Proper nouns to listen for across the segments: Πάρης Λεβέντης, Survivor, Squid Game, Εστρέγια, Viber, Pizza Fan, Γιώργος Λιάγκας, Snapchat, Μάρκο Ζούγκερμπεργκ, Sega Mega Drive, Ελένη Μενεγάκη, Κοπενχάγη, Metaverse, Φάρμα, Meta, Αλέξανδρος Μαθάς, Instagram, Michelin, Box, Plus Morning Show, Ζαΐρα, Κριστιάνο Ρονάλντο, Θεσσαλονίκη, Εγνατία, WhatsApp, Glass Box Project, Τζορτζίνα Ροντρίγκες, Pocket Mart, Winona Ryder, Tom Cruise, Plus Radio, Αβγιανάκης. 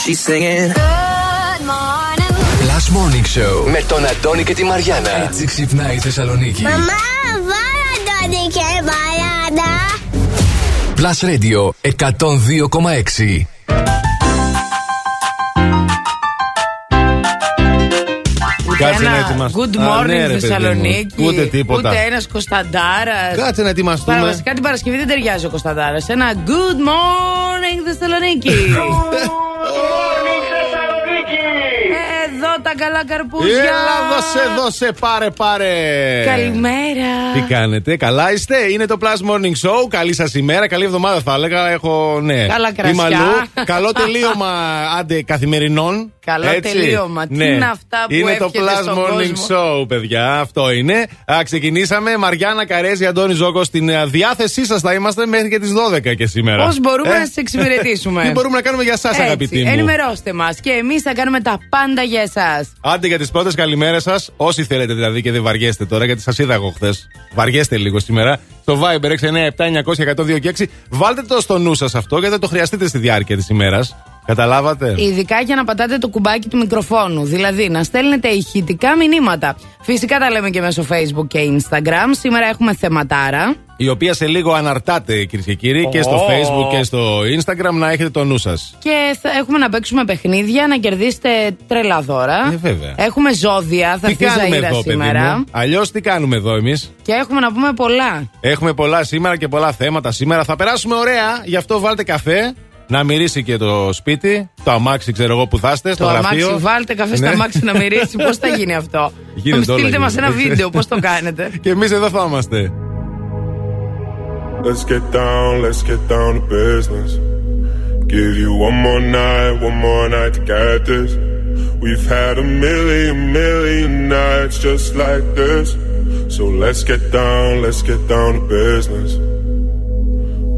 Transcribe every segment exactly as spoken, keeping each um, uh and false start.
She's singing Good morning. Glass Morning Show με τον Αντώνη και τη Μαριάννα. Έτσι ξυπνάει η Θεσσαλονίκη. Μαμά, βάλε Αντώνη και Μαριάννα. Plus Radio εκατόν δύο κόμμα έξι. Κάτσε να ετοιμαστούμε. Good morning, ναι, Θεσσαλονίκη. Ούτε τίποτα. Ούτε ένας Κωνσταντάρας. Κάτσε να ετοιμαστούμε. Παραβασικά την Παρασκευή δεν ταιριάζει ο Κωνσταντάρας. Ένα good morning, Θεσσαλονίκη. Τα καλά καρπούζια. Έλα, δώσε, δώσε, πάρε, πάρε. Καλημέρα. Τι κάνετε, καλά είστε? Είναι το Plus Morning Show. Καλή σας ημέρα, καλή εβδομάδα θα έλεγα. Έχω, ναι. Καλά κρασιά. Αλλού. Καλό τελείωμα, άντε, καθημερινών. Καλό έτσι. Τελείωμα. Τι ναι. Είναι αυτά που είναι το Plus Morning κόσμο. Show, παιδιά. Αυτό είναι. Α, ξεκινήσαμε. Μαριάννα Καρέζη, Αντώνη Ζόκο. Στην α, διάθεσή σας θα είμαστε μέχρι και τις δώδεκα και σήμερα. Πώς μπορούμε ε? να σας εξυπηρετήσουμε. Τι μπορούμε να κάνουμε για σας, αγαπητοί μου. Ενημερώστε μας και εμείς θα κάνουμε τα πάντα για εσάς. Άντε για τις πρώτες καλημέρες σας. Όσοι θέλετε δηλαδή και δεν βαριέστε τώρα, γιατί σας είδα εγώ χθες. Βαριέστε λίγο σήμερα. Το Viber έξι εννιά επτά εννιά μηδέν μηδέν ένα μηδέν δύο έξι. Βάλτε το στο νου σας αυτό, γιατί θα το χρειαστείτε στη διάρκεια της ημέρας. Καταλάβατε. Ειδικά για να πατάτε το κουμπάκι του μικροφόνου. Δηλαδή να στέλνετε ηχητικά μηνύματα. Φυσικά τα λέμε και μέσω Facebook και Instagram. Σήμερα έχουμε θεματάρα, η οποία σε λίγο αναρτάται, κυρίες και κύριοι, oh. και στο Facebook και στο Instagram, να έχετε το νου σας. Και θα έχουμε να παίξουμε παιχνίδια, να κερδίσετε τρελά δώρα. Ε, έχουμε ζώδια, θα έρθει Ζαΐρα εδώ, σήμερα. Αλλιώς τι κάνουμε εδώ εμείς. Και έχουμε να πούμε πολλά. Έχουμε πολλά σήμερα και πολλά θέματα σήμερα. Θα περάσουμε ωραία, γι' αυτό βάλτε καφέ. Να μυρίσει και το σπίτι, το αμάξι, ξέρω εγώ που θα είστε, στο γραφείο. Το αμάξι, βάλτε καφέ στο αμάξι να μυρίσει. Πώς θα γίνει αυτό? Στείλτε μας ένα βίντεο, πώς το κάνετε. Και εμείς εδώ θα είμαστε. Let's get down, let's get down to business. Give you one more night, one more night to get this. We've had a million, million nights just like this. So let's get down, let's get down to business.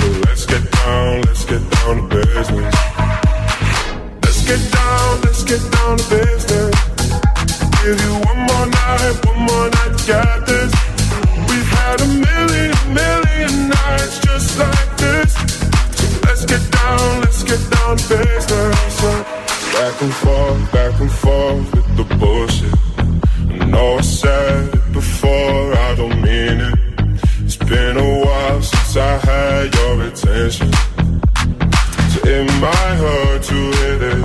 So let's get down, let's get down to business. Let's get down, let's get down to business. Give you one more night, one more night to get this. We've had a million, million nights just like this. So let's get down, let's get down to business. Back and forth, back and forth with the bullshit. I know I said it before, I don't mean it. It's been a while since I had your attention, so it might hurt to hit it.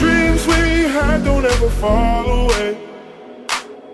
Dreams we had don't ever fall away.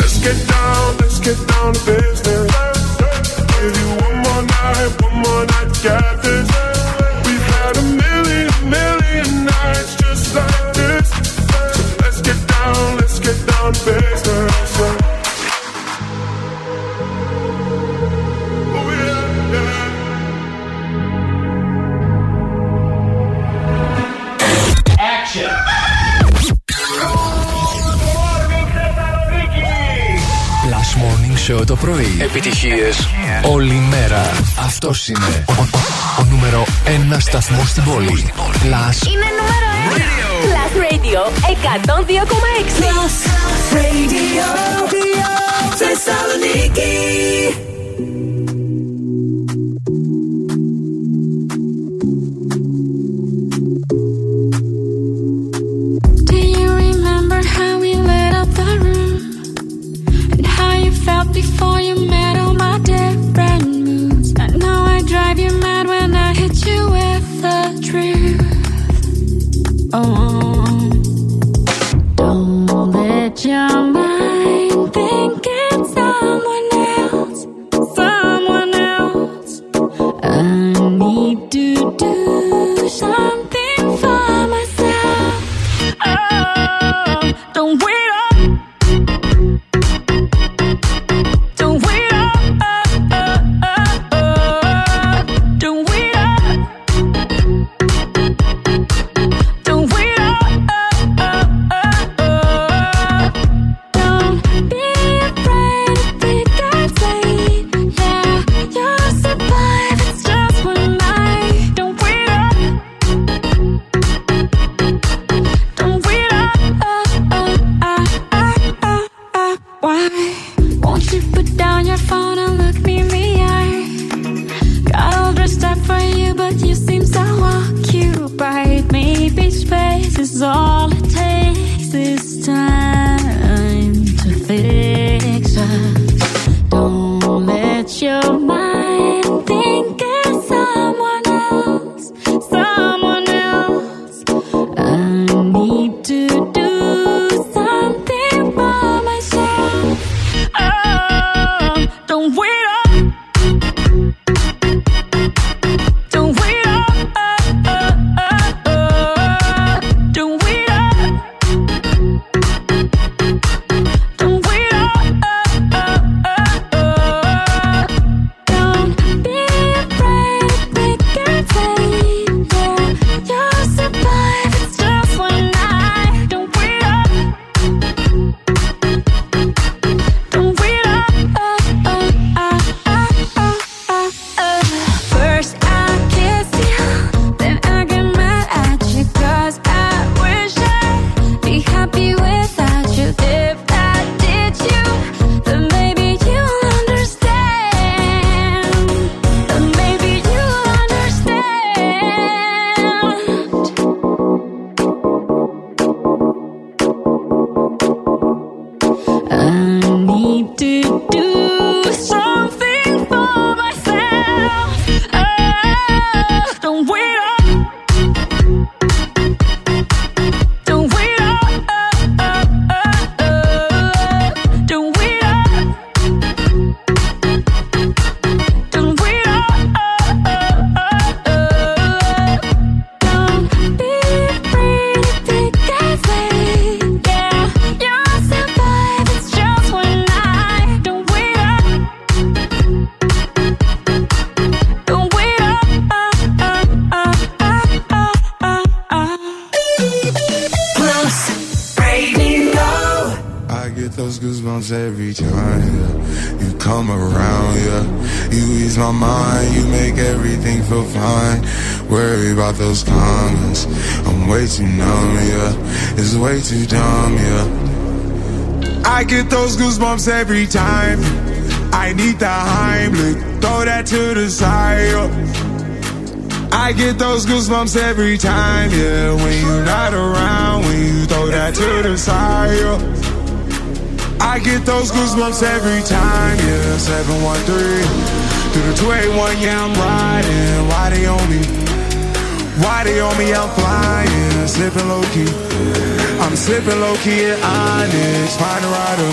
Let's get down, let's get down to business. Give you one more night, one more night to get this. We've had a million, million nights just like this. So let's get down, let's get down to business. Oh yeah, yeah. Action. Morning Show το πρωί. Επιτυχίες όλη μέρα. Αυτός είναι ο, ο νούμερο ένα σταθμός στην πόλη. Plus. Είναι νούμερο ένα. Plus Radio εκατόν δύο κόμμα έξι. Plus Radio Θεσσαλονίκη. Do you remember get those goosebumps every time yeah. you come around, yeah. You ease my mind, you make everything feel fine. Worry about those comments, I'm way too numb, yeah. It's way too dumb, yeah. I get those goosebumps every time. I need the Heimlich, throw that to the side, yeah. I get those goosebumps every time, yeah. When you're not around, when you throw that to the side, yeah. I get those goosebumps every time, yeah. seven one three, through the two eighty-one, yeah, I'm riding. Why they on me? Why they on me? I'm flying, slipping low-key. I'm slipping low-key at Onyx, find a rider.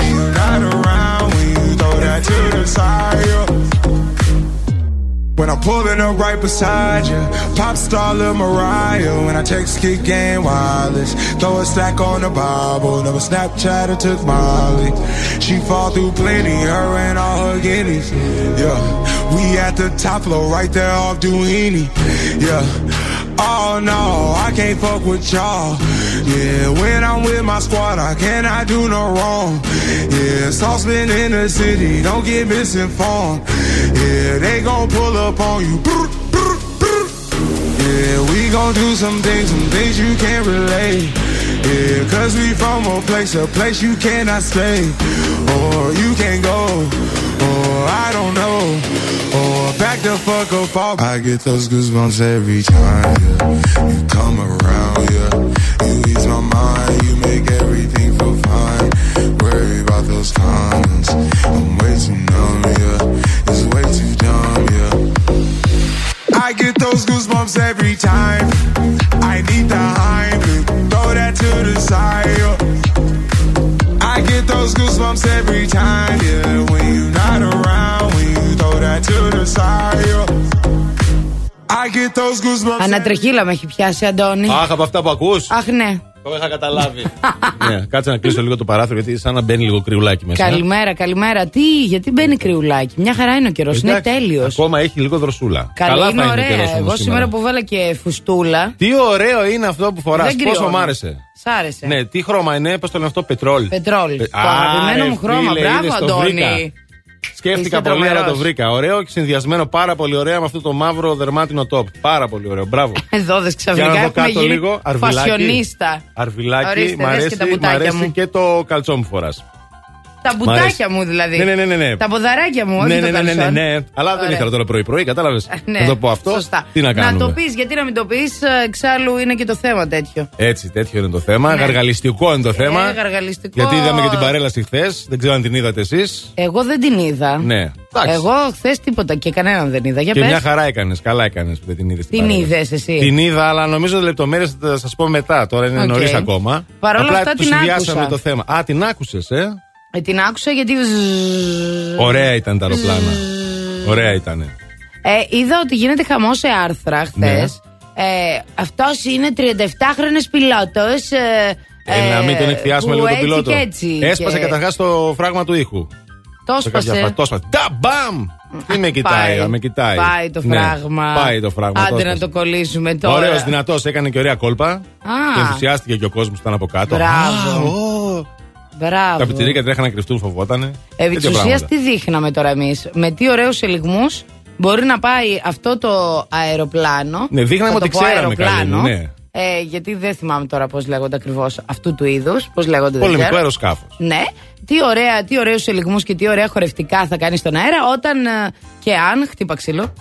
you're not around, when you throw that to the side, yeah. When I'm pulling up right beside you, pop star Lil Mariah. When I text Squid Game wireless, throw a stack on the Bible. Never Snapchat or took Molly. She fall through plenty, her and all her guineas. Yeah, we at the top floor, right there off Duini. Yeah, oh no, I can't fuck with y'all. Yeah, when I'm with my squad, I cannot do no wrong. Yeah, saucepan in the city, don't get misinformed. Yeah, they gon' pull up on you. Yeah, we gon' do some things, some things you can't relate. Yeah, cause we from a place, a place you cannot stay. Or you can't go, or I don't know. Or back the fuck up off. I get those goosebumps every time, yeah. You come around, yeah. You ease my mind, you make everything feel fine. Worry about those comments, I'm way too numb, yeah. It's way too dumb, yeah. I get those goosebumps every time. I need the Heimlich, throw that to the side, yeah. I get those goosebumps every time, yeah. When you're not around, when you throw that to the side, yeah. Ανατριχίλα με έχει πιάσει, Αντώνη. Αχ, από αυτά που ακούς. Αχ, ναι. Το είχα καταλάβει. Ναι, κάτσε να κλείσω λίγο το παράθυρο, γιατί σαν να μπαίνει λίγο κρυουλάκι μέσα. Καλημέρα, καλημέρα. Τι, γιατί μπαίνει κρυουλάκι. Μια χαρά είναι ο καιρός, είναι τέλειος. Ακόμα έχει λίγο δροσούλα. Καλή, καλά, είναι ωραία. Καιρός, εγώ σήμερα που βάλα και φουστούλα. Τι ωραίο είναι αυτό που φοράς. Πόσο μ' άρεσε. Σ' άρεσε. Ναι, τι χρώμα είναι, πώς το λένε αυτό, πετρόλ. Πετρόλ. Το αγαπημένο μου χρώμα, μπράβο, Αντώνη. Σκέφτηκα πολύ, αλλά το βρήκα. Ωραίο και συνδυασμένο πάρα πολύ ωραία με αυτό το μαύρο δερμάτινο top. Πάρα πολύ ωραίο. Μπράβο. Εδώ δες ξαφνικά. Για να δω κάτω λίγο. Φασιονίστα. Αρβιλάκι. Μ' αρέσει, και, μ' αρέσει μου. Και το καλτσό μου φοράς. Τα μπουτάκια μου δηλαδή. Ναι, ναι, ναι, ναι. Τα ποδαράκια μου, όχι ναι, ναι, ναι, ναι, ναι, ναι, ναι, ναι. Αλλά ωραία. Δεν ήθελα τώρα πρωί-πρωί, κατάλαβες. Ναι. Να το πω αυτό. Σωστά. Τι να κάνουμε. Να το πεις, γιατί να μην το πεις, εξάλλου είναι και το θέμα τέτοιο. Έτσι, τέτοιο είναι το θέμα. Ναι. Γαργαλιστικό είναι το θέμα. Ε, γαργαλιστικό. Γιατί είδαμε και την παρέλαση χθες. Δεν ξέρω αν την είδατε εσείς. Εγώ δεν την είδα. Ναι. Εντάξει. Εγώ χθες τίποτα και κανέναν δεν είδα. Για και πες. Μια χαρά έκανες. Καλά έκανες που δεν την είδες. Την είδες εσύ. Την είδα, αλλά νομίζω λεπτομέρειες θα σας πω μετά. Τώρα είναι νωρίς ακόμα. Παρ' όλα αυτά την άκουσα. Α, την άκουσες, ε. Ε, την άκουσα γιατί. Ωραία ήταν τα αεροπλάνα. Ωραία ήταν. Ε, είδα ότι γίνεται χαμός σε άρθρα χθες. Ναι. Ε, αυτός είναι τριανταεφτάχρονος πιλότος. Ε, ε, να μην τον εκθιάσουμε λίγο τον πιλότο. Έτσι, έσπασε και... καταρχάς το φράγμα του ήχου. Το σπάσε. Το σπάσε. Τα μπαμ! Τι με κοιτάει, πάει, με κοιτάει. Πάει το φράγμα. Ναι, πάει το φράγμα. Άντε να το κολλήσουμε τώρα. Ωραίος, δυνατός, έκανε και ωραία κόλπα. Α. Και ενθουσιάστηκε και ο κόσμος που ήταν από κάτω. Μπράβο. Τα πιτηρίκια τρέχανε να κρυφτούν, φοβότανε. Επί της ουσίας, τι δείχναμε τώρα εμείς. Με τι ωραίους ελιγμούς μπορεί να πάει αυτό το αεροπλάνο. Ναι, δείχναμε ότι ξέραμε αεροπλάνο, καλή, ναι. ε, γιατί δεν θυμάμαι τώρα πώς λέγονται ακριβώς αυτού του είδους. Πώς λέγονται. Πολεμικό αεροσκάφος. Ναι. Τι, ωραία, τι ωραίους ελιγμούς και τι ωραία χορευτικά θα κάνει στον αέρα όταν ε, και αν χτύπα ξύλο.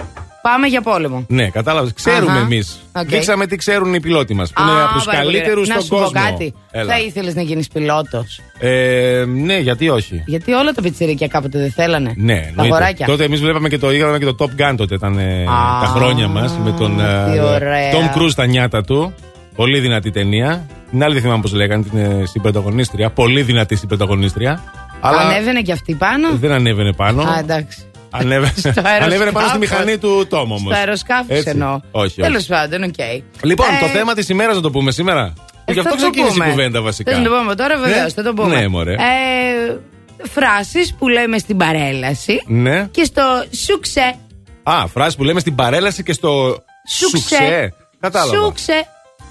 Πάμε για πόλεμο. Ναι, κατάλαβες. Ξέρουμε εμείς. Okay. Δείξαμε τι ξέρουν οι πιλότοι μας. Που ah, είναι από τους καλύτερους στον κόσμο. Να σου πω κάτι. Έλα. Θα ήθελες να γίνεις πιλότος. Ε, ναι, γιατί όχι. Γιατί όλα τα πιτσιρίκια κάποτε δεν θέλανε. Ναι, τα χωράκια. Τότε εμείς βλέπαμε και το είδαμε και το Top Gun τότε. Ήταν ah, τα χρόνια μας. Με τον Tom Cruise τα νιάτα του. Πολύ δυνατή ταινία. Την άλλη δεν θυμάμαι πώς λέγανε. Την στην πρωταγωνίστρια. Πολύ δυνατή στην πρωταγωνίστρια. Αλλά ανέβαινε κι αυτή πάνω. Δεν ανέβαινε πάνω. Α, εντάξει. Ανέβαινε πάνω στη μηχανή του Τόμ όμως. Στο αεροσκάφος εννοώ. Τέλος πάντων, οκ. Λοιπόν, το θέμα της ημέρας να το πούμε σήμερα. Γι' αυτό ξεκίνησε η κουβέντα βασικά. Δεν το πούμε τώρα, βεβαίως. Θα το πούμε. Φράσεις που λέμε στην παρέλαση και στο σουξέ. Α, φράσεις που λέμε στην παρέλαση και στο σουξέ. Κατάλαβα. Σουξέ.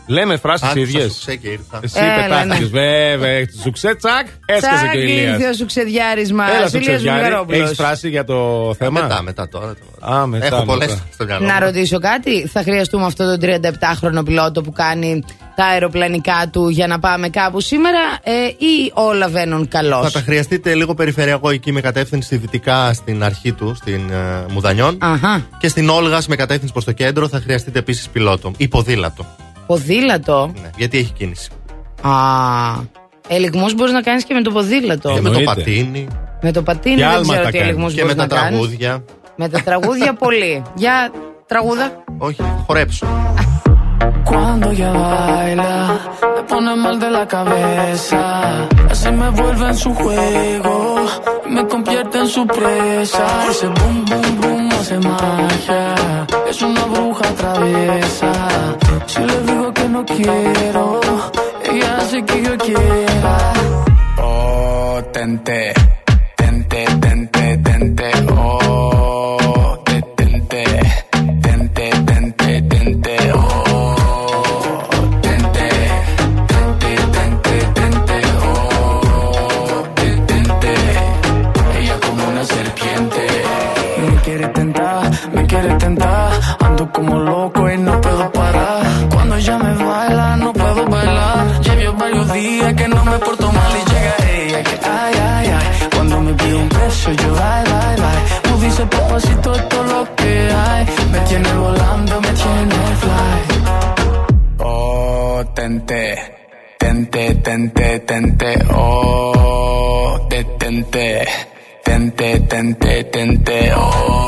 Λέμε φράσεις ίδιες. Σουξέ και ήρθα. Εσύ πετάχτηκες, βέβαια. Σουξέ, τσακ. Έσκασε και η Ηλίας. Τσακ, σουξεδιάρισμα. Έλα, σουξεδιάρη. Έχεις φράση για το θέμα? Μετά, μετά τώρα. Α, μετά. Έχω πολλές στο μυαλό. Να ρωτήσω κάτι. Θα χρειαστούμε αυτό τον τριανταεπτάχρονο πιλότο που κάνει τα αεροπλανικά του για να πάμε κάπου σήμερα, ε, ή όλα βαίνουν καλώς? Θα τα χρειαστείτε λίγο περιφερειακό εκεί με κατεύθυνση δυτικά στην αρχή του, στην ε, Μουδανιών. Αχα. Και στην Όλγας με κατεύθυνση προς το κέντρο θα χρειαστείτε επίσης πιλότο ή ποδήλατο. Ποδήλατο? Ναι, γιατί έχει κίνηση. Α, ελιγμούς μπορείς να κάνεις και με το ποδήλατο. Και με το πατίνι. Με το πατίνι και δεν ξέρω τι ελιγμούς μπορείς να κάνεις. Και με τα τραγούδια. Κάνεις. Με τα τραγούδια πολύ. Για τραγούδα. Όχι, χορέψω. Cuando ella baila, me pone mal de la cabeza. Se me vuelve en su juego, me convierte en su presa. Ese boom, boom, boom hace magia, es una bruja traviesa. Si le digo que no quiero, ella hace que yo quiera. Oh, tente, tente, tente, tente, oh, tente, tente, tente, tente, oh. Ando como loco y no puedo parar. Cuando ella me baila no puedo bailar. Llevo varios días que no me porto mal y llega ella que ay ay ay. Cuando me pide un beso yo ay ay ay. Tú dices papacito esto es lo que hay. Me tiene volando, me tiene fly. Oh tente, tente, tente, tente. Oh detente, tente, tente, tente. Oh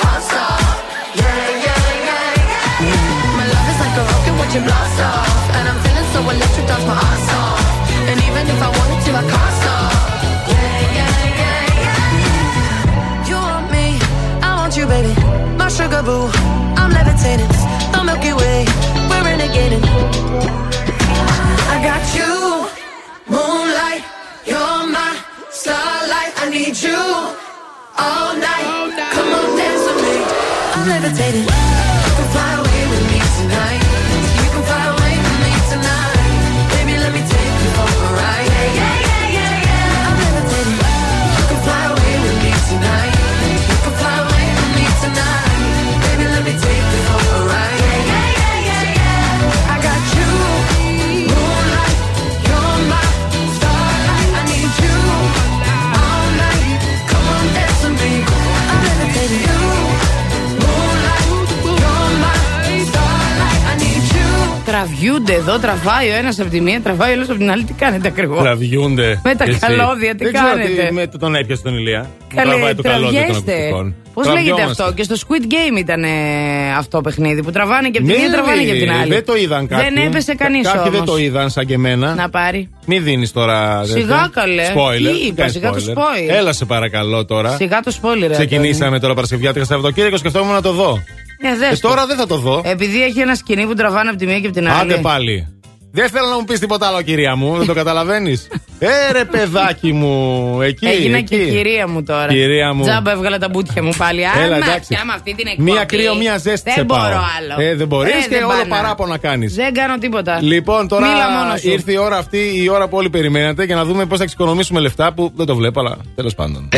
pulse off. Yeah, yeah, yeah, yeah. My love is like a rocket when you blast off, and I'm feeling so electric, dance my ass off. And even if I wanted to, I can't stop. Yeah, yeah, yeah, yeah. You want me, I want you, baby. My sugar boo, I'm levitating. The Milky Way, we're renegading. I got you, moonlight. You're my starlight. I need you all night. Come on, dance with me. I'm levitating. You can fly away with me tonight. You can fly away with me tonight. Baby, let me take you for a ride. Yeah, yeah, yeah, yeah, yeah. I'm levitating. You can fly away with me tonight. You can fly away with me tonight. Baby, let me take you for a ride. Yeah, yeah, yeah, yeah, yeah. I got you. Moonlight, you're my starlight. I need you all night. Come on, dance with me. I'm levitating. You, moonlight, you're my starlight. I need you. Τραβιούνται εδώ, τραβάει ο ένας από τη μία, τραβάει ο άλλος από την άλλη. Τι κάνετε ακριβώς? Τραβιούνται. Με τα έτσι. Καλώδια, τι δεν κάνετε? Ξέρω τι, με τον έπιασε τον Ηλία. Καλέ, το τραβιέστε. Πώς λέγεται αυτό? Και στο Squid Game ήταν αυτό παιχνίδι που τραβάνε και από την μία, τραβάνε και από την άλλη. Δεν το είδαν κάποιοι. Δεν έπεσε κανείς όμως. Κάποιοι δεν το είδαν σαν και εμένα. Να πάρει. Μην δίνεις τώρα. Σιγά καλέ. Σπόιλερ. Τι είπα, σιγά το spoiler. Έλα σε παρακαλώ τώρα. Σιγά το spoiler. Ξεκινήσαμε τώρα Παρασκευιάτικα Σαββατοκύριακο και σκεφτόμουν να το δω. Ε, και τώρα δεν θα το δω. Επειδή έχει ένα σκηνή που τραβάνε από τη μία και από την άλλη. Άντε πάλι. Δεν θέλω να μου πεις τίποτα άλλο, κυρία μου. Δεν το καταλαβαίνεις. Ε, ρε παιδάκι μου. Εκεί. Έγινα εκεί. Και κυρία μου τώρα. Κυρία μου. Τζάμπα, έβγαλα τα μπουτια μου πάλι. Έλα, εντάξει. Άμα αυτή την εκπομπή. Μία κρύο, μία ζέστη. Δεν μπορώ άλλο. Ε, δεν μπορείς ε, και δεν όλο πάνε. Παράπονα κάνεις. Δεν κάνω τίποτα. Λοιπόν, τώρα ήρθε η ώρα αυτή, η ώρα που όλοι περιμένατε για να δούμε πώς θα εξοικονομήσουμε λεφτά που δεν το βλέπω, αλλά τέλος πάντων.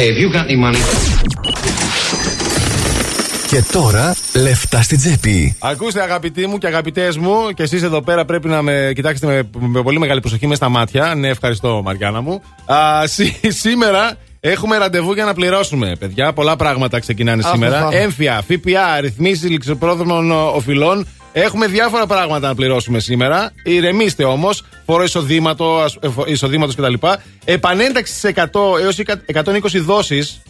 Και τώρα, λεφτά στην τσέπη. Ακούστε, αγαπητοί μου και αγαπητές μου, και εσείς εδώ πέρα πρέπει να με κοιτάξετε με, με πολύ μεγάλη προσοχή μες στα μάτια. Ναι, ευχαριστώ, Μαριάννα μου. Α, σή, σήμερα έχουμε ραντεβού για να πληρώσουμε, παιδιά. Πολλά πράγματα ξεκινάνε Αχ, σήμερα. Πάμε. Έμφυα, ΦΠΑ, ρυθμίσεις ληξιοπρόθεσμων οφειλών. Έχουμε διάφορα πράγματα να πληρώσουμε σήμερα. Ηρεμήστε όμως. Φόρο εισοδήματος κτλ. Επανένταξη εκατό έως εκατόν είκοσι δόσεις.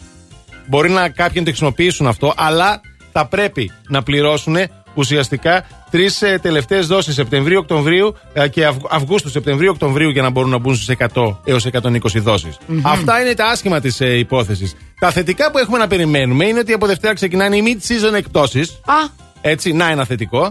Μπορεί να κάποιοι να το χρησιμοποιήσουν αυτό, αλλά θα πρέπει να πληρώσουν ουσιαστικά τρεις ε, τελευταίες δόσεις Σεπτεμβρίου-Οκτωβρίου ε, και Αυγ, Αυγούστου-Σεπτεμβρίου-Οκτωβρίου για να μπορούν να μπουν στις εκατό έως εκατόν είκοσι δόσεις. Mm-hmm. Αυτά είναι τα άσχημα της ε, υπόθεσης. Τα θετικά που έχουμε να περιμένουμε είναι ότι από Δευτέρα ξεκινάνε οι mid-season εκπτώσεις. Ah. Έτσι, να ένα θετικό.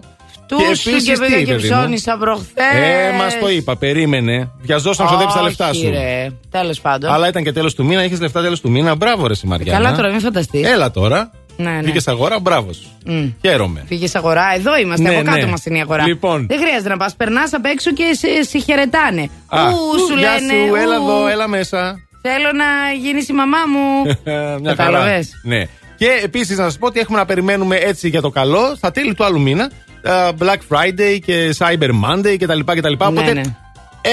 Τούσου και βέβαια και ψώνισα προχθές. Ε, μας το είπα, περίμενε. Βιαζόσου να ξοδέψεις τα λεφτά σου. Ρε, τέλος πάντων. Αλλά ήταν και τέλος του μήνα, είχες λεφτά τέλος του μήνα. Μπράβο, ρε Μαριάννα. Καλά τώρα, μην φανταστείς. Έλα τώρα. Ναι, ναι. Πήγες αγορά, μπράβο. Mm. Χαίρομαι. Πήγες αγορά, εδώ είμαστε. Ναι, από κάτω ναι. μας είναι η αγορά. Λοιπόν. Δεν χρειάζεται να πας. Περνάς απ' έξω και συγχαιρετάνε. Ού, σου λένε. Ού, έλα εδώ, έλα μέσα. Θέλω να γίνεις η μαμά μου. Κατάλαβες. Ναι. Και επίσης να σας πω ότι έχουμε να περιμένουμε έτσι για το καλό στα τέλη του άλλου μήνα. Black Friday και Cyber Monday κτλ. κτλ. Ναι, οπότε ναι.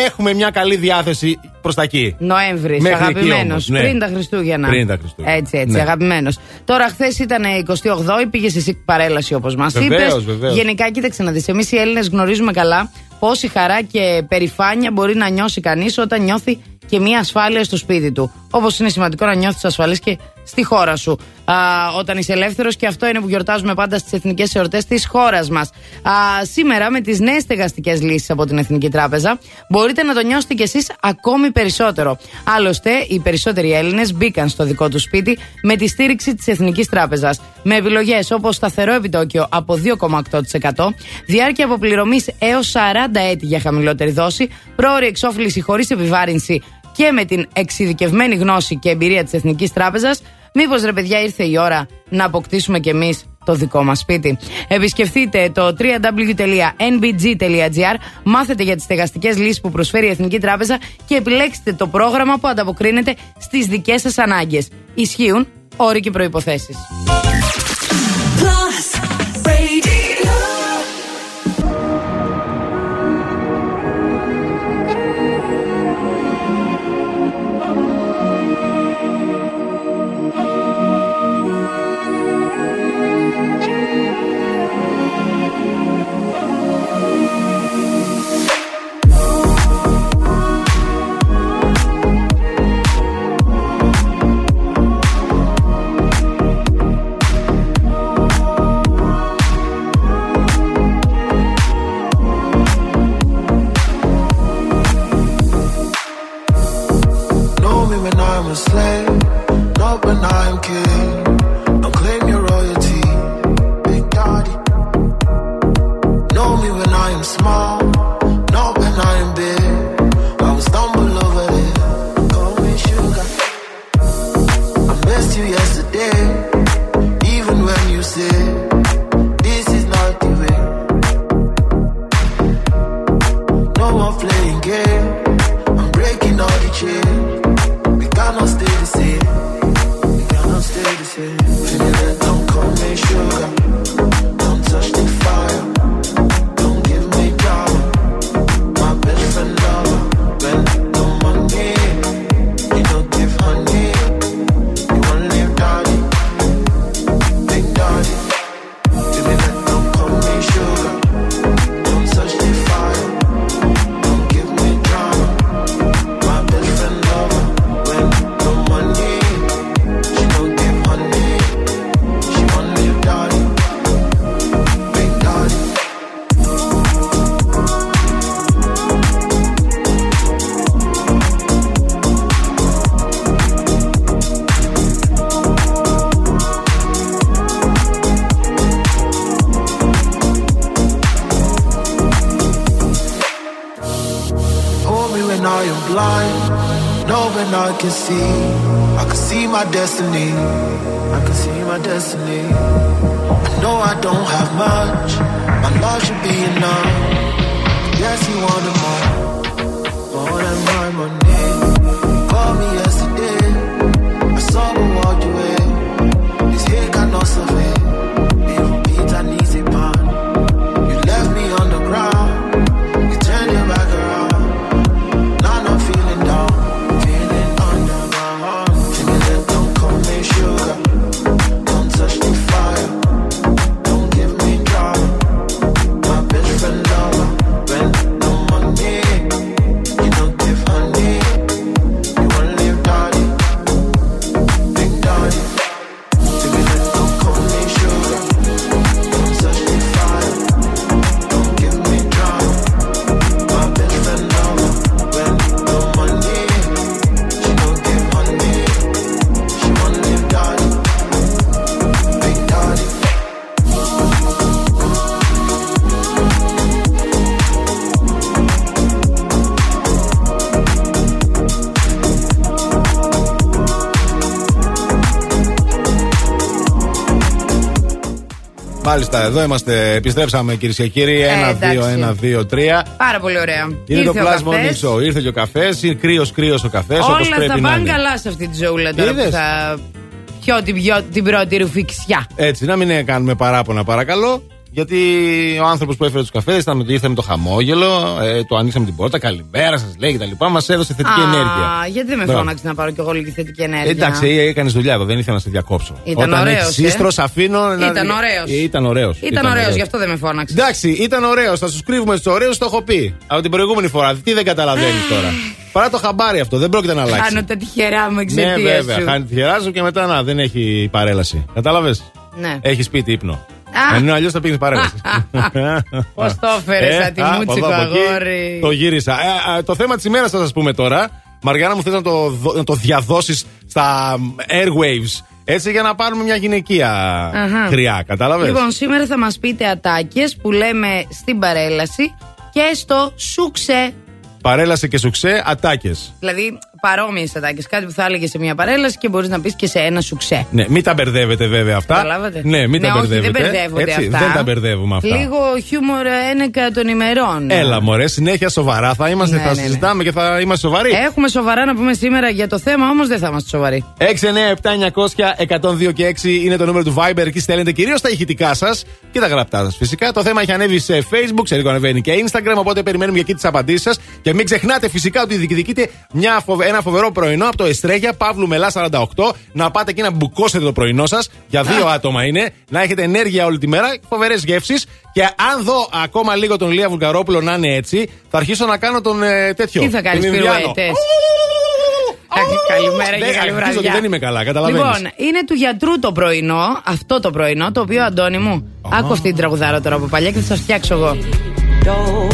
έχουμε μια καλή διάθεση προς τα εκεί. Νοέμβρη, αγαπημένος. Ναι. Πριν τα Χριστούγεννα. Πριν τα Χριστούγεννα. Έτσι, έτσι, ναι. αγαπημένος. Τώρα, χθες ήταν εικοστή όγδοη, πήγε σε ΣΥΚ παρέλαση όπως μας είπες. Γενικά, κοίταξε να δεις. Εμείς οι Έλληνες γνωρίζουμε καλά πόση χαρά και περηφάνεια μπορεί να νιώσει κανείς όταν νιώθει και μια ασφάλεια στο σπίτι του. Όπως είναι σημαντικό να νιώθεις ασφαλής και στη χώρα σου α, όταν είσαι ελεύθερος, και αυτό είναι που γιορτάζουμε πάντα στις εθνικές εορτές της χώρας μας. Α, σήμερα με τις νέες στεγαστικές λύσεις από την Εθνική Τράπεζα μπορείτε να το νιώσετε κι εσείς ακόμη περισσότερο. Άλλωστε, οι περισσότεροι Έλληνες μπήκαν στο δικό του σπίτι με τη στήριξη της Εθνικής Τράπεζας. Με επιλογές όπως σταθερό επιτόκιο από δύο κόμμα οκτώ τοις εκατό, διάρκεια αποπληρωμής έως σαράντα έτη για χαμηλότερη δόση, πρόωρη εξόφληση χωρίς επιβάρυνση και με την εξειδικευμένη γνώση και εμπειρία της Εθνικής Τράπεζας. Μήπως ρε παιδιά ήρθε η ώρα να αποκτήσουμε κι εμείς το δικό μας σπίτι? Επισκεφτείτε το double-u double-u double-u τελεία εν μπι τζι τελεία τζι άρ, μάθετε για τις στεγαστικές λύσεις που προσφέρει η Εθνική Τράπεζα και επιλέξτε το πρόγραμμα που ανταποκρίνεται στις δικές σας ανάγκες. Ισχύουν όροι και προϋποθέσεις. mind, knowing I can see, I can see my destiny, I can see my destiny. I know I don't have much, my love should be enough. Yes, you wanted more, more than my money. You called me yesterday, I saw what walked away. This here got no survey, little bit I need a pound. You left me on the ground, you turned your back around. Μάλιστα, εδώ είμαστε. Επιστρέψαμε, κυρίες και κύριοι. ένα, δύο, ένα, δύο, τρία. Πάρα πολύ ωραία. Είναι το Plus Morning Show. Ήρθε και ο καφές. Είναι κρύος, κρύος ο καφές. Όπως πρέπει να είναι. Όλα θα πάνε καλά σε αυτή τη ζωούλα τώρα. Είδες? Που θα πιω την, πιω την πρώτη ρουφιξιά. Έτσι, να μην κάνουμε παράπονα, παρακαλώ. Γιατί ο άνθρωπος που έφερε τους καφές ήρθε με το χαμόγελο, ε, του ανοίξαμε την πόρτα, καλημέρα σας λέει κτλ. Μας έδωσε θετική Α, ενέργεια. Γιατί δεν με φώναξε να πάρω κι εγώ λίγη θετική ενέργεια. Εντάξει, έκανες δουλειά εδώ, δεν ήθελα να σε διακόψω. Ήταν ωραίος. Σύστρος, ε? αφήνω. Ήταν ωραίος. Ήταν ωραίος, ήταν ωραίος, γι' αυτό δεν με φώναξε. Εντάξει, ήταν ωραίος. Θα σου κρύβουμε στους ωραίους, το έχω πει. Από την προηγούμενη φορά. Τι δεν καταλαβαίνεις τώρα. Παρά το χαμπάρι αυτό, δεν πρόκειται να αλλάξει. Χάνω τα τυχερά μου εξαιτίας σου. Ναι, βέβαια. Χάνω τα τυχερά σου και μετά να δεν έχει παρέλαση. Κατάλαβες. Έχει σπίτι ύπνο. Ενώ αλλιώς θα πήγαινε παρέμβαση. Πώς το έφερες, Ατιμούτσικο αγόρι. Το γύρισα. Το θέμα της ημέρας θα σας πούμε τώρα. Μαριάννα μου, θες να το διαδώσεις στα airwaves, έτσι, για να πάρουμε μια γυναικεία χρειά, κατάλαβες. Λοιπόν, σήμερα θα μας πείτε ατάκες που λέμε στην παρέλαση και στο σουξέ. Παρέλαση και σουξέ, ατάκες. Δηλαδή παρόμοιες ατάκες. Κάτι που θα έλεγε σε μια παρέλαση και μπορείς να πεις και σε ένα σουξέ. Ναι, μην τα μπερδεύετε βέβαια αυτά. Καταλάβατε. Ναι, μην ναι, τα μπερδεύετε. Όχι, δεν μπερδεύονται έτσι, αυτά. Δεν τα μπερδεύουμε αυτά. Λίγο χιούμορ ένεκα των ημερών. Έλα, μωρέ, συνέχεια σοβαρά θα είμαστε. Ναι, θα ναι, συζητάμε ναι. και θα είμαστε σοβαροί. Έχουμε σοβαρά να πούμε σήμερα για το θέμα, όμως δεν θα είμαστε σοβαροί. έξι εννιά επτά εννιά μηδέν μηδέν ένα μηδέν δύο και έξι είναι το νούμερο του Viber. Εκεί στέλνετε κυρίως τα ηχητικά σας και τα γραπτά σας. Φυσικά το θέμα έχει ανέβει σε Facebook, σε λίγο ανεβαίνει και Instagram. Οπότε περιμένουμε εκεί τις απαντήσεις σας. Και μην ξεχνάτε φυσικά ότι διεκδικείτε μια φοβερή. Ένα φοβερό πρωινό από το Εστρέγια, Παύλου Μελά σαράντα οκτώ. Να πάτε εκεί να μπουκώσετε το πρωινό σας. Για δύο άτομα είναι. Να έχετε ενέργεια όλη τη μέρα, φοβερές γεύσεις. Και αν δω ακόμα λίγο τον Λία Βουλγαρόπουλο να είναι έτσι, θα αρχίσω να κάνω τον ε, τέτοιο. Τι θα κάνεις, πυρουέτες. Καλημέρα και καλή βραδιά. Δεν είμαι καλά, καταλαβαίνεις. Λοιπόν, είναι του γιατρού το πρωινό, αυτό το πρωινό, το οποίο, Αντώνη μου, άκου αυτή την τραγουδάρα τώρα από παλιά και θα σας φτιάξω εγώ. Oh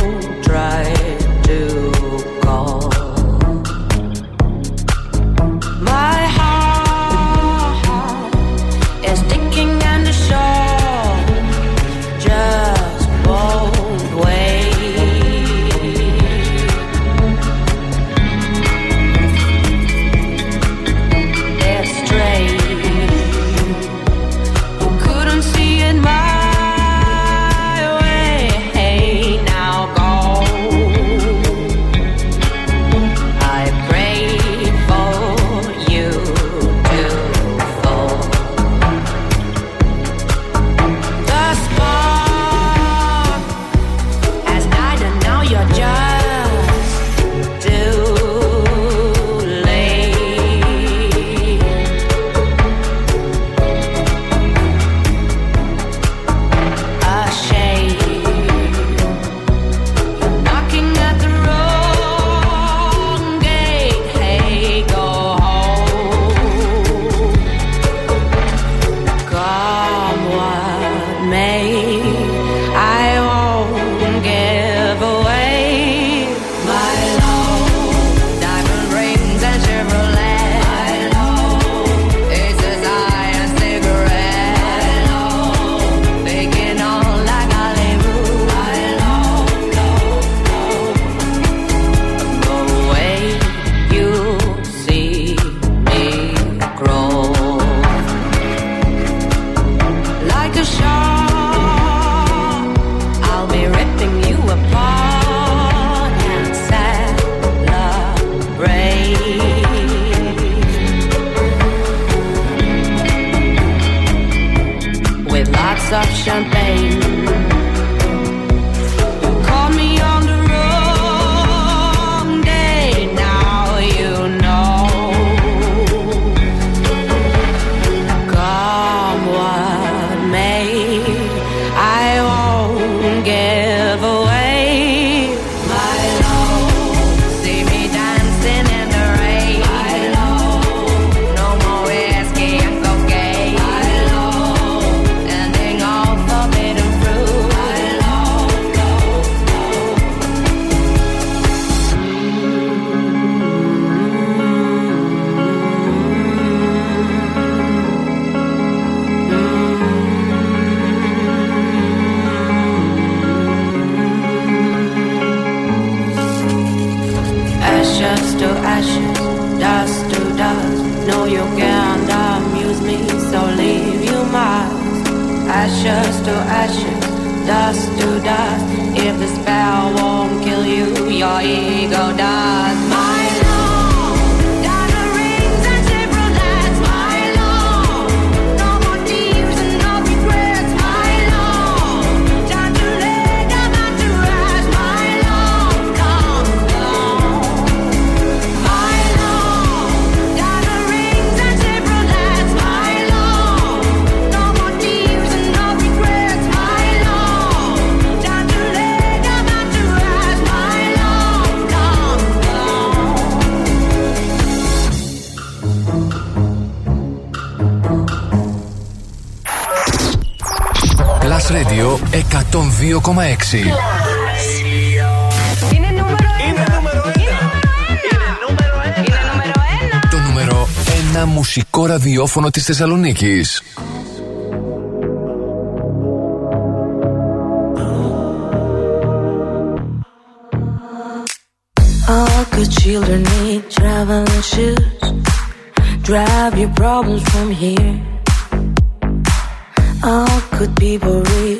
shots of champagne. Ashes to ashes, dust to dust. If the spell won't kill you, your ego does. My love, diamond rings and Chevrolets. My love, no more tears and no regrets. My love, time to lay down and to rest. My love, come down. My love, diamond rings and Chevrolets. My love. Radio εκατόν δύο κόμμα έξι. Είναι νούμερο ένα. Το νούμερο ένα μουσικό ραδιόφωνο της Θεσσαλονίκης. All good children need traveling shoes. Drive your problems from here. All good people read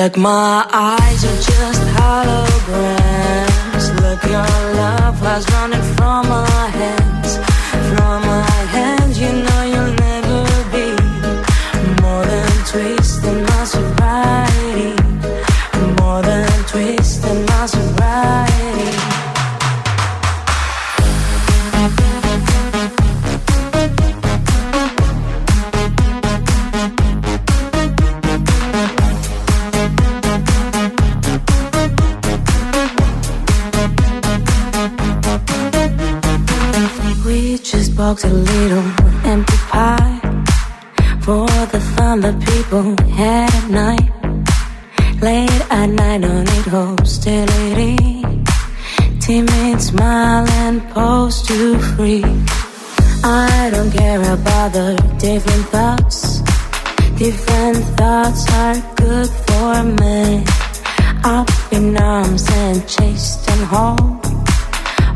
Like my eyes are just holograms. Look, your love was running from my hands. From my hands, you know you'll never be more than twisting my sobriety. More than twisting my sobriety. Box a little empty pie for the fun that people had at night. Late at night, no need hostility. Timid smile and pose to free. I don't care about the different thoughts. Different thoughts are good for me. Up in arms and chased and whole.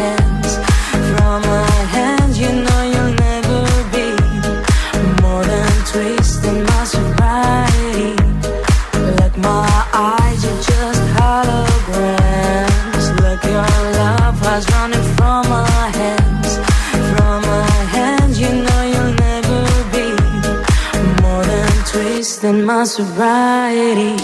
hands. From my hands, you know you'll never be more than twisting my sobriety. Like my eyes are just holograms. Look, your love was running from my hands. From my hands, you know you'll never be more than twisting my sobriety.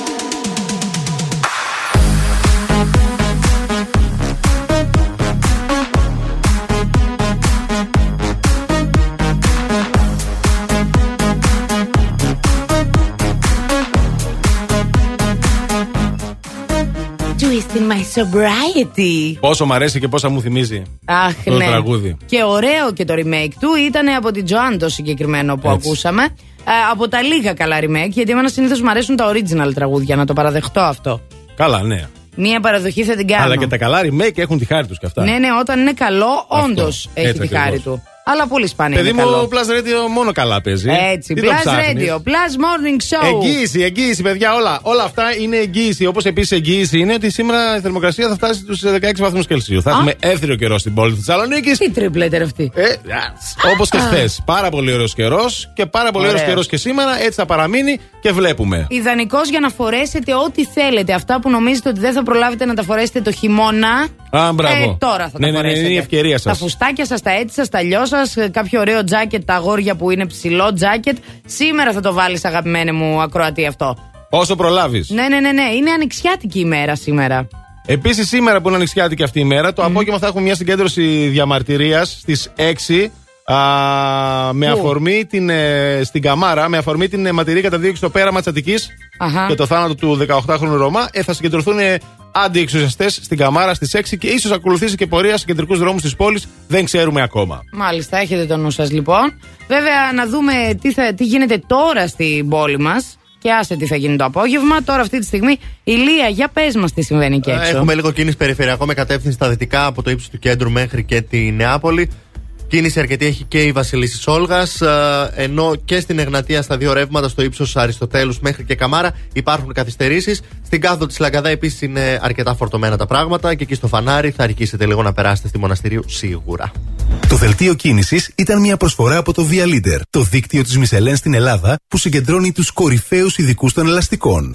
My sobriety. Πόσο μ' αρέσει και πόσα μου θυμίζει. Αχ, το ναι. τραγούδι. Και ωραίο και το remake του. Ήτανε από την Joanne το συγκεκριμένο που Έτσι. ακούσαμε. από τα λίγα καλά remake, γιατί εμένα συνήθως μου αρέσουν τα original τραγούδια, να το παραδεχτώ αυτό. Καλά, ναι. Μία παραδοχή θα την κάνω. Αλλά και τα καλά remake έχουν τη χάρη τους κι αυτά. Ναι, ναι, όταν είναι καλό, όντως έχει έτσι, τη χάρη ακριβώς. του. Αλλά πολύ σπάνια είναι καλό. Παιδί μου, Plus Radio μόνο καλά παίζει. Έτσι, τι Plus Radio, Plus Morning Show. Εγγύηση, εγγύηση, παιδιά, όλα, όλα αυτά είναι εγγύηση. Όπως επίσης εγγύηση είναι ότι σήμερα η θερμοκρασία θα φτάσει στους δεκαέξι βαθμούς Κελσίου. Θα έχουμε εύθυρο καιρό στην πόλη της Θεσσαλονίκης. Τι τριπλέτερ αυτή. Ε, όπως και χθες. Πάρα πολύ ωραίος καιρός και πάρα πολύ ωραίος καιρός και σήμερα. Έτσι θα παραμείνει και βλέπουμε. Ιδανικός για να φορέσετε ό,τι θέλετε. Αυτά που νομίζετε ότι δεν θα προλάβετε να τα φορέσετε το χειμώνα. Α, μπράβο. Ε, τώρα θα ναι, τα φορέσετε. Ναι, ναι, είναι η ευκαιρία σας. Τα φουστάκια σας, τα έτσι σας, τα λιώ σας, κάποιο ωραίο τζάκετ, τα αγόρια που είναι ψηλό τζάκετ. Σήμερα θα το βάλεις, αγαπημένη μου ακροατή, αυτό. Όσο προλάβεις. Ναι, ναι, ναι, ναι. Είναι ανοιξιάτικη ημέρα σήμερα. Επίσης, σήμερα που είναι ανοιξιάτικη αυτή η μέρα, το mm. απόγευμα θα έχουμε μια συγκέντρωση διαμαρτυρίας στις έξι. Α, με αφορμή την, ε, στην Καμάρα, με αφορμή την αιματηρή καταδίωξη στο πέραμα της Αττικής και το θάνατο του δεκαοκτάχρονου Ρωμά, ε, θα συγκεντρωθούν ε, αντιεξουσιαστές στην Καμάρα στις έξι και ίσως ακολουθήσει και πορεία σε κεντρικούς δρόμους της πόλης. Δεν ξέρουμε ακόμα. Μάλιστα, έχετε το νου σας λοιπόν. Βέβαια, να δούμε τι, θα, τι γίνεται τώρα στην πόλη μας. Και άσε τι θα γίνει το απόγευμα. Τώρα, αυτή τη στιγμή, Ηλία, για πες μας τι συμβαίνει και έξω. Έχουμε λίγο κίνηση περιφερειακό με κατεύθυνση στα δυτικά από το ύψος του κέντρου μέχρι και τη Νεάπολη. Κίνηση αρκετή έχει και η Βασιλίσσης Όλγας, ενώ και στην Εγνατία στα δύο ρεύματα, στο ύψος Αριστοτέλους μέχρι και Καμάρα, υπάρχουν καθυστερήσεις. Στην κάθοδο της Λαγκαδά επίσης είναι αρκετά φορτωμένα τα πράγματα και εκεί στο φανάρι θα αρχίσετε λίγο να περάσετε στη Μοναστηρίου σίγουρα. Το δελτίο κίνησης ήταν μια προσφορά από το Via Leader, το δίκτυο της Michelin στην Ελλάδα που συγκεντρώνει τους κορυφαίους ειδικούς των ελαστικών.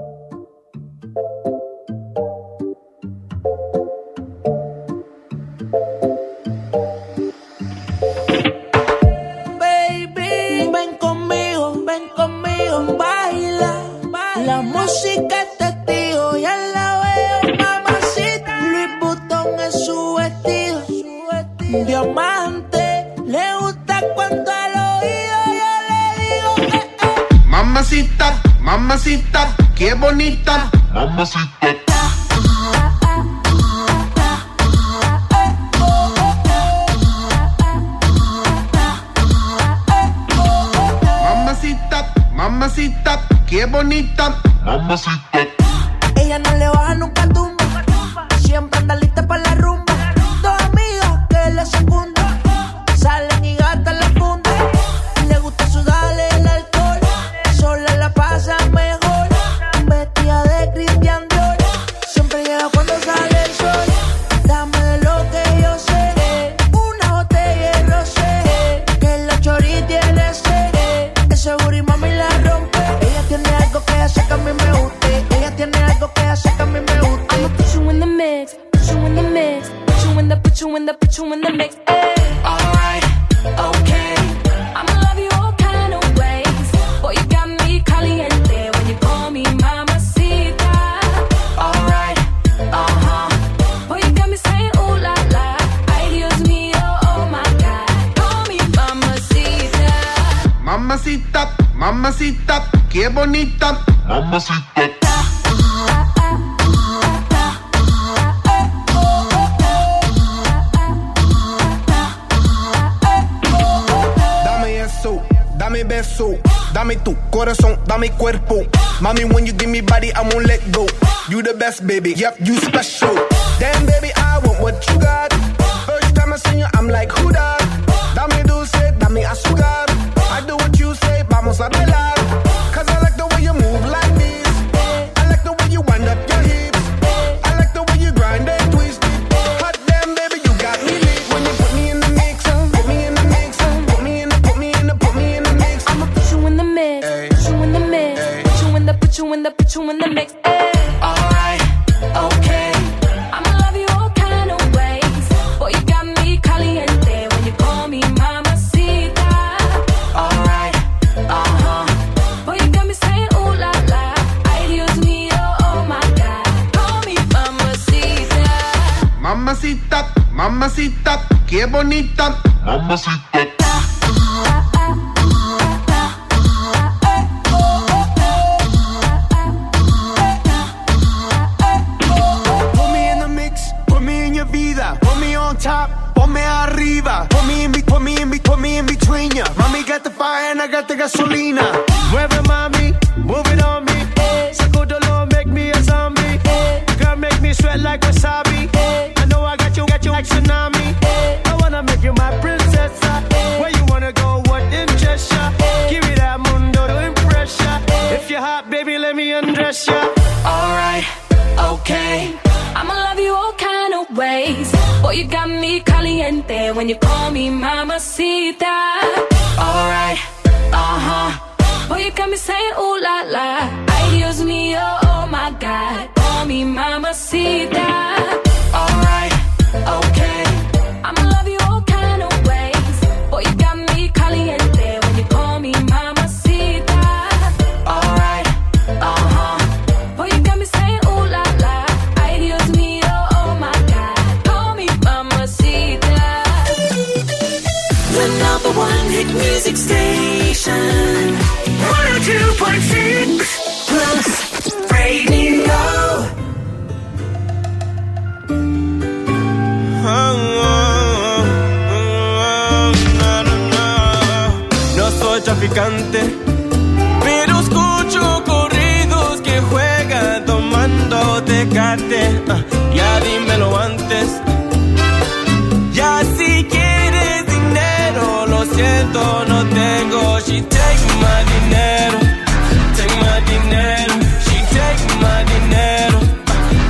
Mamacita, mamacita, qué bonita. Mamacita. Mamacita, mamacita, qué bonita. Mamacita. Ella no le baja nunca tumba, siempre anda lista para la rumba. Dos amigas que la secundan, salen y gastan la funda. Le gusta sudarle el alcohol. Pasa mejor, vestida de Christian Dior. Siempre llega cuando sale el sol. Dame de lo que yo sé, una botella de rosé, que la chori tiene sed. Ese booty mami la rompe. Ella tiene algo que hace que a mí me guste. Ella tiene algo que hace que a mí me guste. I'ma put you in the mix, put you in the mix, put you in the, put you in the, put you in the mix. Hey. All right, okay. I'ma love you all kind of ways. Boy, you got me. Caliente when you call me mamacita. All right, uh huh. Boy, you got me saying ooh la la. Ay Dios mío, oh my God. Call me mamacita. Mamacita, mamacita, qué bonita. Mamacita. Dame eso, dame beso. Dame tu corazón, dame cuerpo. Mommy, when you give me body, I won't let go. You the best, baby. Yep, you special. Damn, baby, I want what you got. First time I seen you, I'm like, who that? Dame dulce, dame azúcar. I do what you say, vamos a bailar. Cause I like the way you move like this. I like the way you wind up your hips. I like the way you grind and twist it. Hot damn, baby, you got me lit. When you put me in the mixer, put me in the mixer, put me in the, put me in the, put me in the mixer. I'ma put you in the mix, ay, put you in the mix, ay, put you in the, put you in the, put you in the mix. Ay. All right, okay. I'ma love you all kind of ways. bonita, qué bonita. Mamacita. I got the gasolina. Mueve mami, move it on me. Hey. Saco dolor, make me a zombie. Hey. Girl, make me sweat like wasabi. Hey. I know I got you, got you like tsunami. Hey. I wanna make you my princess. Hey. Where you wanna go? What interests ya? Hey. Give me that mundo to impress ya. Hey. If you're hot, baby, let me undress ya. Alright, okay. I'ma love you all kind of ways. Boy, you got me caliente when you call me mamacita. Alright. Uh-huh. Boy, you got me saying ooh la la. Ay, Dios mío, oh my God. Call me mamacita. Alright, okay. I'ma love you all kind of ways. Boy, you got me caliente when you call me mamacita. Alright, uh-huh. Boy, you got me saying ooh la la. Ay, Dios mío, oh my God. Call me mamacita. The number one hit music station. εκατόν δύο κόμμα έξι Plus Radio. No soy traficante, pero escucho corridos que juegan tomando tecate. Uh, ya dímelo antes. Ya si quieres dinero, lo siento, no tengo. She take my dinero, take my dinero. She take my dinero,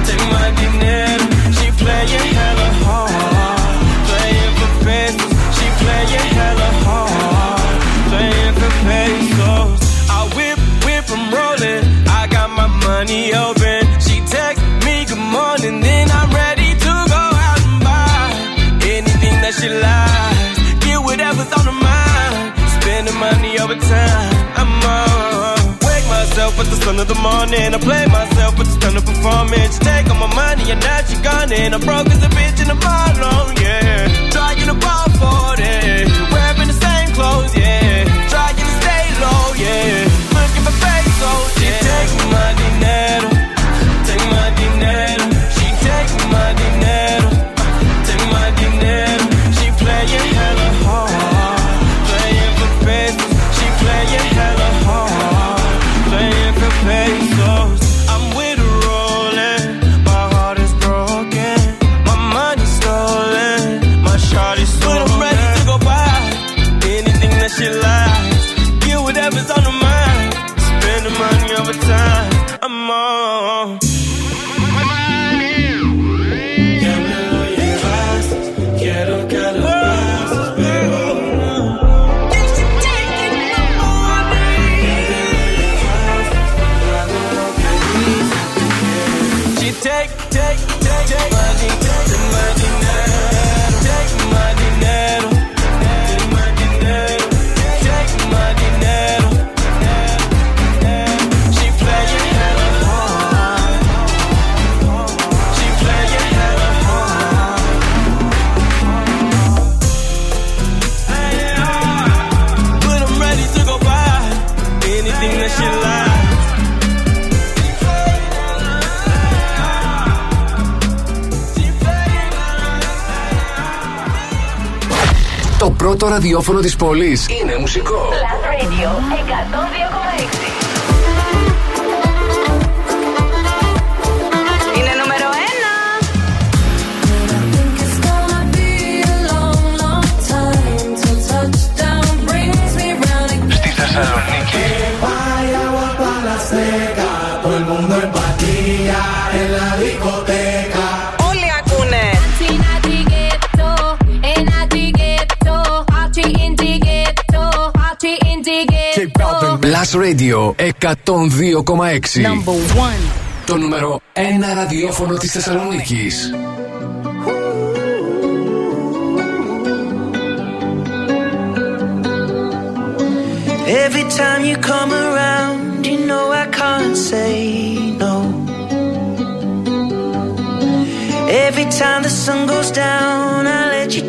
take my dinero. She playin' hella hard, playin' for pesos. She playin' hella hard, playin' for pesos. I whip, whip, I'm rollin'. I got my money open. She text me good morning, then I'm ready to go out and buy anything that she likes. Get whatever's on her mind. Spending money over time, I'm on. Wake myself with the sun of the morning. I play myself with the stun of performance. Take all my money and now she gone. And I'm broke as a bitch in a bottom, yeah. Trying to ball for it. Wearing the same clothes, yeah. Trying to stay low, yeah. Looking for fake souls, yeah. She take my dinero, take my dinero. She take my dinero, take my dinero. She playing hella hard. Pesos. I'm with her rolling, my heart is broken, my money's stolen, my shot is stolen. But I'm ready to go buy anything that she likes, get whatever's on her mind, spend the money over time. I'm on. Ya me lo llevaste, quiero que lo pases, pero no. Just to take it in the morning. Take, take, take, take my dinero, take my dinero, take my dinero, take my dinero, take my dinero, she playing hella hard, she playing hella hard, but I'm ready to go buy anything that she likes. Το πρώτο ραδιόφωνο της πόλης είναι μουσικό. Plus Radio εκατόν δύο κόμμα έξι. Είναι νούμερο ένα. Στη Θεσσαλονίκη. Plus Radio εκατόν δύο κόμμα έξι. Το νούμερο ένα ραδιόφωνο της Θεσσαλονίκης. Every time you come around, you know I can't say no. Every time the sun goes down, I let you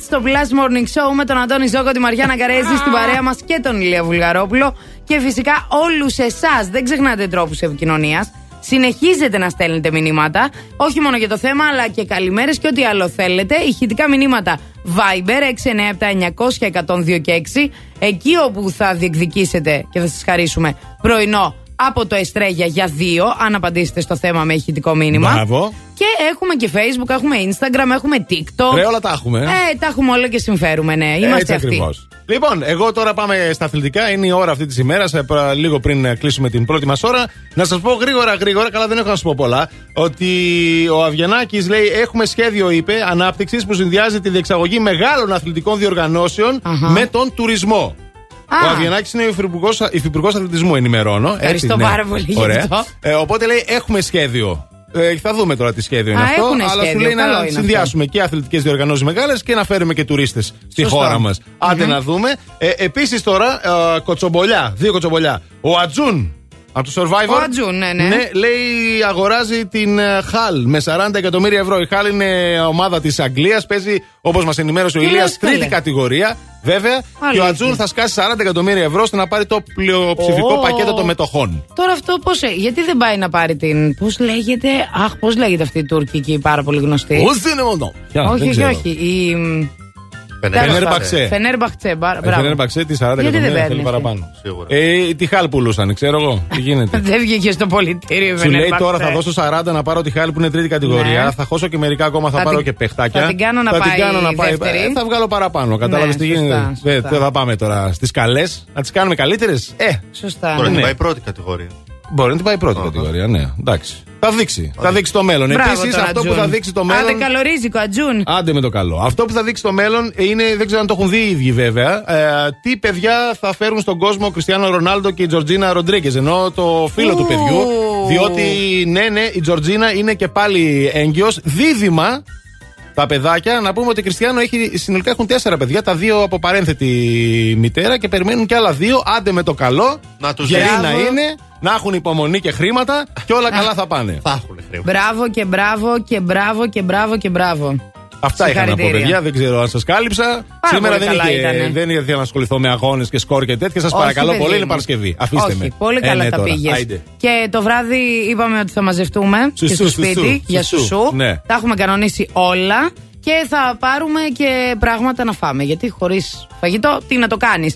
Στο Plus Morning Show με τον Αντώνη Ζόκο, τη Μαριάννα Καρέζη, στην παρέα μας και τον Ηλία Βουλγαρόπουλο. Και φυσικά όλους εσάς, δεν ξεχνάτε τρόπους επικοινωνίας. Συνεχίζετε να στέλνετε μηνύματα, όχι μόνο για το θέμα, αλλά και καλημέρες και ό,τι άλλο θέλετε. Ηχητικά μηνύματα Viber έξι εννιά επτά εννιά μηδέν μηδέν ένα μηδέν έξι. Εκεί όπου θα διεκδικήσετε και θα σας χαρίσουμε πρωινό από το Εστρέγια για δύο, αν απαντήσετε στο θέμα με ηχητικό μήνυμα. Μπράβο. Και έχουμε και Facebook, έχουμε Instagram, έχουμε TikTok. Ρε, όλα τα έχουμε. Ε, τα έχουμε όλα και συμφέρουμε, ναι. Είμαστε έτσι αυτοί. Ακριβώς. Λοιπόν, εγώ τώρα πάμε στα αθλητικά. Είναι η ώρα αυτή της ημέρας, λίγο πριν κλείσουμε την πρώτη μας ώρα. Να σας πω γρήγορα, γρήγορα, καλά δεν έχω να σας πω πολλά, ότι ο Αβγιανάκης λέει: έχουμε σχέδιο, είπε, ανάπτυξης που συνδυάζει τη διεξαγωγή μεγάλων αθλητικών διοργανώσεων uh-huh. με τον τουρισμό. Ο Αβγιανάκης είναι ο υφυπουργός αθλητισμού, ενημερώνω. Ευχαριστώ ναι. πάρα πολύ. Ωραία. Ε, οπότε λέει: έχουμε σχέδιο. Ε, θα δούμε τώρα τι σχέδιο είναι Α, αυτό. Αλλά σχέδιο, σου λέει να συνδυάσουμε αυτό. Και αθλητικές διοργανώσεις μεγάλες και να φέρουμε και τουρίστες στη Σωστό. Χώρα μας. Άντε mm-hmm. να δούμε. Ε, επίσης τώρα, ε, κοτσομπολιά, δύο κοτσομπολιά. Ο Ατζούν από το Survivor. Ο Ατζούν, ναι, ναι. ναι, λέει αγοράζει την Χαλ με σαράντα εκατομμύρια ευρώ. Η Χαλ είναι ομάδα της Αγγλίας. Παίζει, όπως μας ενημέρωσε ο Ηλίας, τρίτη κατηγορία. Βέβαια, Αλήθεια. Και ο Ατζούρ θα σκάσει σαράντα εκατομμύρια ευρώ ώστε να πάρει το πλειοψηφικό oh. πακέτο των μετοχών. Τώρα αυτό πώς. Γιατί δεν πάει να πάρει την. Πώς λέγεται. Αχ, πώς λέγεται αυτή η τουρκική πάρα πολύ γνωστή. Πώς είναι μόνο. Όχι, όχι, όχι. Η... Φενέρμπαχτσέ. Φενέρμπαχτσέ, Φενέρμπαχτσέ, τι σαράντα εκατομμύρια θέλει παραπάνω. Σίγουρα. Ε, τη Χάλ πουλούσαν, ξέρω εγώ. Τι γίνεται. Δεν βγήκε στο πολιτήριο, βέβαια. Σου λέει τώρα θα δώσω σαράντα να πάρω τη Χάλ που είναι τρίτη κατηγορία. Ναι. Θα χώσω και μερικά ακόμα, θα, θα πάρω την... και παιχτάκια. Θα την κάνω να θα πάει. Κάνω να πάει... Ε, θα βγάλω παραπάνω. Κατάλαβε τι γίνεται. Θα πάμε τώρα στις καλές. Να τις κάνουμε καλύτερες. Ε, σωστά. Μπορεί να την πάει πρώτη κατηγορία. Μπορεί να την πάει πρώτη κατηγορία, ναι. Εντάξει. Θα δείξει. Ωραία. Θα δείξει το μέλλον. Επίσης, αυτό ατζούν. που θα δείξει το μέλλον. Άντε καλορίζικο, ατζούν. Άντε με το καλό. Αυτό που θα δείξει το μέλλον είναι, δεν ξέρω αν το έχουν δει οι ίδιοι βέβαια, ε, τι παιδιά θα φέρουν στον κόσμο ο Κριστιάνο Ρονάλντο και η Τζορτζίνα Ροντρίγκες. Ενώ το φίλο Ου. του παιδιού. Διότι, ναι, ναι, η Τζορτζίνα είναι και πάλι έγκυος. Δίδυμα. Τα παιδάκια, να πούμε ότι ο Κριστιάνο έχει, συνολικά έχουν τέσσερα παιδιά, τα δύο από παρένθετη μητέρα και περιμένουν και άλλα δύο. Άντε με το καλό, να τους γεροί να είναι, να έχουν υπομονή και χρήματα και όλα καλά θα πάνε. Θα έχουν χρήματα. Μπράβο και μπράβο και μπράβο και μπράβο και μπράβο. Αυτά είχα να πω, παιδιά. Δεν ξέρω αν σας κάλυψα. Πάρα Σήμερα δεν είχε, δεν ήθελα να ασχοληθώ με αγώνες και σκόρ και τέτοια. Σας παρακαλώ πολύ, είναι Παρασκευή. Αφήστε Όχι, με. Πολύ ε, καλά ναι, τα πήγες. Και το βράδυ είπαμε ότι θα μαζευτούμε σουσού, και στο σουσού, σπίτι σουσού, για σουσού. σουσού. Ναι. Τα έχουμε κανονίσει όλα. Και θα πάρουμε και πράγματα να φάμε. Γιατί χωρίς φαγητό, τι να το κάνεις.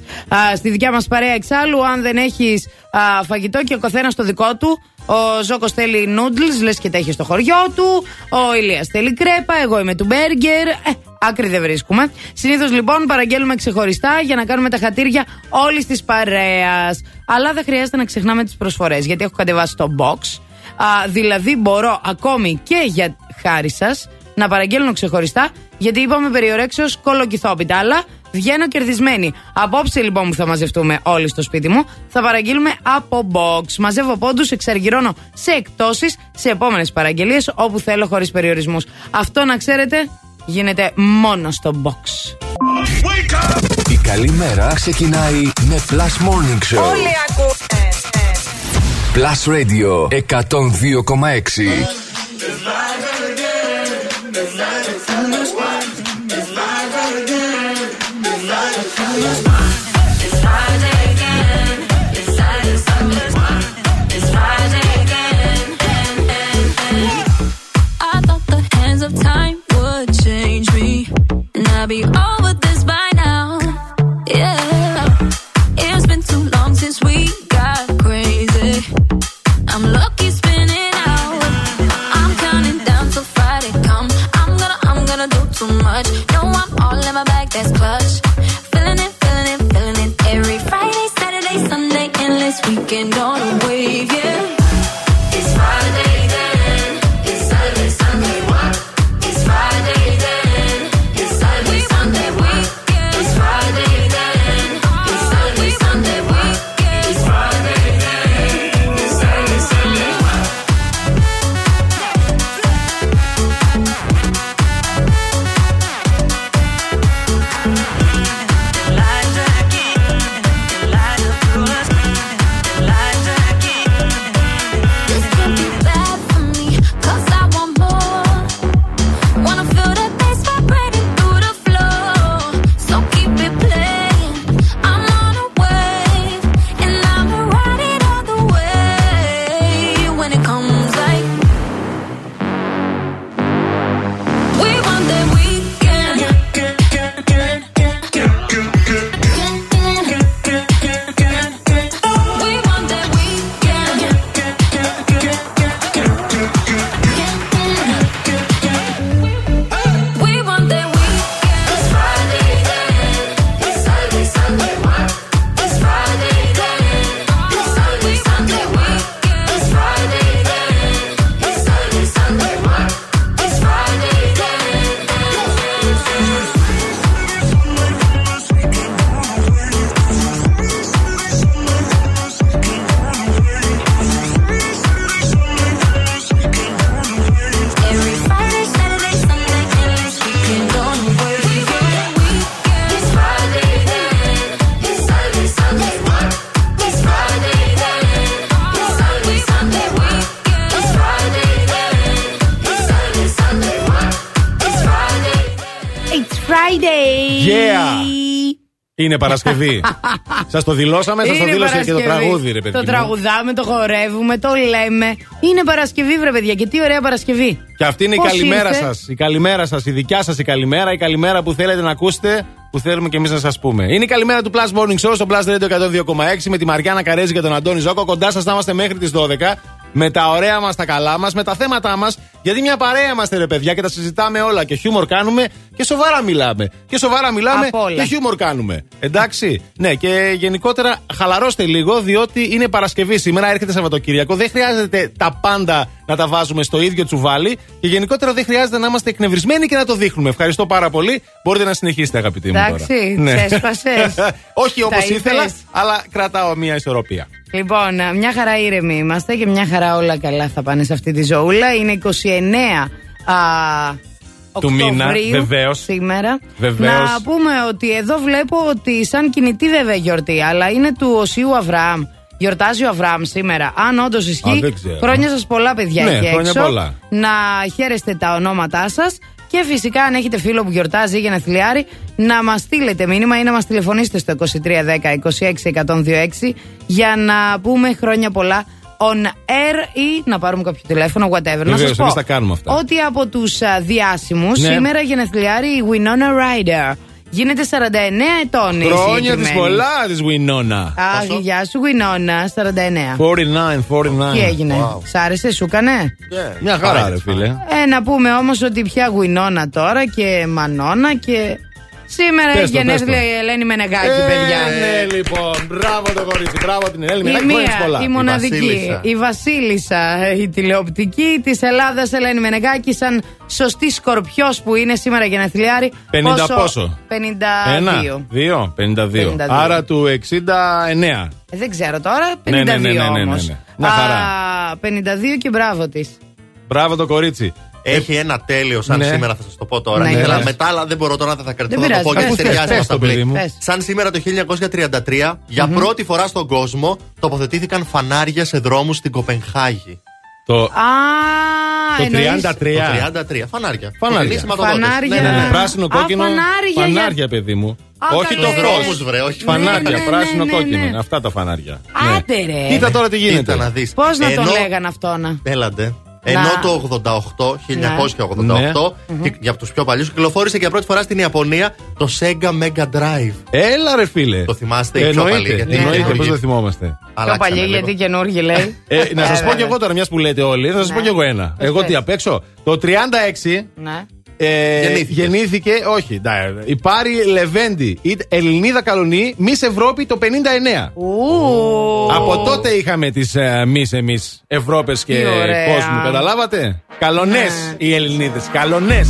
Στη δικιά μας παρέα εξάλλου, αν δεν έχεις α, φαγητό και ο καθένας το δικό του. Ο Ζώκος θέλει νούντλς, λες και τα έχει στο χωριό του. Ο Ηλίας θέλει κρέπα, εγώ είμαι του μπέργκερ. Ε, άκρη δεν βρίσκουμε. Συνήθως λοιπόν παραγγέλνουμε ξεχωριστά για να κάνουμε τα χατήρια όλης της παρέας. Αλλά δεν χρειάζεται να ξεχνάμε τις προσφορές, γιατί έχω κατεβάσει το box. Α, δηλαδή μπορώ ακόμη και για χάρη σας να παραγγέλνω ξεχωριστά, γιατί είπαμε περιορέξεως κολοκυθόπιτα, αλλά βγαίνω κερδισμένη. Απόψε λοιπόν που θα μαζευτούμε όλοι στο σπίτι μου, θα παραγγείλουμε από Box. Μαζεύω πόντους, εξαργυρώνω σε εκτόσεις, σε επόμενες παραγγελίες, όπου θέλω χωρίς περιορισμούς. Αυτό να ξέρετε, γίνεται μόνο στο Box. Η καλή μέρα ξεκινάει με Plus Morning Show. Όλοι ακούτε. Plus Radio εκατόν δύο κόμμα έξι. Be over this by now, yeah. It's been too long since we got crazy. I'm lucky spinning out. I'm counting down till Friday come. I'm gonna, I'm gonna do too much. No, I'm all in my bag, that's clutch. Feeling it, feeling it, feeling it. Every Friday, Saturday, Sunday, endless weekend on a wave, yeah. Είναι Παρασκευή. Σας το δηλώσαμε, σας το δήλωσε και το τραγούδι, ρε παιδιά. Το τραγουδάμε, το χορεύουμε, το λέμε. Είναι Παρασκευή, βρε παιδιά, και τι ωραία Παρασκευή. Και αυτή είναι η καλημέρα σας. Η καλημέρα σας, η δικιά σας η καλημέρα, η καλημέρα που θέλετε να ακούσετε, που θέλουμε και εμείς να σας πούμε. Είναι η καλημέρα του Plus Morning Show στο Plus Radio εκατόν δύο κόμμα έξι με τη Μαριάννα Καρέζη και τον Αντώνη Ζόκο. Κοντά σας θα είμαστε μέχρι τις δώδεκα. με τα ωραία μας, τα καλά μας, με τα θέματα μας. Γιατί μια παρέα είμαστε, ρε παιδιά, και τα συζητάμε όλα. Και χιούμορ κάνουμε και σοβαρά μιλάμε. Και σοβαρά μιλάμε και χιούμορ κάνουμε. Εντάξει. Ναι, και γενικότερα χαλαρώστε λίγο, διότι είναι Παρασκευή σήμερα, έρχεται Σαββατοκύριακο. Δεν χρειάζεται τα πάντα να τα βάζουμε στο ίδιο τσουβάλι. Και γενικότερα δεν χρειάζεται να είμαστε εκνευρισμένοι και να το δείχνουμε. Ευχαριστώ πάρα πολύ. Μπορείτε να συνεχίσετε, αγαπητοί μου. Εντάξει, ξέσπασες. Όχι όπως ήθελα, αλλά κρατάω μια ισορροπία. Λοιπόν, μια χαρά ήρεμοι είμαστε και μια χαρά όλα καλά θα πάνε σε αυτή τη ζωούλα. Είναι είκοσι εννέα α, του μήνα, βεβαίως. Σήμερα. Βεβαίως. Να πούμε ότι εδώ βλέπω ότι σαν κινητή βέβαια γιορτή, αλλά είναι του Οσίου Αβραάμ. Γιορτάζει ο Αβραάμ σήμερα. Αν όντως ισχύει, α, χρόνια σας πολλά, παιδιά, ναι, εκεί έξω. Πολλά. Να χαίρεστε τα ονόματά σας. Και φυσικά, αν έχετε φίλο που γιορτάζει ή γενεθλιάρη, να μας στείλετε μήνυμα ή να μας τηλεφωνήσετε στο δύο τρία ένα μηδέν είκοσι έξι εκατόν είκοσι έξι για να πούμε χρόνια πολλά on air ή να πάρουμε κάποιο τηλέφωνο, whatever. Βεβαίως, να σας πω τα κάνουμε αυτά. Ότι από τους α, διάσημους, ναι, σήμερα γενεθλιάρη η Winona Ryder. Γίνεται σαράντα εννέα ετών. Χρόνια της πολλά της Winona. Αχ, γεια σου Winona, σαράντα εννέα. σαράντα εννέα, σαράντα εννέα. Τι έγινε, wow. Σ' άρεσε, σου έκανε? Yeah. Μια χαρά, ρε φίλε. Ε, να πούμε όμως ότι πια Winona τώρα και Μανώνα και... Σήμερα έχει γενέθλια η Ελένη Μενεγάκη, ε, παιδιά. Ναι, λοιπόν, μπράβο το κορίτσι, μπράβο την Ελένη Μενεγάκη. Η μία, η μοναδική, η Βασίλισσα, η, βασίλισσα, η τηλεοπτική της Ελλάδας, Ελένη Μενεγάκη, σαν σωστή Σκορπιός που είναι σήμερα γενεθλιάρη. πενήντα πόσο? πενήντα δύο. πενήντα δύο. Άρα του εξήντα εννέα. Δεν ξέρω τώρα, πενήντα δύο ναι, ναι, ναι, ναι, ναι, όμως. Ναι, ναι, ναι. Α, πενήντα δύο και μπράβο της. Μπράβο το κορίτσι. Έχει ένα τέλειο σαν, ναι, σήμερα, θα σας το πω τώρα. Ναι, ναι. Μετά, αλλά δεν μπορώ τώρα να θα, θα κρατήσω να το πω γιατί ταιριάζει στα πλέον. Σαν σήμερα το χίλια εννιακόσια τριάντα τρία, mm-hmm, για πρώτη φορά στον κόσμο τοποθετήθηκαν φανάρια σε δρόμους στην Κοπενχάγη. Το, ah, το εννοείς... τριάντα τρία. Το τριάντα τρία. Φανάρια. Φανάρια. Φανάρια. Ναι, ναι, ναι. Πράσινο, κόκκινο. Α, φανάρια, φανάρια για... παιδί μου. Α, όχι το δρόμους, βρε. Όχι. Φανάρια. Ναι, ναι, πράσινο, ναι, ναι, κόκκινο. Ναι. Αυτά τα φανάρια. Άντε, ρε. Κοίτα τώρα τι γίνεται. Πώς να το λέγανε αυτό να. Έλαντε. Ενώ το ογδόντα οκτώ, χίλια εννιακόσια ογδόντα οκτώ, ναι, και για τους πιο παλιούς, κυκλοφόρησε για πρώτη φορά στην Ιαπωνία το Sega Mega Drive. Έλα, ρε φίλε. Το θυμάστε? Εννοείται. Εννοείται. Πώς το θυμόμαστε. Πιο παλιοί, γιατί καινούργοι λέει. Ε, να σας πω κι εγώ τώρα, μια που λέτε όλοι, να σας, ναι, πω κι εγώ ένα. Πώς εγώ, τι απ' έξω. Το τριάντα έξι. Ναι. Ε, γεννήθηκε. γεννήθηκε, όχι, ναι, η Πάρη Λεβέντη, η Ελληνίδα Καλονή, Miss Ευρώπη το πενήντα εννέα. Ου. Από τότε είχαμε τις ε, Miss εμείς Ευρώπες και κόσμου, καταλάβατε. Καλονές, ναι, οι Ελληνίδες, καλονές.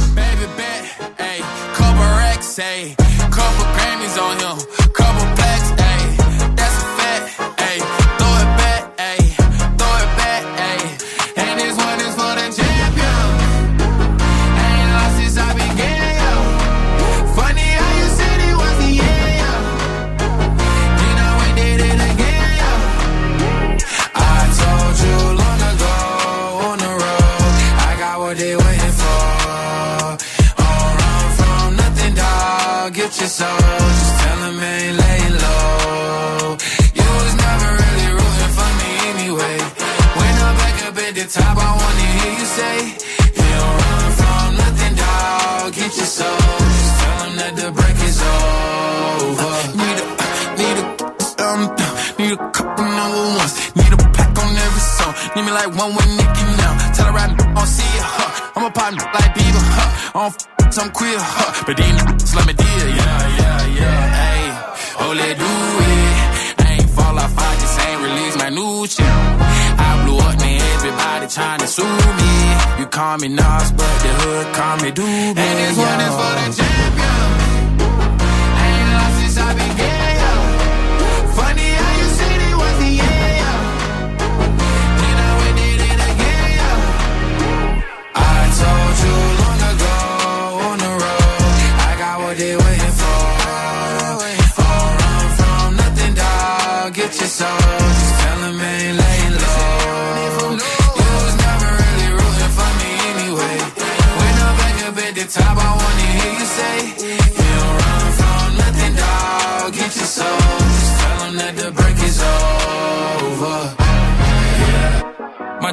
Your soul, just tell them I ain't laying low. You was never really rooting for me anyway. When I'm back up at the top, I wanna hear you say, you don't run from nothing, dog. Get your soul, just tell them that the break is over. Need a, need a, um, need a couple number ones. Need a pack on every song. Need me like one with Nicky now. Tell her I don't see ya, huh? I'm a pop like Bieber, huh? I don't f- I'm queer, huh? But these niggas let me deal, yeah, yeah, yeah. Ayy, oh, let's do it. I ain't fall off, I just ain't release my new shit. I blew up, man, everybody trying to sue me. You call me Nas, but the hood call me Doobie. And this one is for the champion. I ain't lost since I began, yo. Funny how you said it was the end, yo. Then I went did it again, yo. I told you long ago. They waiting for, all run from nothing, dog. Get your soul, just tell them I ain't laying low. You was never really rooting for me anyway. When I'm back up at the top, I wanna hear you say, you don't run from nothing, dog. Get your soul, just tell them that the break is over. Yeah. My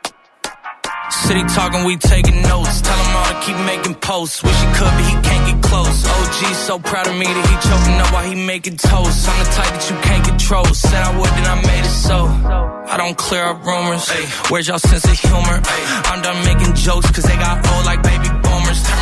City talking, we taking notes. Tell him all to keep making posts. Wish he could, but he can't get close. O G's so proud of me that he choking up while he making toast. I'm the type that you can't control. Said I would, then I made it so. I don't clear up rumors. Ay, where's y'all sense of humor? Ay, I'm done making jokes, cause they got old like baby boomers. Turn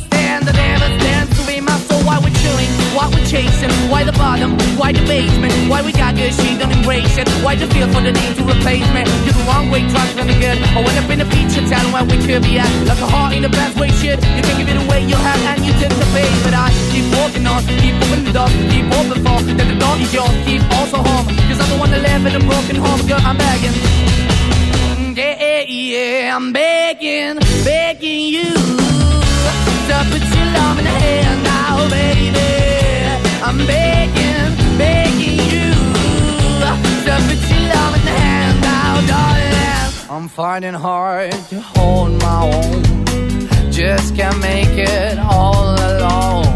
stand, I never stand to be my soul. Why we're chilling? Why we're chasing? Why the bottom? Why the basement? Why we got good, she don't embrace it? Why the feel for the need to replace me? You're the wrong way, trying to be good. I went up in a feature town where we could be at. Like a heart in the best way, shit. You can give it away, you have, and you tend to pay. But I keep walking on, keep moving the dust, keep open for that the dog is yours, keep also home. Cause I'm the one that live in a broken home, girl, I'm begging. Yeah, yeah, yeah, I'm begging, begging you to put your love in the hand now, baby. I'm begging, begging you to put your love in the hand now, darling. I'm finding hard to hold my own, just can't make it all alone.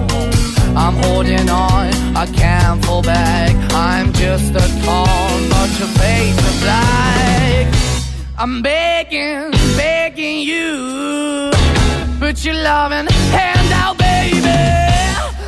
I'm holding on, I can't fall back, I'm just a call, but your face is black. I'm begging, begging you, put your loving hand out, baby.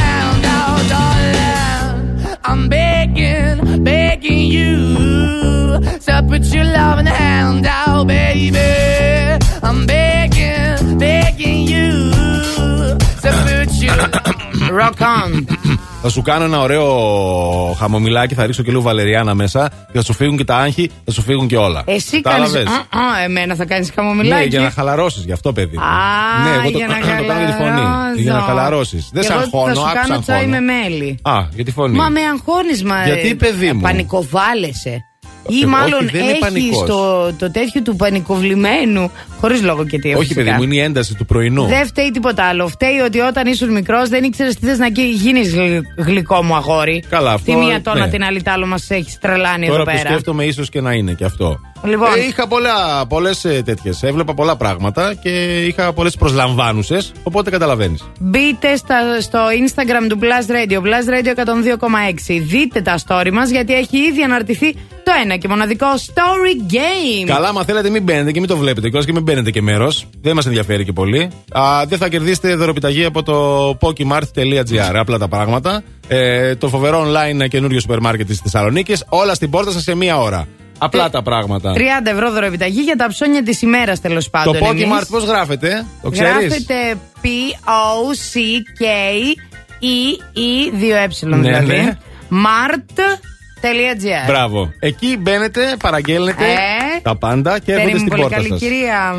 hand out, darling. I'm begging, begging you to put your loving hand out, baby. I'm begging, begging you to put you rock on. Θα σου κάνω ένα ωραίο χαμομηλάκι, θα ρίξω και λίγο βαλεριάνα μέσα και θα σου φύγουν και τα άγχη, θα σου φύγουν και όλα. Εσύ κάνεις. Α, α, εμένα θα κάνεις χαμομηλάκι. Ναι, για να χαλαρώσεις, γι' αυτό παιδί. Α, ναι, εγώ για το, να το, το κάνω για τη φωνή. Για να χαλαρώσεις. Δεν σ' αγχώνω, άκουσα. Θα σου κάνω τσάι με μέλι. Α, για τη φωνή. Μα με αγχώνεις, μα. Γιατί παιδί μου. Πανικοβάλλεσαι. Ή ε, μάλλον έχει το, το τέτοιο του πανικοβλημένου. Χωρίς λόγο και τι. Όχι, παιδί μου, είναι η ένταση του πρωινού. Δεν φταίει τίποτα άλλο. Φταίει ότι όταν ήσουν μικρός δεν ήξερες τι θες να γίνεις, γλυκό μου αγόρι. Καλά, αυτό. Τη μία τόνα, ναι, την άλλη, τ' άλλο μας έχεις τρελάνει τώρα εδώ πέρα. Τώρα σκέφτομαι, ίσως και να είναι και αυτό. Λοιπόν. Ε, είχα πολλά, πολλές τέτοιες. Έβλεπα πολλά πράγματα και είχα πολλές προσλαμβάνουσες. Οπότε καταλαβαίνεις. Μπείτε στα, στο Instagram του Plus Radio, Plus Radio εκατόν δύο κόμμα έξι. Δείτε τα story μας γιατί έχει ήδη αναρτηθεί το ένα και μοναδικό story game. Καλά, μα θέλετε, μην μπαίνετε και μην το βλέπετε κιόλας και μην μπαίνετε και μέρος. Δεν μας ενδιαφέρει και πολύ. Α, δεν θα κερδίσετε δωροπιταγή από το pocket mart τελεία gr. Απλά τα πράγματα. Ε, το φοβερό online καινούριο σούπερ μάρκετ της Θεσσαλονίκης. Όλα στην πόρτα σας σε μία ώρα. Απλά τα πράγματα. τριάντα ευρώ δωρεοεπιταγή για τα ψώνια της ημέρας, τέλος πάντων. Το Pocket Mart πώς γράφεται, το ξέρεις? Γράφεται P-O-C-K-E-E-δύο ε, δηλαδή. Ναι, ναι. mart τελεία gr. Μπράβο. Εκεί μπαίνετε, παραγγέλνετε ε, τα πάντα και έρχονται στην πόρτα σας.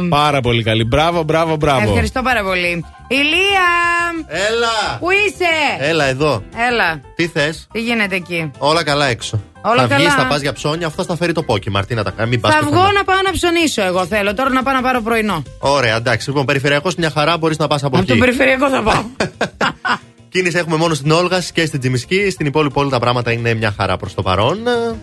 Πάρα πολύ καλή. Μπράβο, μπράβο, μπράβο. Ευχαριστώ πάρα πολύ. Ηλία! Έλα! Πού είσαι? Έλα εδώ. Έλα. Τι θες? Τι γίνεται εκεί? Όλα καλά έξω. Όλα θα βγεις, θα πας για ψώνια, αυτό θα φέρει το Pocket Mart. Να τα... μην πας. Θα βγω να πάω να ψωνίσω. Εγώ θέλω τώρα να πάω να πάρω πρωινό. Ωραία, εντάξει. Λοιπόν, περιφερειακός μια χαρά, μπορείς να πας από, από εκεί. Από το περιφερειακό θα πάω. Κίνηση έχουμε μόνο στην Όλγας και στην Τσιμισκή. Στην υπόλοιπη όλα τα πράγματα είναι μια χαρά προς το παρόν.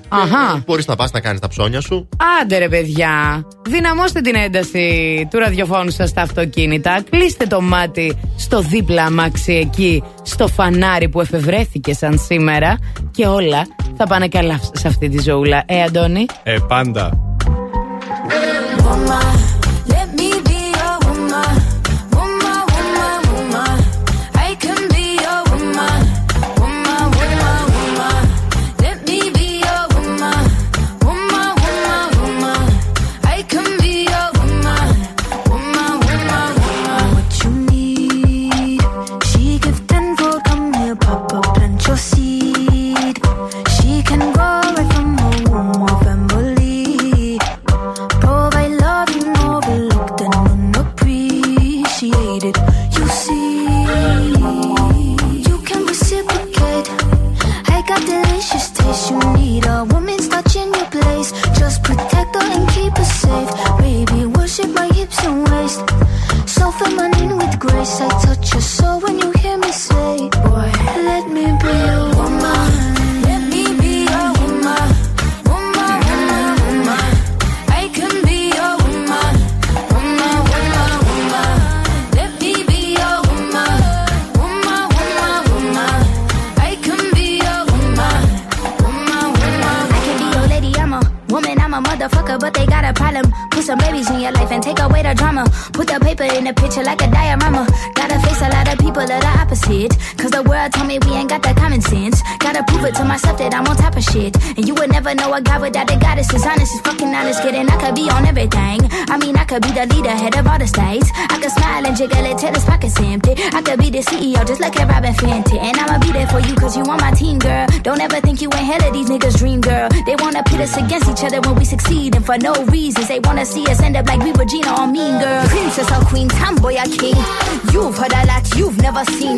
Αχα. Μπορείς να πας να κάνεις τα ψώνια σου. Άντε ρε παιδιά, δυναμώστε την ένταση του ραδιοφώνου σας στα αυτοκίνητα. Κλείστε το μάτι στο δίπλα αμάξι εκεί, στο φανάρι που εφευρέθηκε σαν σήμερα. Και όλα θα πάνε καλά σε αυτή τη ζωούλα. Ε, Αντώνη. Ε, πάντα. For no reasons, they wanna see us end up like we were Gina or Mean Girl. Princess or queen, tomboy or king. You've heard a lot, you've never seen.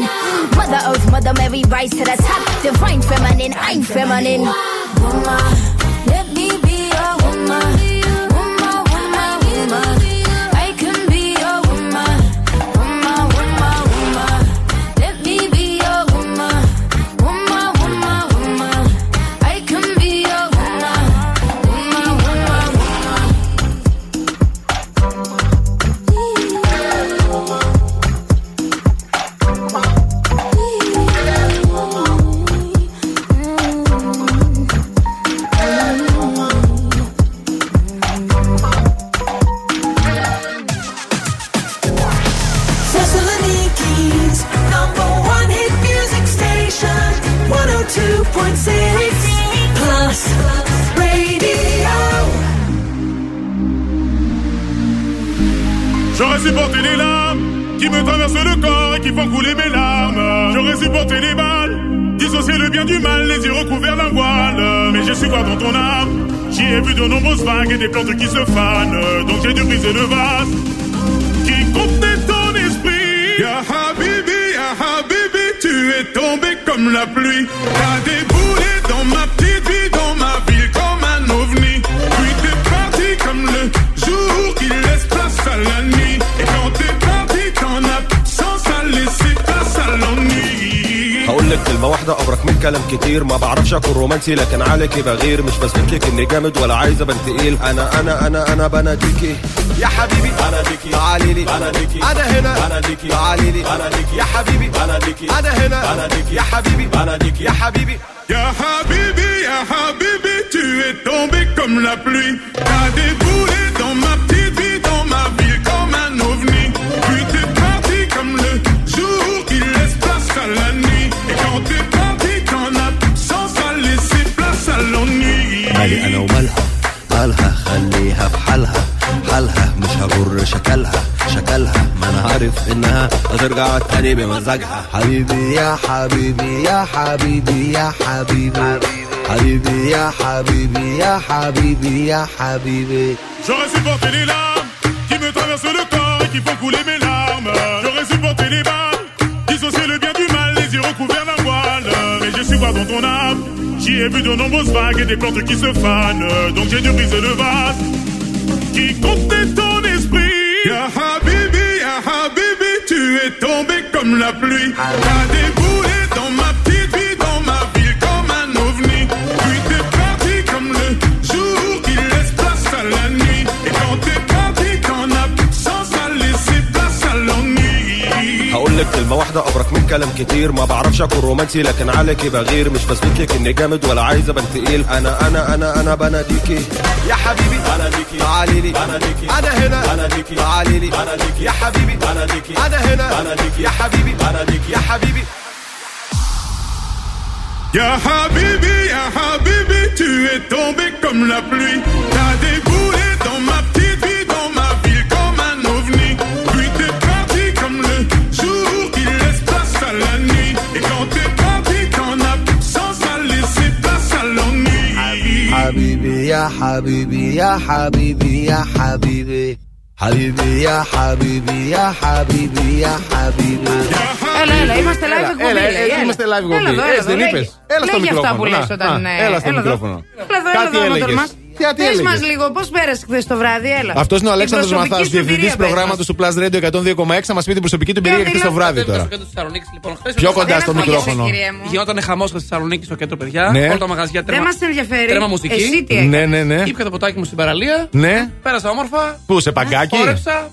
Mother Earth, Mother Mary, rise to the top. Divine feminine, I'm feminine. Woman, let me be a woman. Woman, woman, woman. I can be a woman. Woman, woman, woman. Let me be a woman. Woman, woman, woman. I can be a woman. Woman, woman. J'aurais supporté les larmes qui me traversent le corps et qui font couler mes larmes. J'aurais supporté les balles qui dissocier le bien du mal, les yeux recouverts d'un voile. Mais je suis quoi dans ton âme? J'y ai vu de nombreuses vagues et des plantes qui se fanent. Donc j'ai dû briser le vase qui contenait ton esprit. Ya habibi, ya habibi, tu es tombé comme la pluie. T'as déboulé dans ma petite vie, dans ma ville comme un ovni. Puis t'es parti comme le jour qui laisse place à la nuit. Et quand t'es parti, t'en absence à laisser place à l'ennui. هقولك كلمة واحدة أبرك من كلام كتير, ما بعرفش أكون رومانسي لكن عليكي بغير, مش بثبتلك إني جامد ولا عايز أبان تقيل. أنا أنا أنا أنا بناديكي يا حبيبي, بناديكي تعالي لي, بناديكي أنا هنا, بناديكي تعالي لي, بناديكي يا حبيبي, بناديكي أنا هنا, بناديكي يا حبيبي, بناديكي يا حبيبي يا حبيبي يا حبيبي tu es tombé comme la pluie, t'as déboulé dans ma petite vie, dans ma ville comme un ovni, puis t'es parti comme le jour qui laisse place à la nuit. علي أنا ومالها مالها, خليها في حالها حالها, مش هغر شكلها شكلها, ما أنا عارف إنها هترجع تاني بمزاجها. حبيبي يا حبيبي يا حبيبي يا حبيبي حبيبي يا حبيبي يا حبيبي يا حبيبي. J'aurais supporté les larmes qui me traversent le corps et qui font couler mes larmes. J'aurais supporté les balles, dissocier le bien du mal, les yeux recouverts d'un voile. Mais je suis quoi dans ton âme? J'y ai vu de nombreuses vagues et des plantes qui se fanent. Donc j'ai dû briser le vase qui contenait ton esprit. Ya habibi, ya habibi, tu es tombé comme la pluie. T'as déboulé dans ma petite vie, dans ma ville comme un ovni. Puis t'es parti comme le jour qui laisse place à la nuit. Et quand t'es parti, t'en absence a laissé place à l'ennui. هقولك كلمة واحدة أبرك من كلام كتير, ما بعرفش أكون رومانسي لكن عليكي بغير, مش بثبتلك إني جامد ولا عايز أبان تقيل. أنا أنا أنا أنا بناديكي يا حبيبي, بناديكي تعالي لي, بناديكي أنا هنا, بناديكي تعالي لي, بناديكي يا حبيبي, بناديكي أنا هنا, بناديكي يا حبيبي, بناديكي يا حبيبي يا حبيبي يا حبيبي tu es tombé comme la pluie, t'as déboulé dans ma petite vie, dans ma ville comme un ovni, puis t'es parti comme le jour qui laisse place à la nuit, et quand t'es parti t'en absence a laissé place à l'ennui. حبيبي يا حبيبي يا حبيبي يا حبيبي حبيبي يا حبيبي يا حبيبي يا حبيبي. Έλα, έλα, είμαστε live εκπομπή. Έλα, έλα, είμαστε live εκπομπή. Έτσι δεν είπες? Έλα στο μικρόφωνο. Έλα στο μικρόφωνο. Κάτι έλεγες. Πες μας λίγο, πώς πέρασε χθες το βράδυ, έλα. Αυτός είναι ο Αλέξανδρος Μαθάς, διευθυντής προγράμματος του Plus Radio εκατόν δύο κόμμα έξι. Θα μας πει την προσωπική του εμπειρία χθες το βράδυ τώρα. Πιο κοντά στο μικρόφωνο. Γινόταν χαμός στη Θεσσαλονίκη στο κέντρο, παιδιά. Όλα τα μαγαζιά τρέμα μουσική. Ναι, ναι, ναι. Ήπια το ποτάκι μου στην παραλία. Ναι. Πέρασα όμορφα. Πού, σε παγκάκι. Χόρεψα.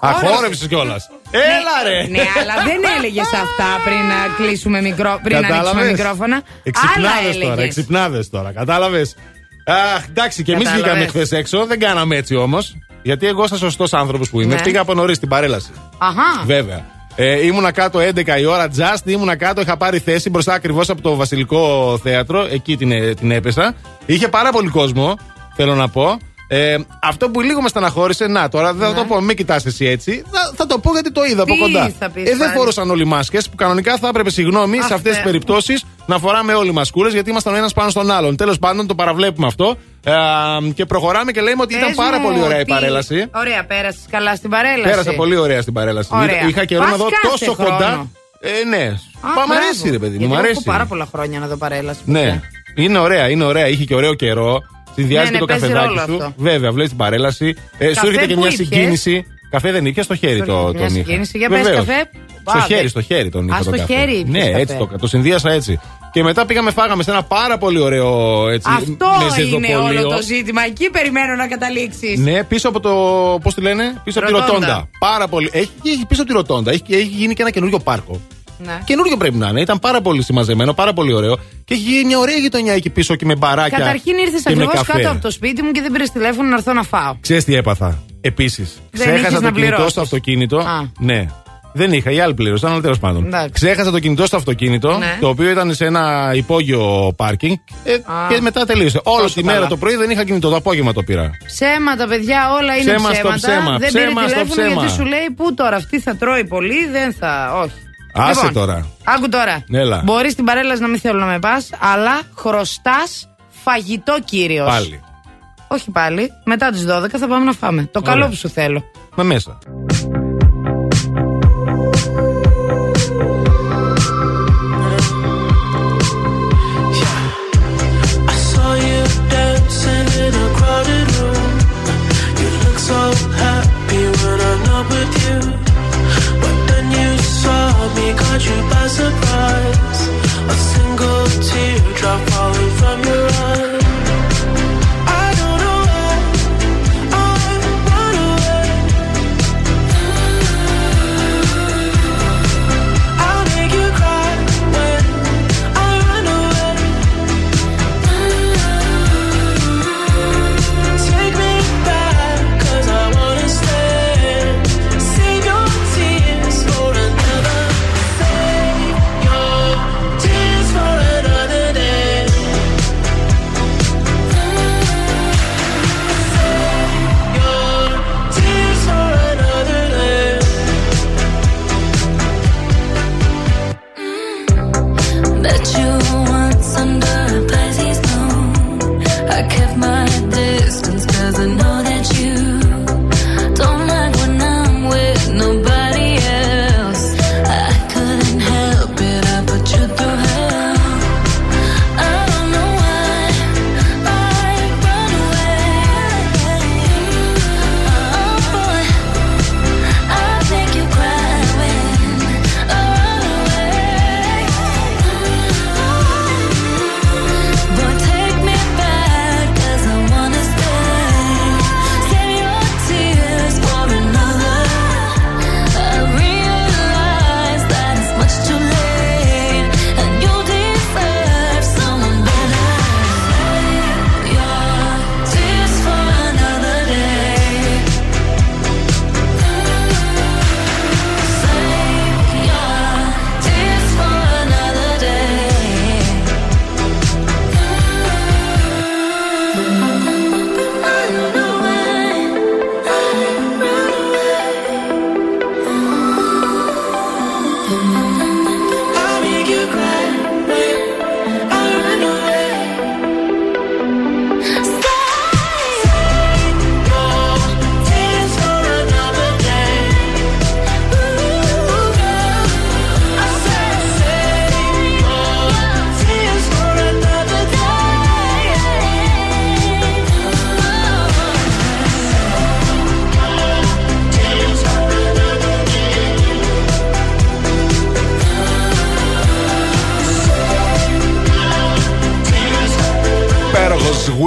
Αχόρεψες κιόλας. Έλα ρε! Ναι, αλλά δεν έλεγες αυτά πριν να κλείσουμε μικρόφωνα. Εξυπνάδες τώρα, κατάλαβες. Αχ, εντάξει, και εμείς βγήκαμε χθες έξω, δεν κάναμε έτσι όμως. Γιατί εγώ, σαν σωστός άνθρωπος που είμαι, ναι, πήγα από νωρίς την παρέλαση. Αχα. Βέβαια. Ε, ήμουνα κάτω έντεκα η ώρα, just ήμουνα κάτω, είχα πάρει θέση μπροστά ακριβώς από το Βασιλικό Θέατρο, εκεί την, την έπεσα. Είχε πάρα πολύ κόσμο, θέλω να πω. Ε, αυτό που λίγο με στεναχώρησε, να τώρα δεν θα ναι. το πω, μην κοιτάς εσύ έτσι. Θα, θα το πω γιατί το είδα τι από κοντά. Πεις, ε, δεν φορούσαν όλοι μάσκες που κανονικά θα έπρεπε, συγγνώμη, Αχ, σε αυτές τις περιπτώσεις να φοράμε όλοι μασκούρες γιατί ήμασταν ο ένας πάνω στον άλλον. Τέλος πάντων, το παραβλέπουμε αυτό. Ε, και προχωράμε και λέμε ότι Πες ήταν πάρα μου, πολύ ωραία τι... η παρέλαση. Ωραία, πέρασες καλά στην παρέλαση. Πέρασα πολύ ωραία στην παρέλαση. Ωραία. Είχα καιρό να δω τόσο χρόνο. κοντά. Ε, ναι. Μου αρέσει, ρε παιδί μου. Έχω πάρα πολλά χρόνια να δω παρέλαση. Ναι, είναι ωραία, είναι ωραία. Είχε και ωραίο καιρό. Συνδυάζει ναι, και ναι, το καφεδάκι σου. Αυτό. Βέβαια, βλέπει την παρέλαση. Ε, σου έρχεται και μια ήπιες. συγκίνηση. Καφέ δεν είχε, στο χέρι το είχα. Συγκίνηση, για πες καφέ. Στο Ά, χέρι, δε... στο χέρι τον είχα. Το καφέ. Χέρι, ναι, έτσι το, το συνδύασα έτσι. Και μετά πήγαμε, φάγαμε σε ένα πάρα πολύ ωραίο έτσι. Αυτό είναι όλο το ζήτημα. Εκεί περιμένω να καταλήξεις. Ναι, πίσω από το. Πώς τη λένε, πίσω από τη ροτόντα. Πάρα πολύ. Έχει πίσω από τη ροτόντα. Έχει γίνει και ένα καινούριο πάρκο. Ναι. Καινούριο πρέπει να είναι. Ήταν πάρα πολύ συμμαζεμένο, πάρα πολύ ωραίο. Και έχει γίνει μια ωραία γειτονιά εκεί πίσω και με μπαράκια. Καταρχήν ήρθες ακριβώς κάτω από το σπίτι μου και δεν πήρε τηλέφωνο να έρθω να φάω. Ξέρεις τι έπαθα. Επίσης, ξέχασα το κινητό στο αυτοκίνητο. Α. Ναι. Δεν είχα, οι άλλοι πλήρωσαν, αλλά τέλος πάντων. Εντάξει. Ξέχασα το κινητό στο αυτοκίνητο, ναι, το οποίο ήταν σε ένα υπόγειο πάρκινγκ. Ε, και μετά τελείωσε. Όλη τη μέρα το πρωί δεν είχα κινητό, το απόγευμα το πήρα. Ψέματα, παιδιά, όλα είναι ψέματα. Ψέμα στο ψέμα. Δεν πήρε τηλέφωνο γιατί σου λέει πού τώρα αυτή θα τρώει πολύ, δεν θα. Όχι. Άσε λοιπόν, τώρα. Άκου τώρα. Έλα. Μπορείς την παρέλα να μην θέλω να με πας, αλλά χρωστάς φαγητό κύριος. Πάλι. Όχι πάλι. Μετά τις δώδεκα θα πάμε να φάμε. Το Ωραία. Καλό που σου θέλω. Με μέσα. Caught you by surprise, a single teardrop falling from your eye. I don't know why I run away. I'll make you cry when I run away. Take me back, 'cause I wanna stay. See your tears rolling down the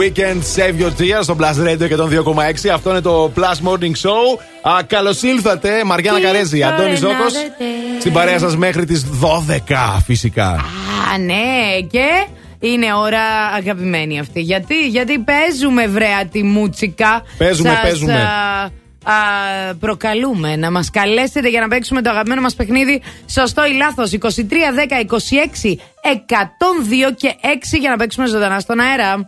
Weekend Save Your Tears στο Plus Radio και τον δύο κόμμα έξι. Αυτό είναι το Plus Morning Show. Καλώς ήλθατε, Μαριάννα Καρέζη, Αντώνης Ζώκος. Στην παρέα σας μέχρι τις δώδεκα φυσικά. Α, ναι, και είναι ώρα αγαπημένη αυτή. Γιατί, γιατί παίζουμε βρέα τη μούτσικα. Παίζουμε, σας, παίζουμε. Α, α, προκαλούμε να μας καλέσετε για να παίξουμε το αγαπημένο μας παιχνίδι. Σωστό ή λάθος? είκοσι τρία, δέκα, είκοσι έξι, εκατόν δύο και έξι για να παίξουμε ζωντανά στον αέρα.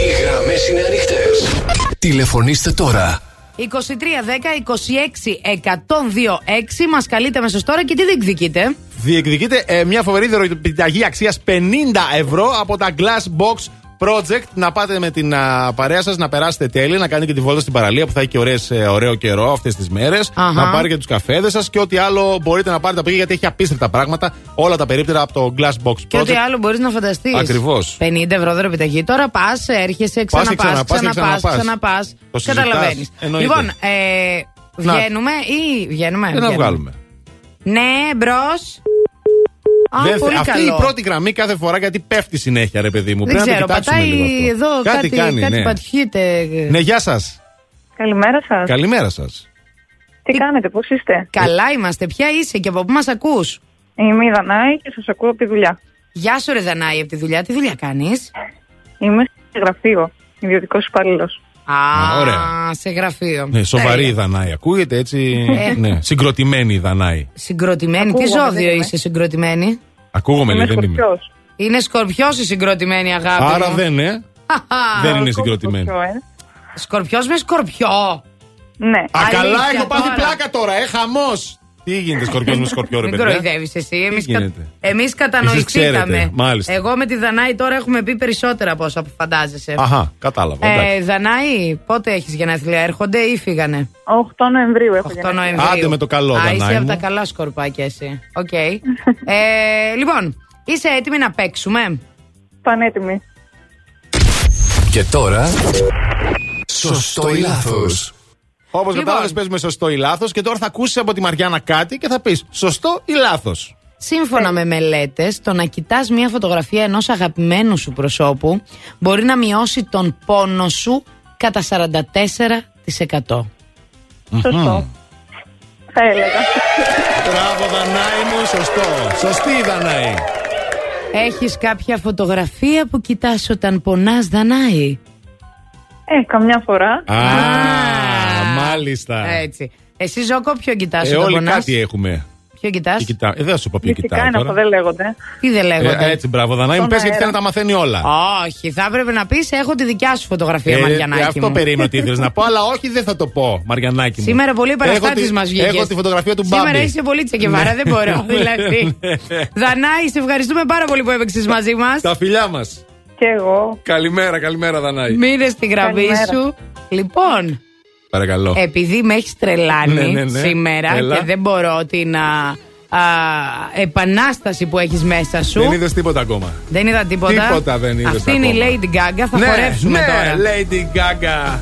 Οι γραμμές είναι ανοιχτές. Τηλεφωνήστε τώρα. είκοσι τρία, δέκα, είκοσι έξι, εκατόν δύο, έξι. Μας καλείτε μέσω τώρα και τι διεκδικείτε? Διεκδικείτε ε, μια φοβερή δωρεοπιταγή αξίας πενήντα ευρώ από τα Glass Box Project. Να πάτε με την α, παρέα σας, να περάσετε τέλεια, να κάνετε και τη βόλτα στην παραλία που θα έχει και ωραίες, ε, ωραίο καιρό αυτές τις μέρες. Uh-huh. Να πάρετε τους καφέδες σας και ό,τι άλλο μπορείτε να πάρετε από εκεί, γιατί έχει απίστευτα πράγματα. Όλα τα περίπτερα από το Glass Box Project. Και ό,τι άλλο μπορείς να φανταστείς. Ακριβώς. πενήντα ευρώ δωρεπιταγή. Τώρα πας, έρχεσαι, ξαναπάς, ξαναπάς, ξαναπάς. Καταλαβαίνεις. Λοιπόν, ε, βγαίνουμε ή βγαίνουμε. Δεν να βγάλουμε. Ναι, μπρος. Α, δεν, αυτή καλό. Η πρώτη γραμμή κάθε φορά, γιατί πέφτει συνέχεια, ρε παιδί μου. Δεν πρέπει ξέρω, να το κοιτάξουμε λίγο αυτό. Εδώ κάτι, κάτι κάνει, κάτι ναι. Πατιχείτε. Ναι, γεια σας. Καλημέρα σας. Καλημέρα σας. Τι, Τι κάνετε, πώς είστε? Καλά είμαστε, ποια είσαι και από πού μας ακούς? Είμαι η Δανάη και σας ακούω από τη δουλειά. Γεια σου ρε Δανάη, από τη δουλειά, τι δουλειά κάνεις? Είμαι σε γραφείο, ιδιωτικός υπάλληλος. Α, α σε γραφείο. Ναι, σοβαρή η Δανάη. Ακούγεται έτσι. Ε. Ναι. Συγκροτημένη η Δανάη. Συγκροτημένη. Ακούγομαι, τι ζώδιο είσαι συγκροτημένη? Ακούγομαι, λέει, δεν είμαι. Είναι σκορπιός η συγκροτημένη, αγάπη. Άρα μου. Δεν, ε. δεν είναι συγκροτημένη. Σκορπιός με σκορπιό. Ναι. Α, αλήθεια, καλά, έχω πάθει πλάκα τώρα, ε. Χαμός. Τι γίνεται Σκορπιός με Σκορπιό, ρε παιδιά. Δεν κοροϊδεύεις εσύ. Εμείς, κα... εμείς κατανοηθήκαμε. Εγώ με τη Δανάη τώρα έχουμε πει περισσότερα από όσα που φαντάζεσαι. Αχα, κατάλαβα. Ε, Δανάη, πότε έχεις γενέθλια, έρχονται ή φύγανε? οκτώ Νοεμβρίου έχω γενέθλια. Άντε με το καλό, Δανάη. Α, είσαι από τα καλά σκορπάκια εσύ. Οκ. Okay. ε, λοιπόν, είσαι έτοιμη να παίξουμε? Πανέτοιμη. Και τώρα. Σωστό ή λάθος. Όπως λοιπόν, κατάλαβες, παίζουμε σωστό ή λάθος. Και τώρα θα ακούσεις από τη Μαριάννα κάτι και θα πεις σωστό ή λάθος. Σύμφωνα ε. με μελέτες, το να κοιτάς μια φωτογραφία ενός αγαπημένου σου προσώπου μπορεί να μειώσει τον πόνο σου κατά σαράντα τέσσερα τοις εκατό. Σωστό. Mm-hmm. Θα έλεγα. Μπράβο, Δανάη μου, σωστό. Σωστή, Δανάη. Έχεις κάποια φωτογραφία που κοιτάς όταν πονάς, Δανάη? Ε, καμιά φορά. Α, Α μάλιστα. Έτσι. Εσύ, Ζόκο, ποιο κοιτάς ε, όταν όλοι πονάς? Κάτι έχουμε. Ποιο κοιτάς? Κοιτά... Ε, δεν θα σου πω ποιο κοιτάω τώρα. Φυσικά είναι, δεν λέγονται. Τι δεν λέγονται? Ε, έτσι, μπράβο, Δανάη. Μου πες γιατί θέλει να τα μαθαίνει όλα. Όχι, θα έπρεπε να πεις έχω τη δικιά σου φωτογραφία, ε, Μαριανάκη. Αυτό περίμενα ότι ήθελες να πω, αλλά όχι, δεν θα το πω, Μαριανάκη μου. Σήμερα πολύ παραστάτης μας βγήκες. Έχω τη φωτογραφία του Μπάμπη. Σήμερα είσαι πολύ τσεκεβάρα, δεν μπορώ. Δηλαδή. Δανάη, σε ευχαριστούμε πάρα πολύ που έπαιξες μαζί μας. Τα φιλιά μας. Και εγώ. Καλημέρα, καλημέρα, Δανάη. Μείνε στη γραμμή σου. Λοιπόν. Παρακαλώ. Επειδή με έχεις τρελάνει ναι, ναι, ναι. σήμερα. Έλα. Και δεν μπορώ την α, α, επανάσταση που έχεις μέσα σου. Δεν είδες τίποτα ακόμα. Δεν είδα τίποτα. Τίποτα δεν είδες. Αυτή είναι ακόμα. Η Lady Gaga. Θα ναι, χορέψουμε ναι, τώρα. Lady Gaga.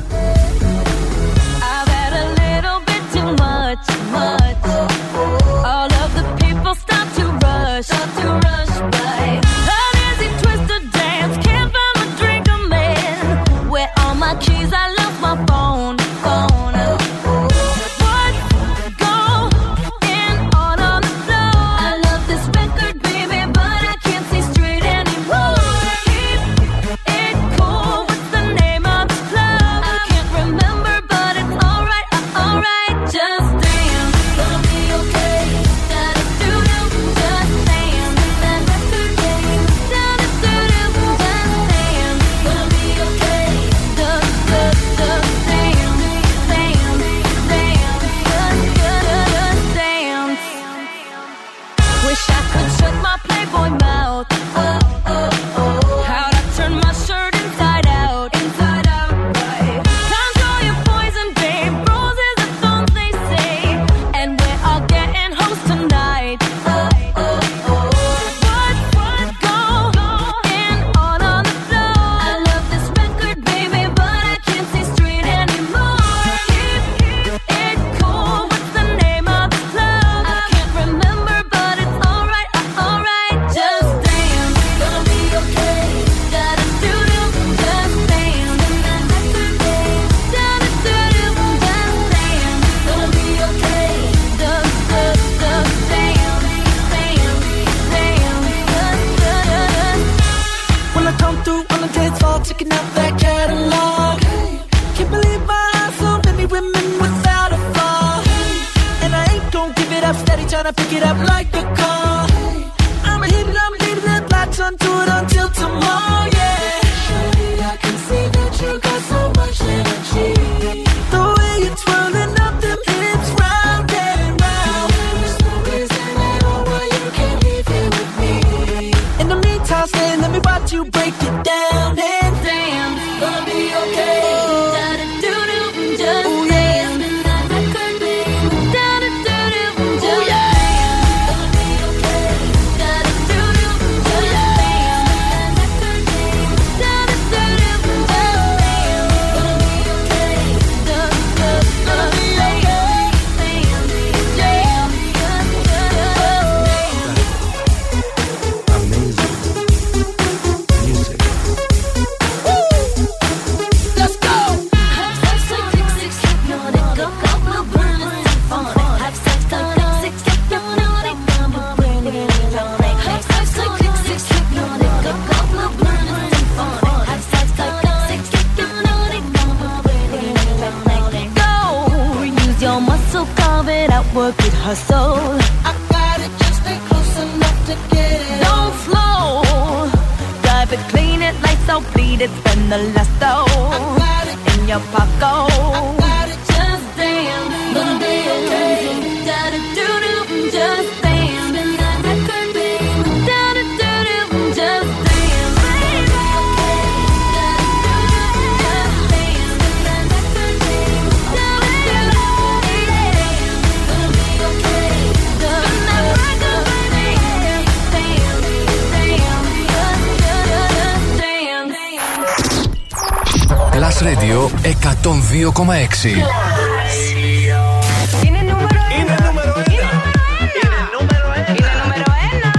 Just damn, gonna be okay. Gotta do do. Plus Radio εκατόν δύο κόμμα έξι. Είναι νούμερο ένα.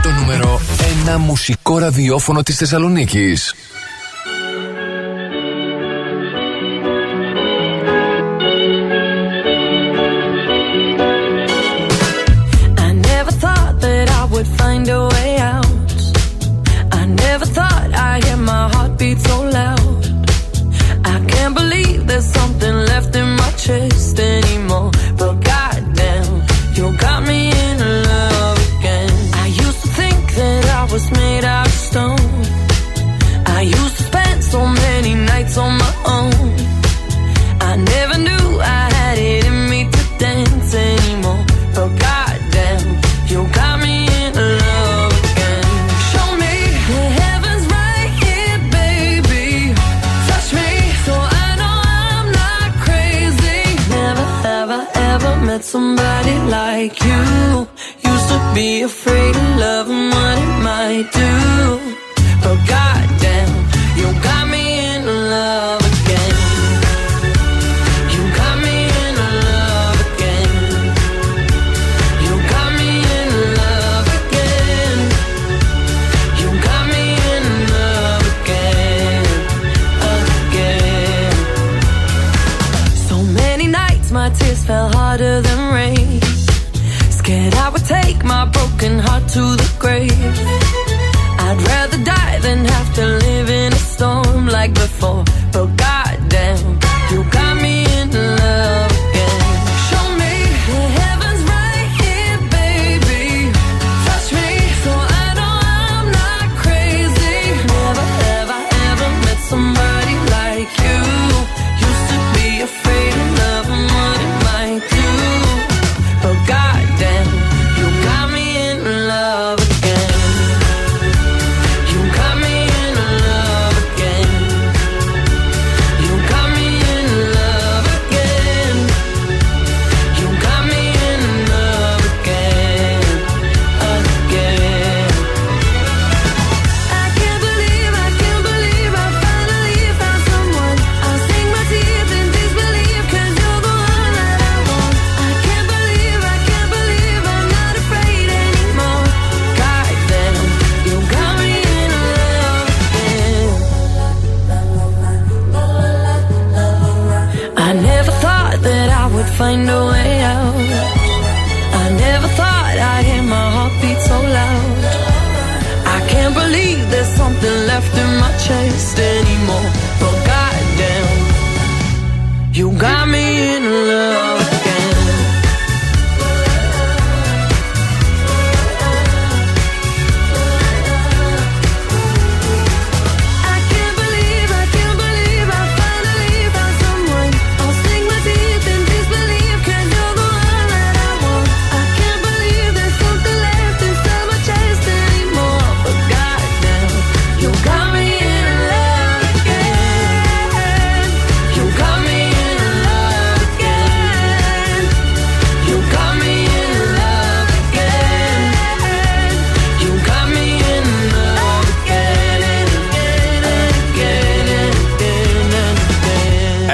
Το νούμερο ένα μουσικό ραδιόφωνο της Θεσσαλονίκης.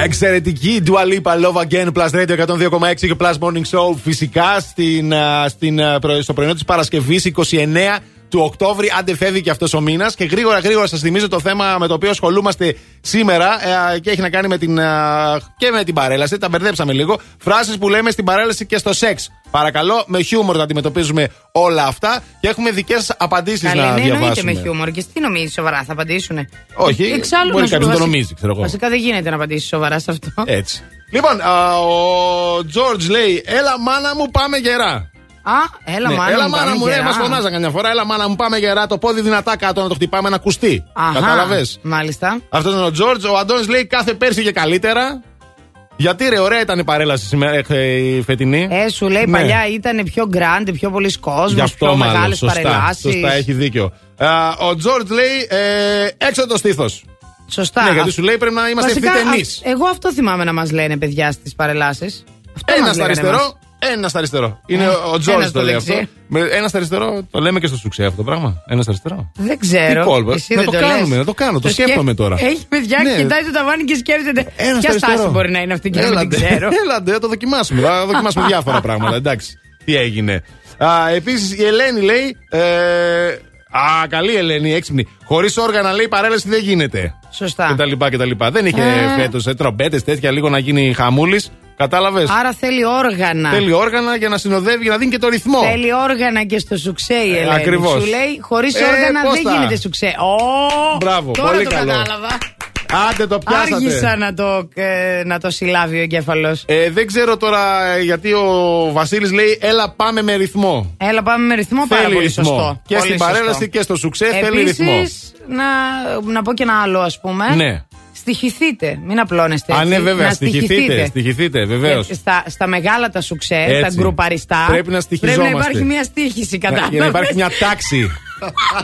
Εξαιρετική Dua Lipa, Love Again, Plus Radio εκατόν δύο κόμμα έξι και Plus Morning Show. Φυσικά στην, στην, στο πρωινό της Παρασκευής είκοσι εννέα του Οκτώβρη. Άντε φεύγει και αυτός ο μήνας. Και γρήγορα γρήγορα σας θυμίζω το θέμα με το οποίο ασχολούμαστε σήμερα ε, και έχει να κάνει με την, ε, και με την παρέλαση. Τα μπερδέψαμε λίγο. Φράσεις που λέμε στην παρέλαση και στο σεξ. Παρακαλώ, με χιούμορ να αντιμετωπίζουμε όλα αυτά και έχουμε δικές σας απαντήσεις να διαβάσουμε. Ναι, εννοείται με χιούμορ. Και τι νομίζεις σοβαρά, θα απαντήσουνε? Όχι, εξάλλου, μπορεί κάποιος να το νομίζει, ξέρω εγώ. Βασικά δεν γίνεται να απαντήσεις σοβαρά σε αυτό. Έτσι. Λοιπόν, α, ο Τζόρτζ λέει: έλα, μάνα μου, πάμε γερά. Α, έλα, ναι, μάνα, έλα, μάνα μου, ναι, μας φωνάζαν καμιά φορά. Έλα, μάνα μου, πάμε γερά. Το πόδι δυνατά κάτω να το χτυπάμε, να ακουστεί. Καταλαβες. Μάλιστα. Αυτό είναι ο Τζόρτζ. Ο Αντώνης λέει: κάθε πέρσι και καλύτερα. Γιατί ρε, ωραία ήταν η παρέλαση σήμερα, η φετινή. Ε, σου λέει ναι. Παλιά ήταν πιο grand, πιο πολλοί κόσμοι, πιο μεγάλες παρελάσεις. Σωστά, έχει δίκιο. Ε, ο Τζόρτζ λέει ε, έξω το στήθος. Σωστά. Ναι, γιατί σου λέει πρέπει να είμαστε ευθύτες εμείς. Εγώ αυτό θυμάμαι να μας λένε παιδιά στις παρελάσεις. Ένα στο αριστερό, Ένα στα αριστερό. Είναι ο Τζόρτζ το λέει αυτό. Ένα στα αριστερό, το λέμε και στο σουξέ αυτό το πράγμα. Ένα στα αριστερό. Δεν ξέρω. Να το κάνουμε, να το κάνω. Το σκέφτομαι τώρα. Έχει παιδιά, κοιτάει το ταβάνι και σκέφτεται. Ποια στάση μπορεί να είναι αυτή και δεν ξέρω. Έλατε, θα το δοκιμάσουμε. Θα δοκιμάσουμε διάφορα πράγματα. Εντάξει. Τι έγινε. Επίσης η Ελένη λέει. Α, καλή Ελένη, έξυπνη. Χωρίς όργανα λέει παρέλαση δεν γίνεται. Σωστά. Και τα λοιπά και τα λοιπά. Δεν είχε φέτος τρομπέτες τέτοια λίγο να γίνει χαμούλης. Κατάλαβες. Άρα θέλει όργανα. Θέλει όργανα για να συνοδεύει, για να δίνει και το ρυθμό. Θέλει όργανα και στο σουξέ η Ελένη. Ακριβώς. Σου λέει χωρίς ε, όργανα δεν θα γίνεται σουξέ. Ω, μπράβο, τώρα πολύ το καλό. Κατάλαβα. Άντε το πιάσατε. Άργησα να το, ε, να το συλλάβει ο εγκέφαλος. Ε, δεν ξέρω τώρα γιατί ο Βασίλης λέει έλα πάμε με ρυθμό. Έλα πάμε με ρυθμό, θέλει πάρα πολύ ρυθμό. Σωστό. Και πολύ στην σωστό. Παρέλαση και στο σουξέ επίσης, θέλει ρυθμό. Επίσης, να, να πω και ένα άλλο ας πούμε. Ναι. Στοιχηθείτε, μην απλώνεστε. Α, ναι, βέβαια, να στοιχηθείτε. Στοιχηθείτε, βεβαίως. Στα, στα μεγάλα τα σουξέ, έτσι, τα γκρουπαριστά. Πρέπει να στοιχιζόμαστε. Πρέπει να υπάρχει μια στοίχηση, κατάλαβες. Για να υπάρχει μια τάξη.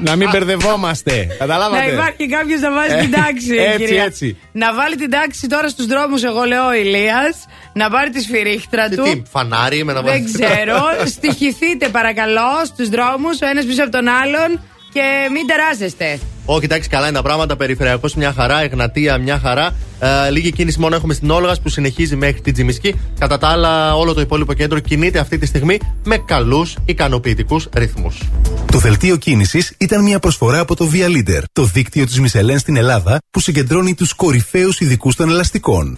Να μην μπερδευόμαστε. Καταλάβατε. Να υπάρχει κάποιος να βάζει την τάξη. Έτσι, κυρία. Έτσι. Να βάλει την τάξη τώρα στους δρόμους, εγώ λέω, ο Ηλίας. Να πάρει τη σφυρίχτρα του. Τι, φανάρι με να βάλει. Δεν ξέρω. Στοιχηθείτε, παρακαλώ, στους δρόμους, ο ένας πίσω από τον άλλον. Και μην τεράζεστε. Όχι, κοιτάξτε, καλά είναι τα πράγματα. Περιφερειακός μια χαρά, Εγνατία μια χαρά. Ε, λίγη κίνηση μόνο έχουμε στην Όλγας που συνεχίζει μέχρι την Τζιμισκή. Κατά τα άλλα, όλο το υπόλοιπο κέντρο κινείται αυτή τη στιγμή με καλούς ικανοποιητικούς ρυθμούς. Το δελτίο κίνησης ήταν μια προσφορά από το Via Leader, το δίκτυο της Michelin στην Ελλάδα που συγκεντρώνει τους κορυφαίους ειδικούς των ελαστικών.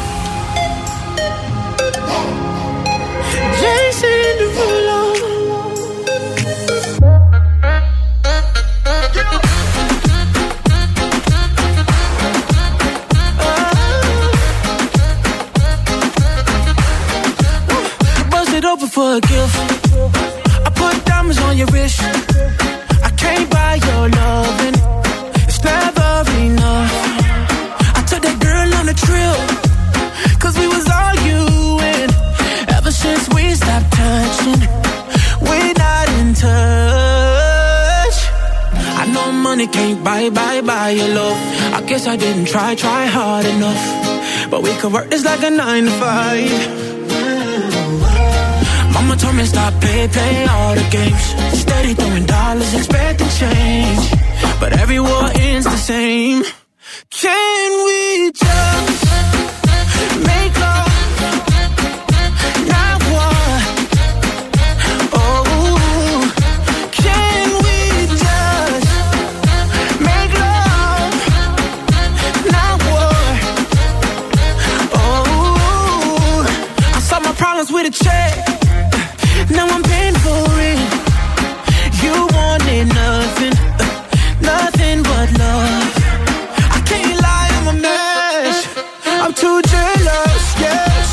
For a gift, I put diamonds on your wrist. I can't buy your loving, it's never enough. I took that girl on a trip, 'cause we was arguing. Ever since we stopped touching, we're not in touch. I know money can't buy, buy, buy your love. I guess I didn't try, try hard enough. But we could work this like a nine to five. Mama told me stop, play, play all the games. Steady throwing dollars, expecting change. But every war ends the same. Can we just make love, not war? Oh, can we just make love, not war? Oh, I solved my problems with a check. Now I'm paying for it. You wanted nothing, uh, nothing but love. I can't lie, I'm a mess. I'm too jealous, yes.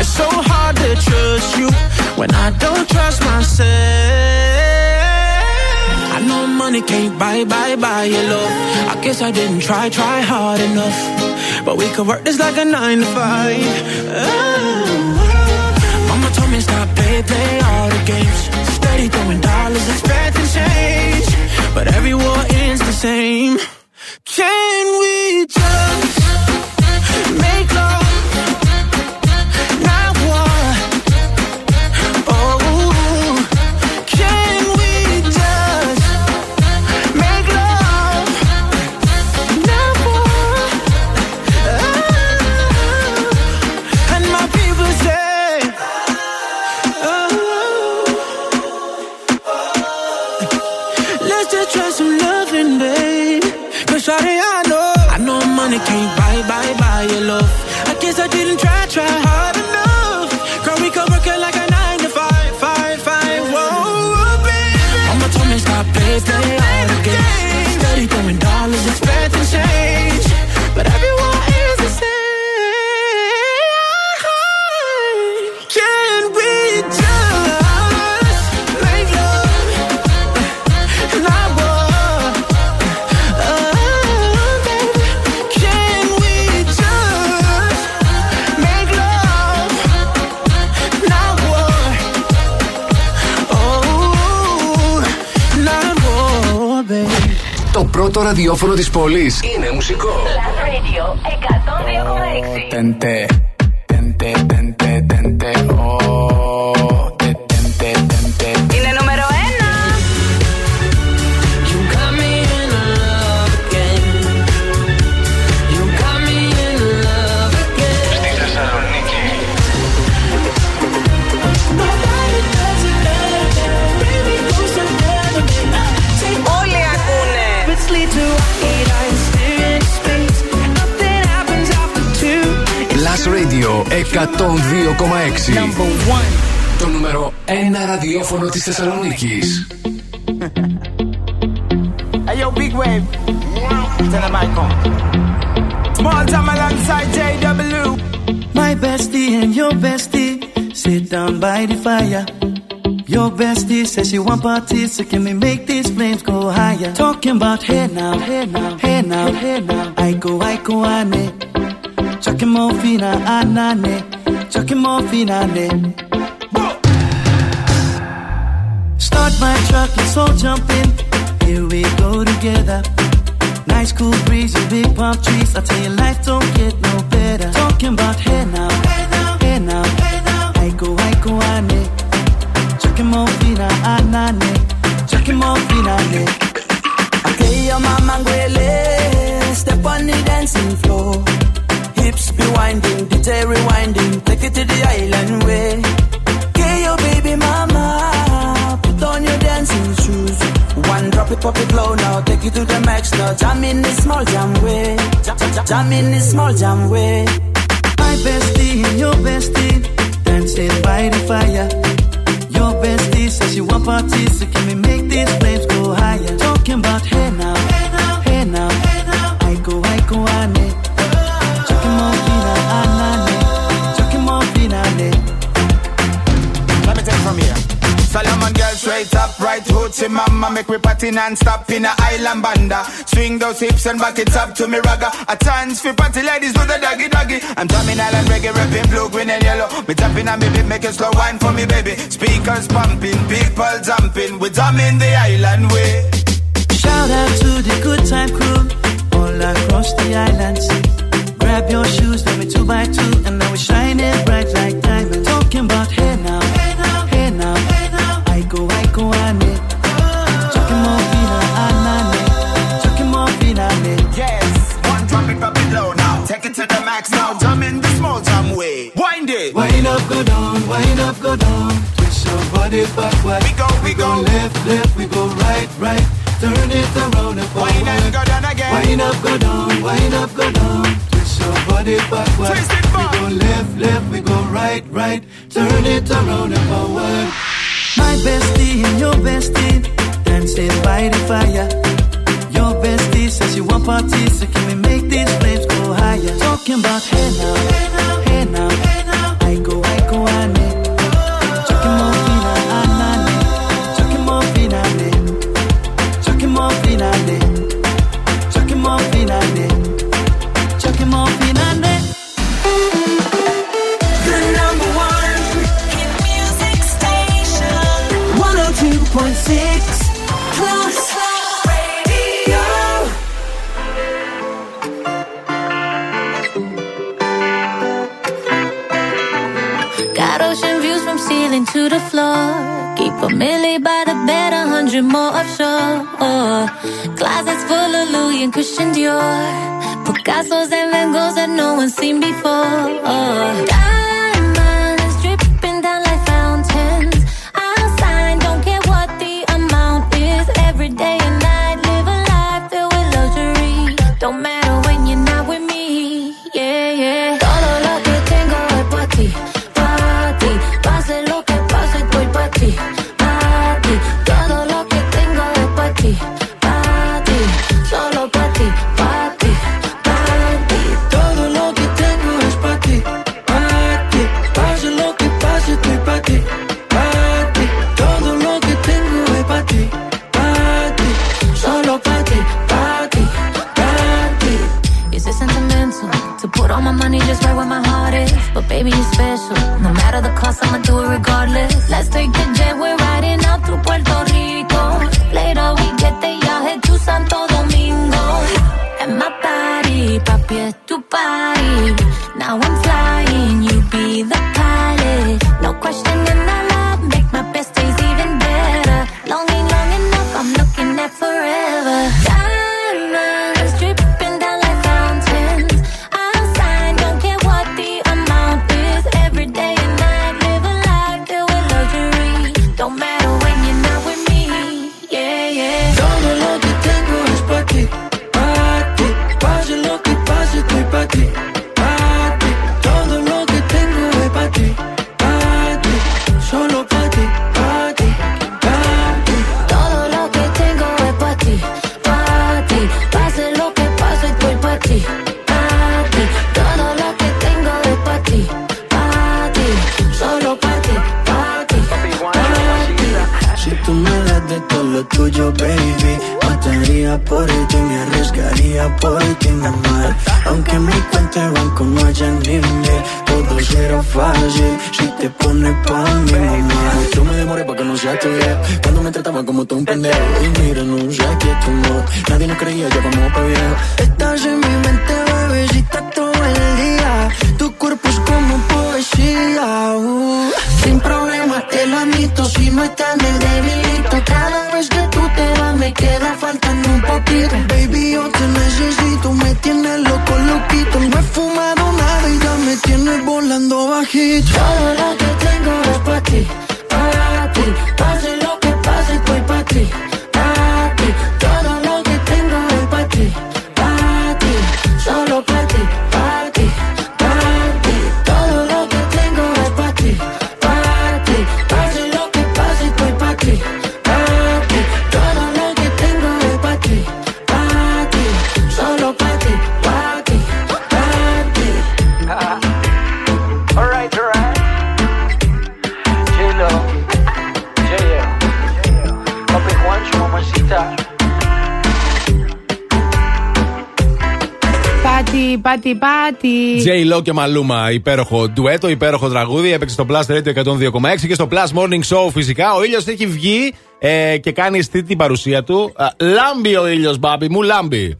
It's so hard to trust you when I don't trust myself. I know money can't buy, buy, buy your love. I guess I didn't try, try hard enough. But we could work this like a nine to five. Oh. Stop, play, play all the games. Steady throwing dollars, expecting change. But every war ends the same. Can we just make love? Can't buy, buy, buy your love. I guess I didn't try, try hard enough. Girl, we could work it like a nine to five, five, five. Whoa, baby. Mama told me stop, play, stop play, play all the games. Steady throwing dollars, expecting change, but everyone is the same. Can we just? Make love, not war. Oh, πρώτο ραδιόφωνο της πόλης. Είναι μουσικό. Plus Radio εκατόν δύο κόμμα έξι. Τεντέ, τεντέ, τεντέ, τεντέ, oh, τεντέ, τεντέ. Είναι νούμερο ένα. You got me in love again. You got me in love again. Στη Θεσσαλονίκη. Όλοι ακούνε. Plus Radio εκατόν δύο κόμμα έξι. Το νούμερο ένα ραδιόφωνο της Θεσσαλονίκης. Hey yo, big wave. Turn the mic on. Small time alongside τζέι ντάμπλιου. My bestie and your bestie sit down by the fire. Your bestie says she want parties, so can we make these flames go higher? Talking about hey now, hey now, hey now, hey now. I go, I go, I ne. Chucking more fina, I na ne. Chucking more fina, ne. Start my truck, let's all jump in. Here we go together. Nice cool breeze with big palm trees. I tell you, life don't get no better. Talking about hey now, hey now, hey now, hey now. I go, I go, I ne. Chakimofina anane, chakimofina ne. Okay, your mama ngwele, step on the dancing floor. Hips be winding, D J rewinding, take it to the island way. Okay, your baby mama, put on your dancing shoes. One drop it, pop it low now, take you to the max now. Jam in the small jam way, jam, jam, jam in the small jam way. My bestie and your bestie, dancing by the fire. Your bestie says she want parties, so can we make these flames go higher? Talking about hey now, hey now, hey now, hey now. I go, I go, I need. Chucking more fina, I need. Chucking more fina, I need. Let me take from here. Solomon girl straight up, right hoochie mama. Make me party non-stop in a island banda. Swing those hips and back it up to me ragga. A chance for party ladies do the doggy doggy. I'm drumming island reggae, rapping blue, green and yellow. Me jumping and me beat, making slow wine for me baby. Speakers pumping, people jumping. We drumming the island way. Shout out to the good time crew all across the islands. Grab your shoes, let me two by two, and now we shine it bright like diamonds. Talking about hey now, hey now, hey now, hey now. I go, I go, I need. Chucking more fina, I need. Chucking more fina, I need. Yes, one drop it, drop it low now. Take it to the max now. Jump in the small jam way. Wind it. Wind up, go down. Wind up, go down. Twist your body backward. We go, we, we go. go left, left. We go right, right. Turn it around and forward. Wind up, go down again. Wind up, go down. Wind up, go down. Twist your body backward. Twist it back. We go left, left. We go right, right. Turn it around and forward. My bestie and your bestie dancing by the fire. Your bestie says she want parties, so can we make these flames go higher? Talking about hey now, hey now, hey now, hey now. I go, I go, I need. Chucking more fina, I need. Chucking more fina, I need. Chucking more fina, I need. Chucking more fina, I need. Chucking more fina, I need. Six Plus Radio. Got ocean views from ceiling to the floor. Keep a milli by the bed, a hundred more offshore. Closets full of Louis and Christian Dior, Picassos and Van Goghs that no one's seen before. Diamonds dripping down like fountains. Baby, you're special. No matter the cost, I'ma do it regardless. Let's take the jet, we're riding out through Puerto Rico. Later we get there, y'all head to Santo Domingo. tuyo, baby. Mataría por ti, me arriesgaría por ti, mamá. Aunque mi cuenta de banco no haya nivel, todo será fácil si te pones pa' mi mamá. Yo me demoré pa' que no sea tu día, cuando me trataba como todo un pendejo. Y mira, no sé qué tengo, nadie nos creía, ya vamos pa' bien. Estás en mi mente, bebecita, todo el día. Tu cuerpo es como poesía, uh. Sin problemas te lo admito, si no estás en el debilito. Cada vez que tú te vas me queda faltando un poquito. Baby, yo te necesito, me tienes loco, loquito. No he fumado nada y ya me tienes volando bajito. Todo lo que tengo es para ti, para ti. Pase lo que pase, estoy para ti, para ti. Todo lo que tengo es para ti, para ti. Solo para ti, para ti. Πάτη, πάτη. J-Lo και Μαλούμα. Υπέροχο ντουέτο, υπέροχο τραγούδι. Έπαιξε στο Plus Radio εκατόν δύο κόμμα έξι και στο Plus Morning Show φυσικά. Ο ήλιος έχει βγει ε, και κάνει στη την παρουσία του. Α, λάμπει ο ήλιος, μπάμπι μου, λάμπει.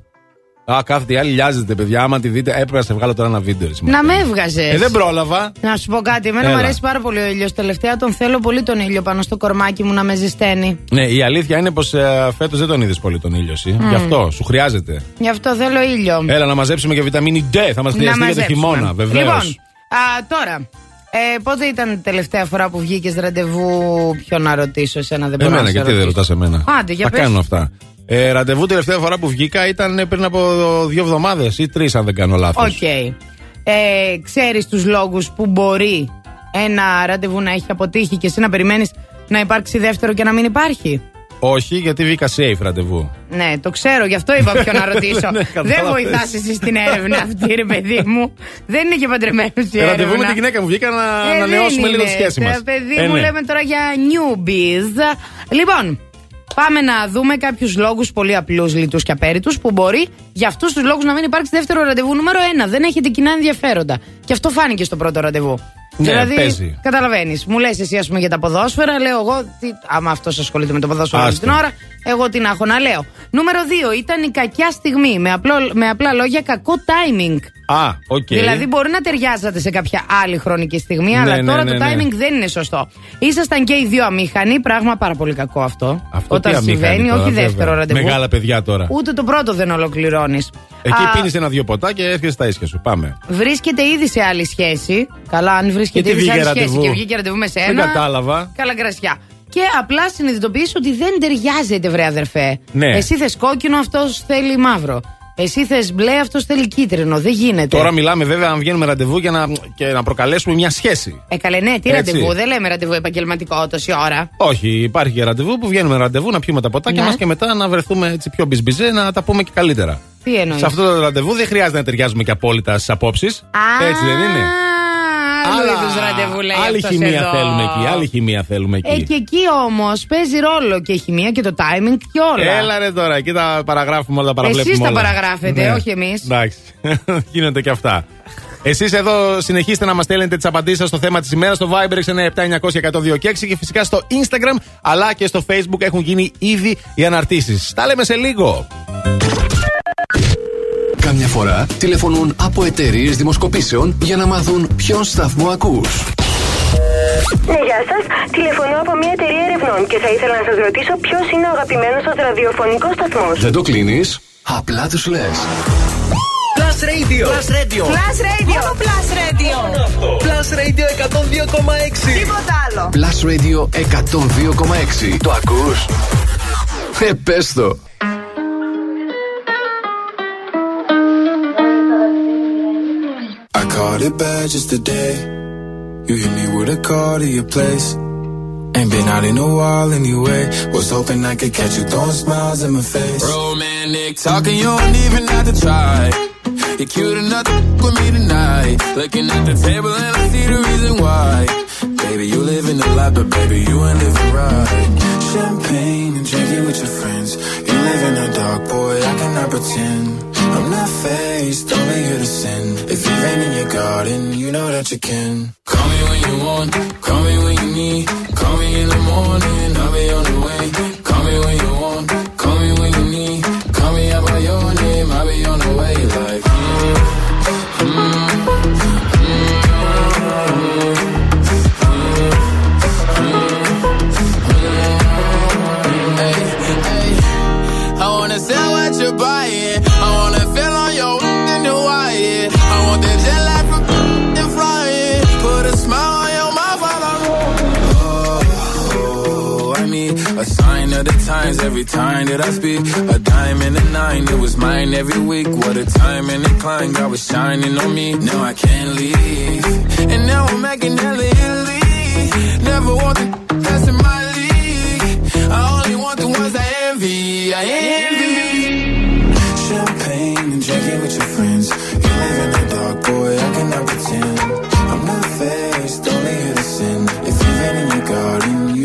Α, κάθεται η άλλη, λιάζεται, παιδιά. Άμα τη δείτε, έπρεπε να σε βγάλω τώρα ένα βίντεο. Να με έβγαζες. Ε, δεν πρόλαβα. Να σου πω κάτι. Εμένα μου αρέσει πάρα πολύ ο ήλιος. Τελευταία τον θέλω πολύ τον ήλιο πάνω στο κορμάκι μου να με ζεσταίνει. Ναι, η αλήθεια είναι πως ε, φέτος δεν τον είδες πολύ τον ήλιο. Σύ. Mm. Γι' αυτό σου χρειάζεται. Γι' αυτό θέλω ήλιο. Έλα, να μαζέψουμε και βιταμίνη ντι. Θα μας χρειαστεί για το χειμώνα, βεβαίως. Λοιπόν, α, τώρα. Ε, πότε ήταν η τελευταία φορά που βγήκες ραντεβού, ποιο να ρωτήσω, εσένα δεν μπορούσα. Εμένα, γιατί δεν ρωτάς εμένα. Τα κάνω αυτά. Ε, ραντεβού τελευταία φορά που βγήκα ήταν πριν από δύο εβδομάδες ή τρεις αν δεν κάνω λάθος. Οκ. Okay. Ε, ξέρεις τους λόγους που μπορεί ένα ραντεβού να έχει αποτύχει και εσύ να περιμένεις να υπάρξει δεύτερο και να μην υπάρχει? Όχι, γιατί βγήκα safe ραντεβού. Ναι, το ξέρω, γι' αυτό είπα ποιο να ρωτήσω. Δεν βοηθάς εσύ στην έρευνα αυτή, ρε παιδί μου. Δεν είναι και παντρεμένος η έρευνα. Ραντεβού με τη γυναίκα μου βγήκα να ανανεώσουμε λίγο τη σχέση μας. Παιδί μου, λέμε τώρα για newbies. Λοιπόν. Πάμε να δούμε κάποιους λόγους πολύ απλούς, λιτούς και απέριτους που μπορεί για αυτούς τους λόγους να μην υπάρξει δεύτερο ραντεβού. Νούμερο ένα, δεν έχετε κοινά ενδιαφέροντα. Και αυτό φάνηκε στο πρώτο ραντεβού. Ναι, δηλαδή, παίζει. Καταλαβαίνεις, μου λες εσύ ας πούμε για τα ποδόσφαιρα, λέω εγώ, τι... άμα αυτός ασχολείται με το ποδόσφαιρο όλη την ώρα, εγώ την έχω να λέω. Νούμερο δύο, ήταν η κακιά στιγμή. Με, απλό, με απλά λόγια, κακό timing. Α, οκ. Okay. Δηλαδή, μπορεί να ταιριάζατε σε κάποια άλλη χρονική στιγμή, ναι, αλλά ναι, τώρα ναι, ναι, το timing ναι. δεν είναι σωστό. Ήσασταν και οι δύο αμήχανοι, πράγμα πάρα πολύ κακό αυτό. αυτό Όταν συμβαίνει, τώρα, όχι βέβαια. Δεύτερο ραντεβού. Μεγάλα παιδιά τώρα. Ούτε το πρώτο δεν ολοκληρώνεις. Εκεί πίνεις ένα-δύο ποτά και έφυγες τα ίσια σου. Πάμε. Βρίσκεται ήδη σε άλλη σχέση. Καλά, αν βρίσκεται ήδη σε άλλη ραντεβού. Σχέση και βγήκε ραντεβού με σένα. Δεν κατάλαβα. Καλά κρασιά. Και απλά συνειδητοποιείς ότι δεν ταιριάζεται, βρε αδερφέ. Ναι. Εσύ θες κόκκινο, αυτός θέλει μαύρο. Εσύ θες μπλε, αυτός θέλει κίτρινο. Δεν γίνεται. Τώρα μιλάμε βέβαια αν βγαίνουμε ραντεβού για να, και να προκαλέσουμε μια σχέση. Ε, καλέ, ναι, τι έτσι. Ραντεβού, δεν λέμε ραντεβού επαγγελματικό τόση ώρα. Όχι, υπάρχει και ραντεβού που βγαίνουμε ραντεβού να πιούμε τα ποτάκια ναι. μας και μετά να βρεθούμε έτσι πιο μπιζμπιζέ να τα πούμε και καλύτερα. Τι εννοείς? Σε αυτό το ραντεβού δεν χρειάζεται να ταιριάζουμε και απόλυτα στις απόψεις. Έτσι δεν είναι? Άλλα, άλλη χημεία εδώ. Θέλουμε εκεί. Άλλη χημεία θέλουμε εκεί. Ε, και εκεί όμως παίζει ρόλο και η χημεία και το timing και όλα. Έλα ρε τώρα, εκεί τα παραγράφουμε όλα, τα παραβλέπουμε. Εσείς τα παραγράφετε, ναι. όχι εμείς. Εντάξει, γίνονται και αυτά. Εσείς εδώ συνεχίστε να μας στέλνετε τις απαντήσεις σας στο θέμα της ημέρας, στο Viber έξι εννιά επτά εννιά μηδέν μηδέν ένα μηδέν δύο έξι και φυσικά στο Instagram αλλά και στο Facebook έχουν γίνει ήδη οι αναρτήσεις. Τα λέμε σε λίγο. Καμιά φορά τηλεφωνούν από εταιρείες δημοσκοπήσεων για να μάθουν ποιον σταθμό ακούς. Ναι, γεια σας. Τηλεφωνώ από μια εταιρεία ερευνών και θα ήθελα να σας ρωτήσω ποιος είναι ο αγαπημένος σας ραδιοφωνικός σταθμός. Δεν το κλείνεις, απλά τους λες. Plus Radio. Plus Radio. Plus Radio. Plus Radio. Plus Radio εκατόν δύο κόμμα έξι. Τίποτα άλλο. Plus Radio εκατόν δύο κόμμα έξι. Το ακούς? Ε, πες το. I caught it bad just today. You hit me with a call to your place. Ain't been out in a while anyway. Was hoping I could catch you throwing smiles in my face. Romantic talking, you don't even have to try. You're cute enough to f*** with me tonight. Looking at the table and I see the reason why. Baby, you living a lot, but baby, you ain't living right. champagne and drink it with your friends. You live in the dark, boy, I cannot pretend. I'm not faced, only here to sin. If you've been in your garden, you know that you can. Call me when you want, call me when you need. Call me in the morning, I'll be on the way. Call me when you want, call me when you need. Call me out by your name, I'll be on the way like mm, mm. Buying. I wanna feel on your in the wire. I want that jet lag from and flying. Put a smile on your mouth while I'm rolling. Oh, oh, I need a sign of the times every time that I speak. A dime and a nine, it was mine every week. What a time and incline, God was shining on me. Now I can't leave, and now I'm making hella Italy. Never want the that's in my league. I only want the ones I envy. I envy. With your friends, you live in the dark, boy. I cannot pretend. I'm not faced, only here to sin. If you've been in your garden, you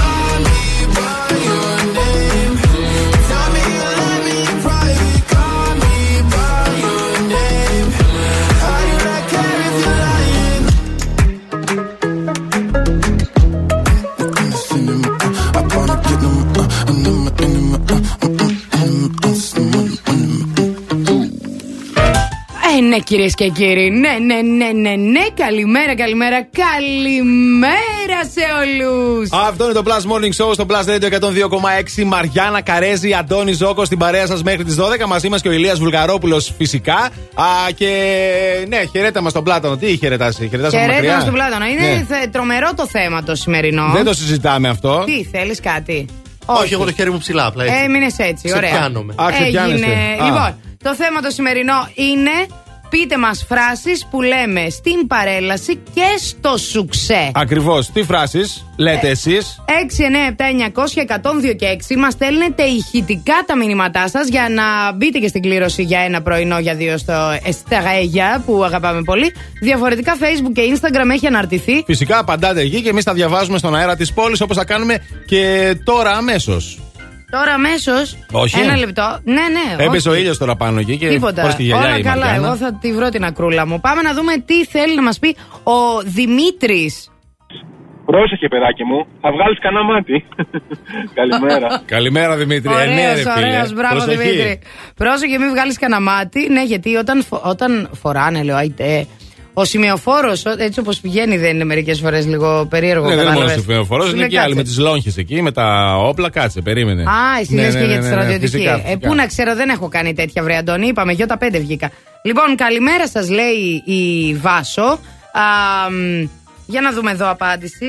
call me by your name. Tell me you love me in private. Call me by your name. Ναι, κυρίες και κύριοι, ναι, ναι, ναι, ναι, ναι, καλημέρα, καλημέρα, καλημέρα σε όλους. Αυτό είναι το Plus Morning Show στο Plus Radio εκατόν δύο κόμμα έξι. Μαριάννα Καρέζη, Αντώνη Ζόκο στην παρέα σας μέχρι τις δώδεκα. Μαζί μας και ο Ηλίας Βουλγαρόπουλος φυσικά. Α, και ναι, χαιρέτα μας τον Πλάτανο. Τι χαιρετάς, χαιρετάς από μακριά. Χαιρέτα μας τον Πλάτανο. Είναι ναι. Τρομερό το θέμα το σημερινό. Δεν το συζητάμε αυτό. Τι, θέλεις κάτι? Όχι, όχι, εγώ το χέρι μου ψηλά απλά. Έμεινες έτσι, ε, ωραία. Ξεπιάνομαι. Α, ξεπιάνεσαι. Έγινε... Α. Λοιπόν, το θέμα το σημερινό είναι. Πείτε μας φράσεις που λέμε στην παρέλαση και στο σουξέ. Ακριβώς. Τι φράσεις λέτε ε, εσείς? έξι εννιά επτά εννιακόσια εκατόν δύο και έξι. Μας στέλνετε ηχητικά τα μηνύματά σας για να μπείτε και στην κλήρωση για ένα πρωινό για δύο στο Εστρέγια που αγαπάμε πολύ. Διαφορετικά, Facebook και Instagram έχει αναρτηθεί. Φυσικά, απαντάτε εκεί και εμείς τα διαβάζουμε στον αέρα της πόλης όπως θα κάνουμε και τώρα αμέσως. Τώρα αμέσως. Όχι. Ένα λεπτό. Ναι, ναι. Έπεσε ο ήλιος τώρα πάνω εκεί και. Τίποτα. Όλα καλά. Μαριάννα. Εγώ θα τη βρω την ακρούλα μου. Πάμε να δούμε τι θέλει να μας πει ο Δημήτρης. Πρόσεχε, παιδάκι μου. Θα βγάλεις κανένα μάτι. Καλημέρα. Καλημέρα, Δημήτρη. Ωραίος, ωραίος. Μπράβο, Δημήτρη. Πρόσεχε, μην βγάλεις κανένα μάτι. Ναι, γιατί όταν, φο... όταν φοράνε, λέω, αϊτέ. Ο σημειοφόρος, έτσι όπως πηγαίνει, δεν είναι μερικές φορές λίγο περίεργο? Ναι, δεν είναι μόνο ο σημειοφόρος, είναι και άλλοι με τις λόγχες εκεί, με τα όπλα, κάτσε, περίμενε. Α, εσύ λες και για τη στρατιωτική. Πού να ξέρω, δεν έχω κάνει τέτοια, βρε Αντώνη, είπαμε, γιώτα πέντε βγήκα. Λοιπόν, καλημέρα σας λέει η Βάσο. Για να δούμε εδώ απάντηση.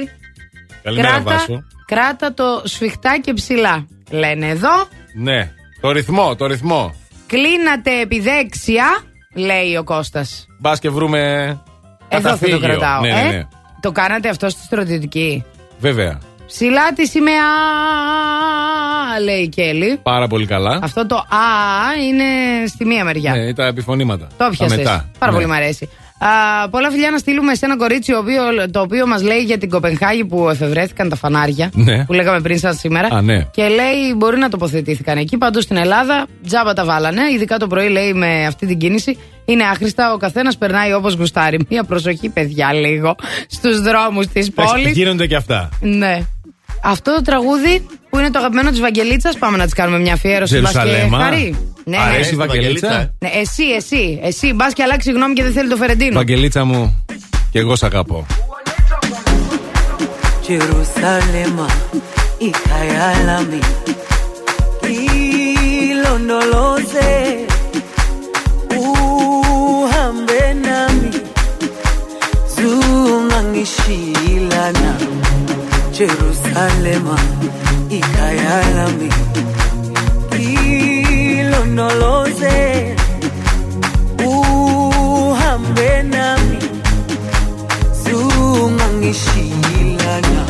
Καλημέρα, Βάσο. Κράτα το σφιχτά και ψηλά, λένε εδώ. Ναι, το ρυθμό, το ρυθμό. Κλείνατε επιδέξια, λέει ο Κώστας. Μπας και βρούμε. Εδώ θα το κρατάω. Ναι, ναι, ναι. Ε? Το κάνατε αυτό στη στρατιωτική? Βέβαια. Ψηλά τη σημαία, λέει η Κέλλη. Πάρα πολύ καλά. Αυτό το α είναι στη μία μεριά. Ναι, τα επιφωνήματα. Το πιάσες. Πάρα ναι. πολύ μου αρέσει. Α, πολλά φιλιά να στείλουμε σε ένα κορίτσι οποίο, το οποίο μας λέει για την Κοπενχάγη που εφευρέθηκαν τα φανάρια. Ναι. Που λέγαμε πριν σας σήμερα. Α, ναι. Και λέει μπορεί να τοποθετήθηκαν εκεί. Παντού στην Ελλάδα τζάμπα τα βάλανε. Ειδικά το πρωί λέει με αυτή την κίνηση. Είναι άχρηστα, ο καθένας περνάει όπως γουστάρει. Μια προσοχή, παιδιά, λίγο στους δρόμους της πόλης. Γίνονται και αυτά. Ναι. Αυτό το τραγούδι που είναι το αγαπημένο της Βαγγελίτσας, πάμε να της κάνουμε μια αφιέρωση. Ναι, αρέσει η Βαγγελίτσα. Ναι, εσύ, εσύ, εσύ. Μπας και αλλάξει γνώμη και δεν θέλει το Φερεντίνο. Βαγγελίτσα μου, κι εγώ σ' αγαπώ. Jerusalema, Icayalami, ilondoloze, uhambe nami, zungangishilana. Jerusalema, Icayalami, noloze uhambe nami zungangishilana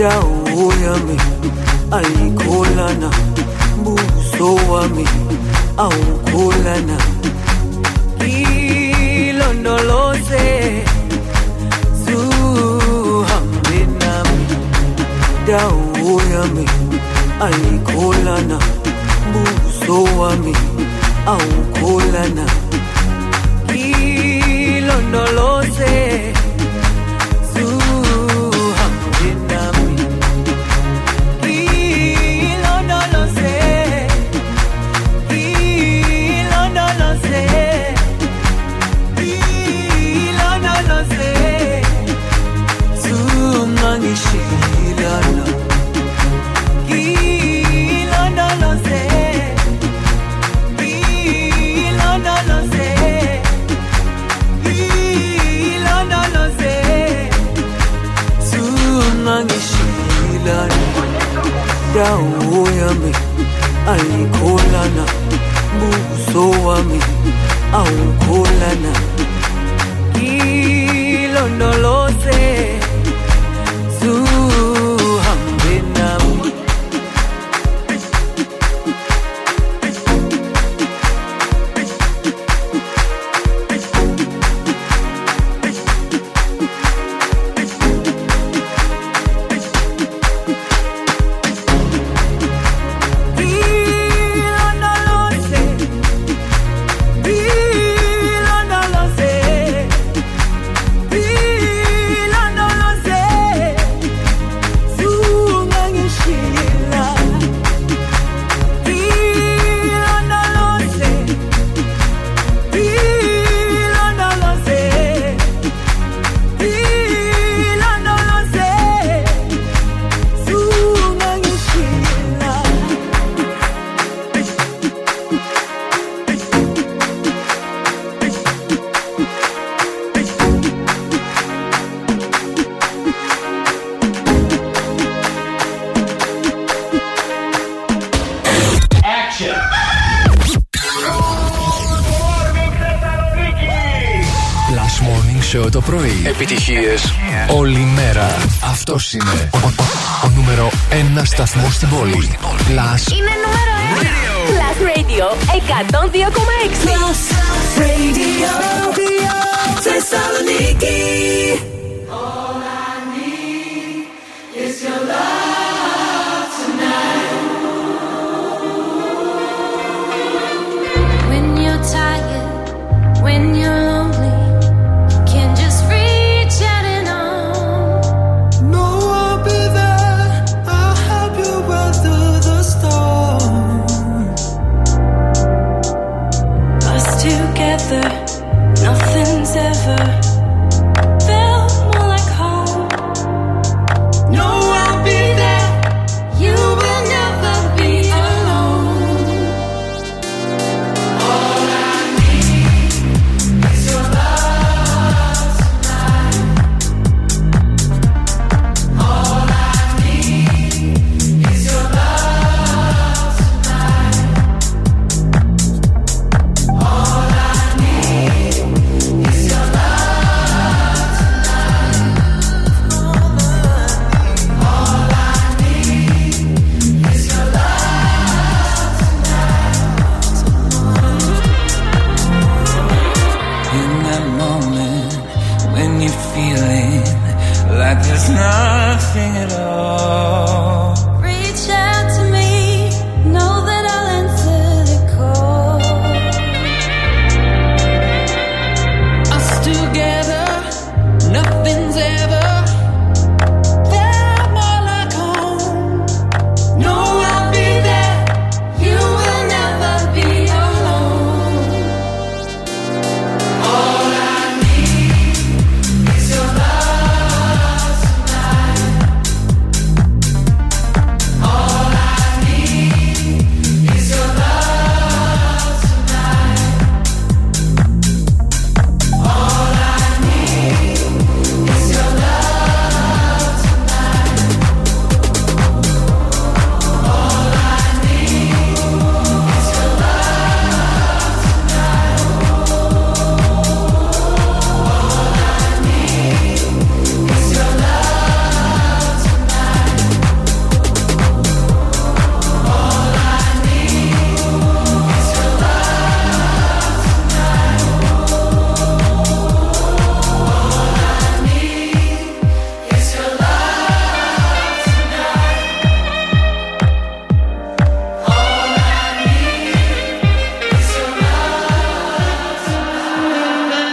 dawo yami alikolana buso tuwami au kulana ilondoloze zuhaminami dauyami alikulana busowami au kulana ilondoloze Daoyami, alikolana, busoami, aukolana, ilonoloze, zuhambenami. Είναι ο, ο, ο, ο νούμερο ένα σταθμός στην πόλη. Plus. Είναι νούμερο ένα. Plus Radio εκατόν δύο κόμμα έξι. Plus Radio Θεσσαλονίκη. All I need is your love tonight. When you're tired, when you're lonely, can just reach out and together, nothing's ever felt more like home. No, I'll be there. You will never be alone. All I need is your love tonight. All I need is your love tonight. All there's nothing at all. Reach out to me, know that I'll answer the call. Us together, nothing's ever felt more like home. No, I'll be there. You will never be alone. All I need is your love. All I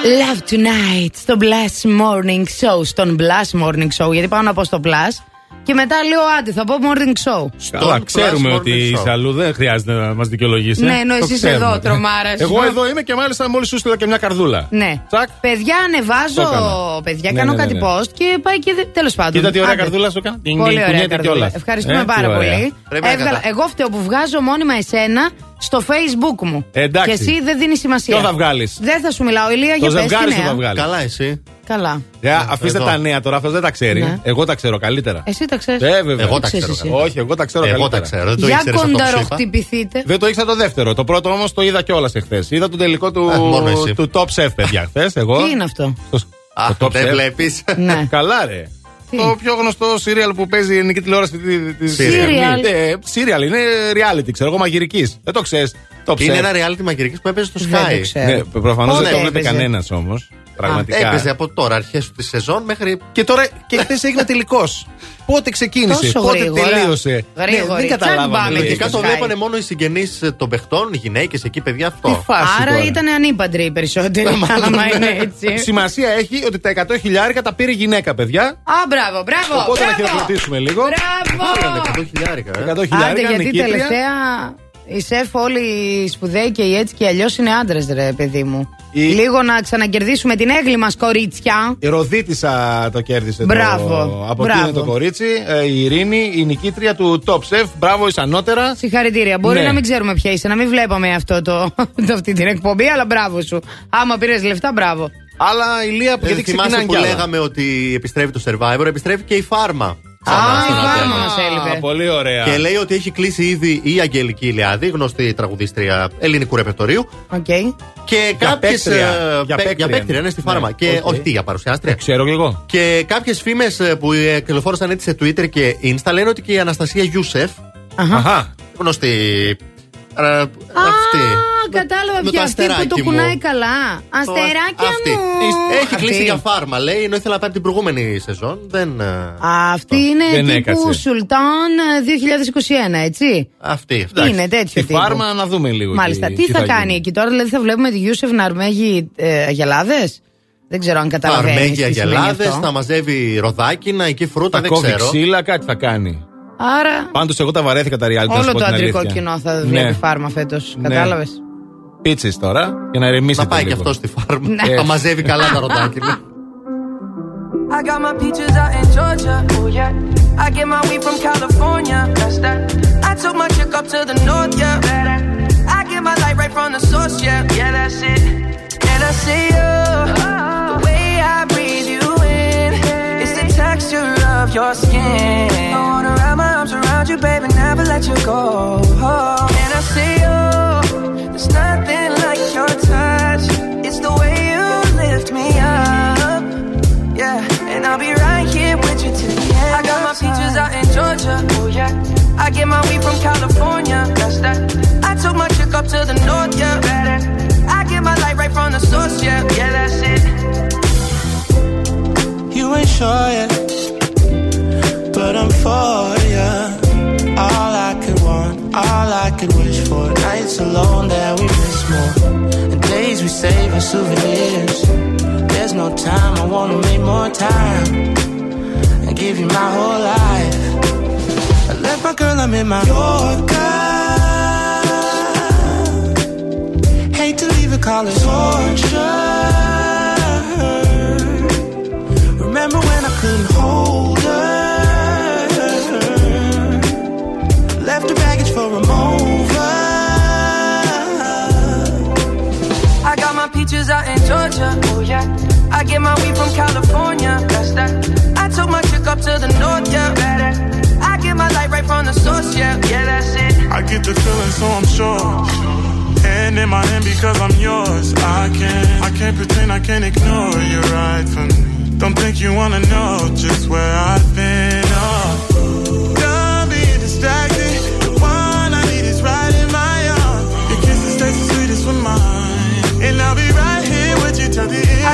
Love Tonight στο Plus Morning Show. Στον Plus Morning Show, γιατί πάω να πω στο Plus και μετά λέω άντε, θα πω Morning Show. Καλά, ξέρουμε ότι είσαι αλλού, δεν χρειάζεται να μας δικαιολογήσει. Ναι, ενώ εσύ είσαι εδώ, τρομάρας. Εγώ εδώ είμαι και μάλιστα μόλις σου στείλα και μια καρδούλα. Ναι. Τσακ. Παιδιά, ανεβάζω. Παιδιά, ναι, κάνω ναι, ναι, κάτι ναι. post και πάει και. Τέλος πάντων. Κοίτα τι ωραία άντε. καρδούλα σου κάνω. Πολύ ωραία καρδούλα. Ευχαριστούμε ε, πάρα πολύ. Έβγαλα, εγώ φταίω που βγάζω μόνιμα εσένα στο Facebook μου. Εντάξει. Και εσύ δεν δίνεις σημασία. Ποιο θα βγάλεις? Δεν θα σου μιλάω, Ηλία, για πες τι νέα. Καλά, εσύ. Καλά. Yeah, αφήστε εδώ. Τα νέα τώρα, αυτό δεν τα ξέρει. Ναι. Εγώ τα ξέρω καλύτερα. Εσύ τα ξέρεις. Ε, βέβαια. Εγώ τα ξέρω. Εσύ. Όχι, εγώ τα ξέρω εγώ καλύτερα. Τα ξέρω. Δεν το για κονταροχτυπηθείτε. Δεν το ήξερα το δεύτερο. Το πρώτο όμως το είδα κιόλας εχθές. Είδα το τελικό του, ε, του Top Chef, παιδιά. Χθες, εγώ. Τι είναι αυτό? Α, το δεν βλέπεις. Ναι. Καλά, ρε. Το πιο γνωστό σύριαλ που παίζει η ελληνική τηλεόραση. Σύριαλ είναι reality, ξέρω εγώ, μαγειρικής. Δεν το ξέρεις. Είναι ένα reality μαγειρικής που έπαιζε στο Sky. Προφανώς δεν το βλέπει κανένας όμως. Πραγματικά. Α, έπαιζε από τώρα, αρχές του τη σεζόν μέχρι. Και τώρα και χθες έγινε τελικός. Πότε ξεκίνησε, τόσο πότε γρήγορα. Τελείωσε. Γρήγορα. Ναι, δεν καταλάβαμε. Τελικά το βλέπανε μόνο οι συγγενείς των παιχτών, οι γυναίκες εκεί, παιδιά, αυτό. Άρα ήταν ανήπαντροι οι περισσότεροι. Άμα είναι έτσι. Σημασία έχει ότι τα εκατό χιλιάρικα τα πήρε γυναίκα, παιδιά. Α, μπράβο, μπράβο. Οπότε να χειροκροτήσουμε λίγο. Μπράβο. εκατό χιλιάρικα. Γιατί τελευταία. Οι σεφ όλοι οι σπουδαίοι και οι έτσι και αλλιώς είναι άντρες, ρε παιδί μου. Η... Λίγο να ξανακερδίσουμε την έγκλη μας, κορίτσια. Η Ροδίτισσα το κέρδισε. Μπράβο. Το... Από εκεί είναι το κορίτσι. Η Ειρήνη, η νικήτρια του Top Chef. Μπράβο, είσαι ανώτερα. Συγχαρητήρια. Μπορεί ναι. να μην ξέρουμε ποια είσαι, να μην βλέπαμε αυτό το... αυτή την εκπομπή, αλλά μπράβο σου. Άμα πήρες λεφτά, μπράβο. Αλλά η Λία, ε, γιατί ξεκινάνε που λέγαμε ότι επιστρέφει το Survivor, επιστρέφει και η Φάρμα. Α, ah, ah, πολύ ωραία. Και λέει ότι έχει κλείσει ήδη η Αγγελική Ηλιάδη, γνωστή τραγουδίστρια ελληνικού ρεπερτορίου. Okay. Και κάποιες. Για παίκτρια, ναι, στη Φάρμα. Yeah, και okay. Όχι, τι, για παρουσιάστρια. Yeah, ξέρω λίγο. Και κάποιες φήμες που κυκλοφόρησαν έτσι σε Twitter και Insta λένε ότι και η Αναστασία Γιούσεφ. Αχα. Uh-huh. Γνωστή. Α, ah, κατάλαβα πια. Αυτή που το κουνάει καλά. Αστεράκια μου. Έχει κλείσει για Φάρμα, λέει, ενώ ήθελα να πάει την προηγούμενη σεζόν. Δεν. Αυτή είναι τύπου Σουλτάν δύο χιλιάδες είκοσι ένα, έτσι. Αυτή. Είναι τέτοιο τύπου. Φάρμα να δούμε λίγο. Μάλιστα. Τι θα κάνει εκεί τώρα, δηλαδή θα βλέπουμε τη Γιούσεφ να αρμέγει αγελάδες. Δεν ξέρω αν καταλαβαίνεις. Αρμέγει αγελάδες, θα μαζεύει ροδάκινα, εκεί φρούτα, δεν ξέρω. Θα κόβει ξύλα, κάτι θα κάνει. Άρα... Πάντως εγώ τα βαρέθηκα τα reality. Όλο το αντρικό κοινό θα βλέπει ναι. Φάρμα φέτος. Ναι. Κατάλαβες. Πίτσες τώρα για να ηρεμήσει. Να πάει και αυτό στη Φάρμα. Ναι. Θα μαζεύει καλά τα ροντάκια. I got my peaches out in Georgia. Oh yeah. I get my weed from California. That's that. I took my chick up to the north. Yeah. I get my light right from the source. Yeah. Yeah, that's it. And I see you. The way I breathe you in is the texture of your skin. I wanna wrap my arms around you, baby, never let you go. And I see you, there's nothing like your touch. It's the way you lift me up, yeah. And I'll be right here with you till the end. I got my peaches out in Georgia, oh yeah. I get my weed from California, that's that. I took my chick up to the north, yeah. I get my light right from the source, yeah, yeah, that's it. You ain't sure yet. But I'm for ya. All I could want, all I could wish for. Nights alone that we miss more, and days we save as souvenirs. There's no time, I wanna make more time and give you my whole life. I left my girl, I'm in my Yorker. Hate to leave it, call it torture. Remember when I couldn't hold her? Left the baggage for a mover. I got my peaches out in Georgia, oh yeah. I get my weed from California, that's that. I took my chick up to the north, yeah. I get my light right from the source, yeah, yeah, that's it. I get the feeling, so I'm sure. Hand in my hand because I'm yours. I can't, I can't pretend, I can't ignore you right from me. Don't think you wanna know just where I've been, oh. And I'll be right here with you till the end. I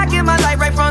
I get my light right from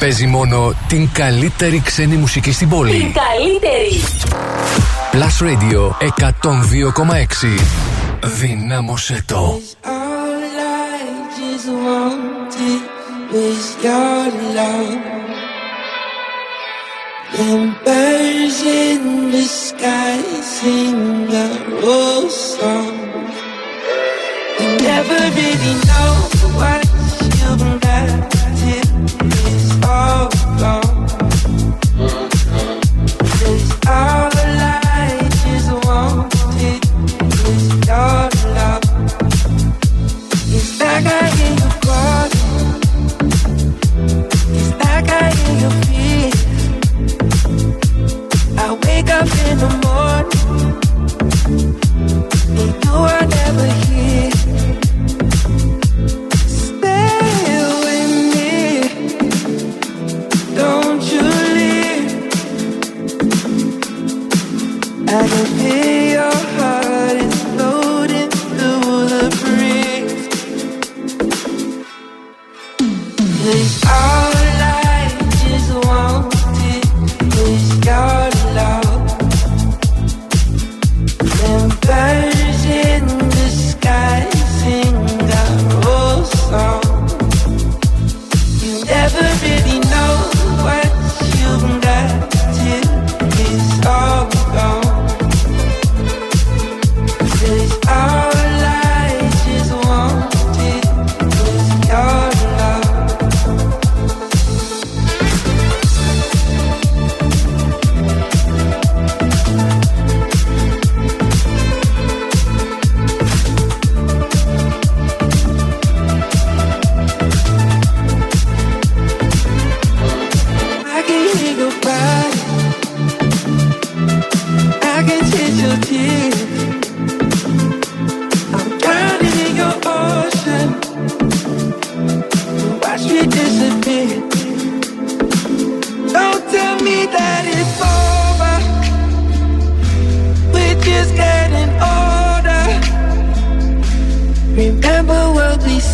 Παίζει μόνο την καλύτερη ξένη μουσική στην πόλη. Την καλύτερη. Plus Radio εκατόν δύο κόμμα έξι. Δυνάμωσε το. All along, cause all the light is wanted is your love. It's like I hear you calling, it's like I hear you feel. I wake up in the morning, and you are never here. I can feel your heart is floating through the breeze. It's all I just wanted is your love. And birds in the sky sing our old song. You never really know what you've got till it's all gone.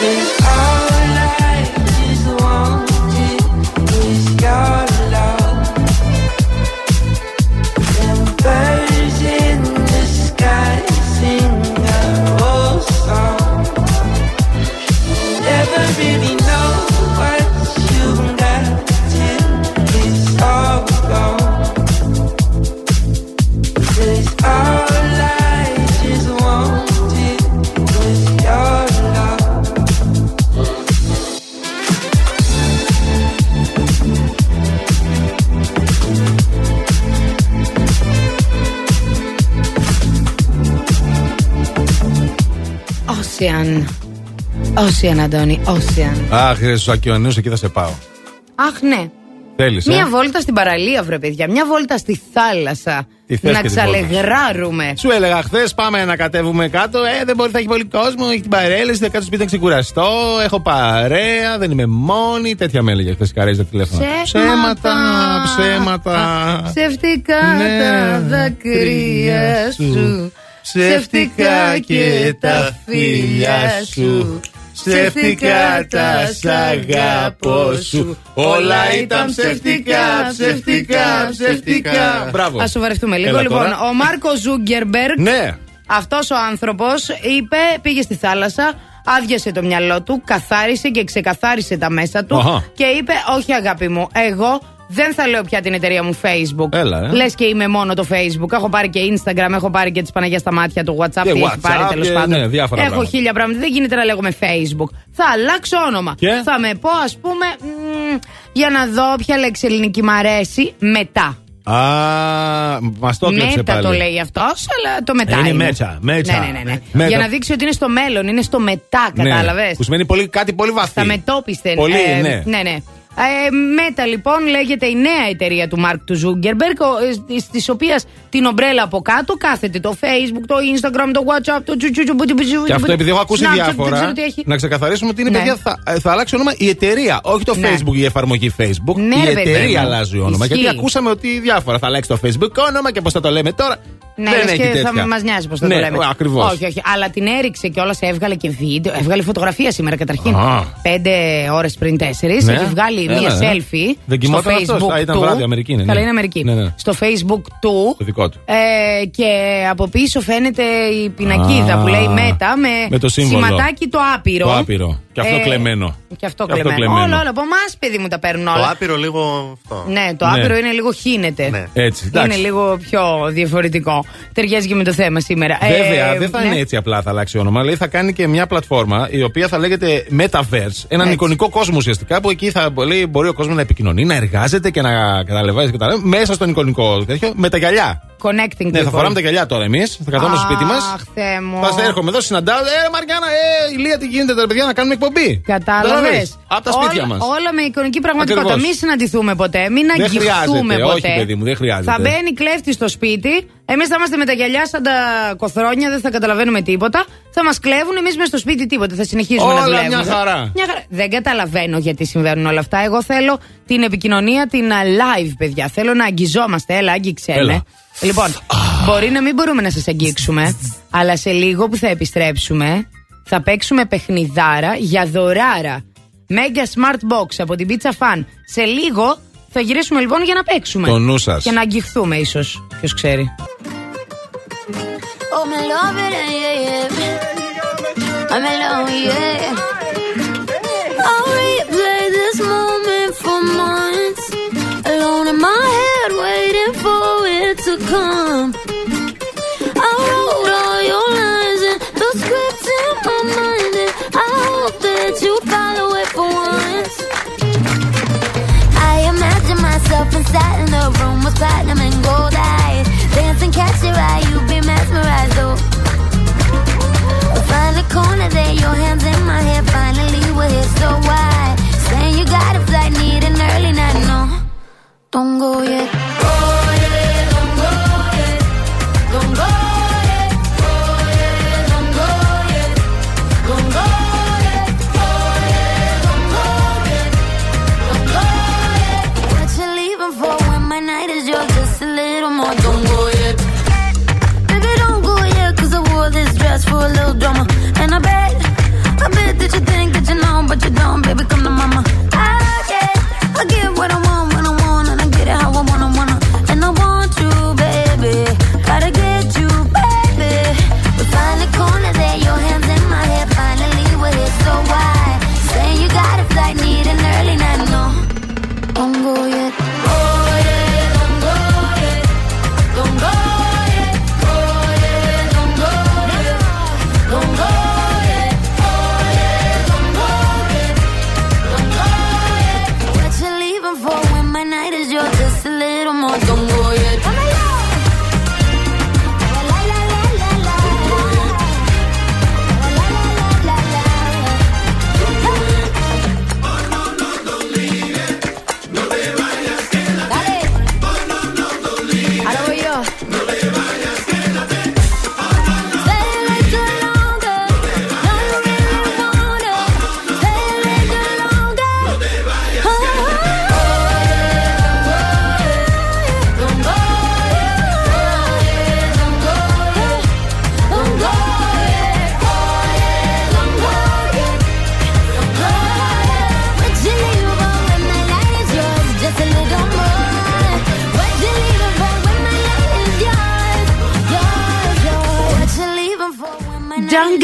Cause all I just wanted is your love. And birds in the sky sing our old song. You never really know what you've got till it's all gone. Ocean. Ocean, Αντώνη, Ocean. Αχ, στους ωκεανίους, εκεί θα σε πάω. Αχ, ναι. Θέλεις, Μια ε? βόλτα στην παραλία, βρε παιδιά. Μια βόλτα στη θάλασσα. Να ξαλεγράρουμε. Σου έλεγα χθες, πάμε να κατέβουμε κάτω. Ε, δεν μπορεί, θα έχει πολύ κόσμο. Έχει την παρέλαση. Θα κάτω σπίτι να ξεκουραστώ. Έχω παρέα. Δεν είμαι μόνη. Τέτοια με έλεγε χθες η Καρέζα τηλέφωνα. Ψέματα, ψέματα. Ψευτικά τα δάκρυα σου. Ψευτικά και τα φίλια σου. Ψευτικά τα σ' αγαπώ σου. Όλα ήταν ψευτικά, ψευτικά, ψευτικά. Μπράβο. Ας σοβαρευτούμε λίγο. Έλα, λοιπόν, τώρα. Ο Μάρκο Ζούγκερμπεργκ, ναι. Αυτός ο άνθρωπος, είπε, πήγε στη θάλασσα, άδειασε το μυαλό του, καθάρισε και ξεκαθάρισε τα μέσα του. Αχα. Και είπε, όχι αγάπη μου, εγώ Δεν θα λέω πια την εταιρεία μου Facebook. Έλα, ε. Λες και είμαι μόνο το Facebook. Έχω πάρει και Instagram, έχω πάρει και τις Παναγιάς στα μάτια, το WhatsApp, τι έχει πάρει τέλος πάντων. Ναι, έχω πράγματα. Χίλια πράγματα. Δεν γίνεται να λέγομαι Facebook. Θα αλλάξω όνομα. Και? Θα με πω, ας πούμε, μ, για να δω ποια λέξη ελληνική μ' αρέσει, μετά. Α, μας το έκλεψε Μέτα πάλι. Το λέει αυτός, αλλά το μετά. Είναι, είναι. Μέτσα. Μέτσα. Ναι, ναι, ναι, ναι. Μέτα. Για να δείξει ότι είναι στο μέλλον, είναι στο μετά, κατάλαβες. Ναι. Που σημαίνει πολύ, κάτι πολύ βαθύ. Θα μετώπιστε. Πολύ, ε, ναι. ναι, ναι. Μέτα, λοιπόν, λέγεται η νέα εταιρεία του Mark του Zuckerberg, τη οποία την ομπρέλα από κάτω κάθεται το Facebook, το Instagram, το WhatsApp, το τσουτσουτσου. Και αυτό επειδή έχω ακούσει διάφορα. Να ξεκαθαρίσουμε ότι είναι παιδιά, θα αλλάξει όνομα η εταιρεία. Όχι το Facebook, η εφαρμογή Facebook. Η εταιρεία αλλάζει όνομα. Γιατί ακούσαμε ότι διάφορα θα αλλάξει το Facebook όνομα και πώς θα το λέμε τώρα. Ναι, και θα μας νοιάζει πώς θα το λέμε. Ακριβώς. Όχι, όχι. Αλλά την έριξε κιόλας, έβγαλε και βίντεο. Έβγαλε φωτογραφία σήμερα καταρχήν. Πέντε ώρες πριν τέσσερις. Έχει βγάλει μία selfie στο Facebook. Α, ήταν βράδυ, Αμερική είναι. Καλά, είναι Αμερική. Ναι, ναι. Στο Facebook του. Το δικό του. Ε, και από πίσω φαίνεται η πινακίδα ah, που λέει Meta με, με το σηματάκι το άπειρο. Το άπειρο. Και αυτό ε, κλεμμένο. Και αυτό και κλεμμένο. κλεμμένο. Όλα, όλα από εμάς, παιδί μου, τα παίρνουν όλα. Το άπειρο λίγο. Αυτό. Ναι, το άπειρο ναι. είναι λίγο χύνεται. Ναι. Έτσι, είναι λίγο πιο διαφορετικό. Ταιριάζει με το θέμα σήμερα. Βέβαια, ε, δεν θα ναι. είναι έτσι απλά θα αλλάξει όνομα. Δηλαδή θα κάνει και μια πλατφόρμα η οποία θα λέγεται Metaverse. Έναν εικονικό κόσμο ουσιαστικά που εκεί θα. Μπορεί ο κόσμος να επικοινωνεί, να εργάζεται και να καταλαβαίνει μέσα στον εικονικό τέτοιο με τα γυαλιά. Connecting, ναι, θα φοράμε τα γυαλιά τώρα εμείς. Θα καθόμαστε στο σπίτι μας. Αχ, θα έρχομαι εδώ, συναντάω. Ε, Μαριάννα, ε, Ηλία, τι γίνεται τα παιδιά να κάνουμε εκπομπή. Κατάλαβες. Από τα σπίτια μας. Όλα με εικονική πραγματικότητα. Μην συναντηθούμε ποτέ, μην αγγιχθούμε ποτέ. Όχι, παιδί μου, δεν χρειάζεται. Θα μπαίνει κλέφτη στο σπίτι. Εμείς θα είμαστε με τα γυαλιά σαν τα κοθρόνια, δεν θα καταλαβαίνουμε τίποτα. Θα μας κλέβουν, εμείς μέσα στο σπίτι τίποτα. Θα συνεχίσουμε όλα να δουλεύουμε. Μια χαρά. Μια χαρά. Δεν καταλαβαίνω γιατί συμβαίνουν όλα αυτά. Εγώ θέλω την επικοινωνία, την live, παιδιά. Θέλω να αγγιζόμαστε. Έλα, άγγιξέ με. Λοιπόν, μπορεί να μην μπορούμε να σας αγγίξουμε, αλλά σε λίγο που θα επιστρέψουμε, θα παίξουμε παιχνιδάρα για δωράρα. Mega Smart Box από την Pizza Fan. Σε λίγο θα γυρίσουμε λοιπόν για να παίξουμε. Το νου σας. Και να αγγιχθούμε ίσως. Ποιος ξέρει. Oh, I'm in love with it, yeah, yeah. I'm in love, yeah. I'll replay this moment for months. Alone in my head, waiting for it to come. I wrote all your lines and the scripts in my mind, and I hope that you follow it for once. I imagine myself inside in the room with platinum and gold eyes. Dance and catch your eye, you be mesmerized, oh. We'll find a corner there, your hands in my hair. Finally we're here, so wide. Saying you got a flight, need an early night, no. Don't go yet. Oh yeah, don't go yet. Don't go yet. Oh yeah, don't go yet. Don't go yet. Oh yeah, don't go yet. Don't go yet. What you leaving for when my night is yours? Just a little more. Don't go yet. Baby, don't go yet. Cause I wore this dress for a little drama. And I bet, I bet that you think that you know, but you don't. Baby, come to mama. I, yeah, I get what I want when I want. And I get it how I wanna.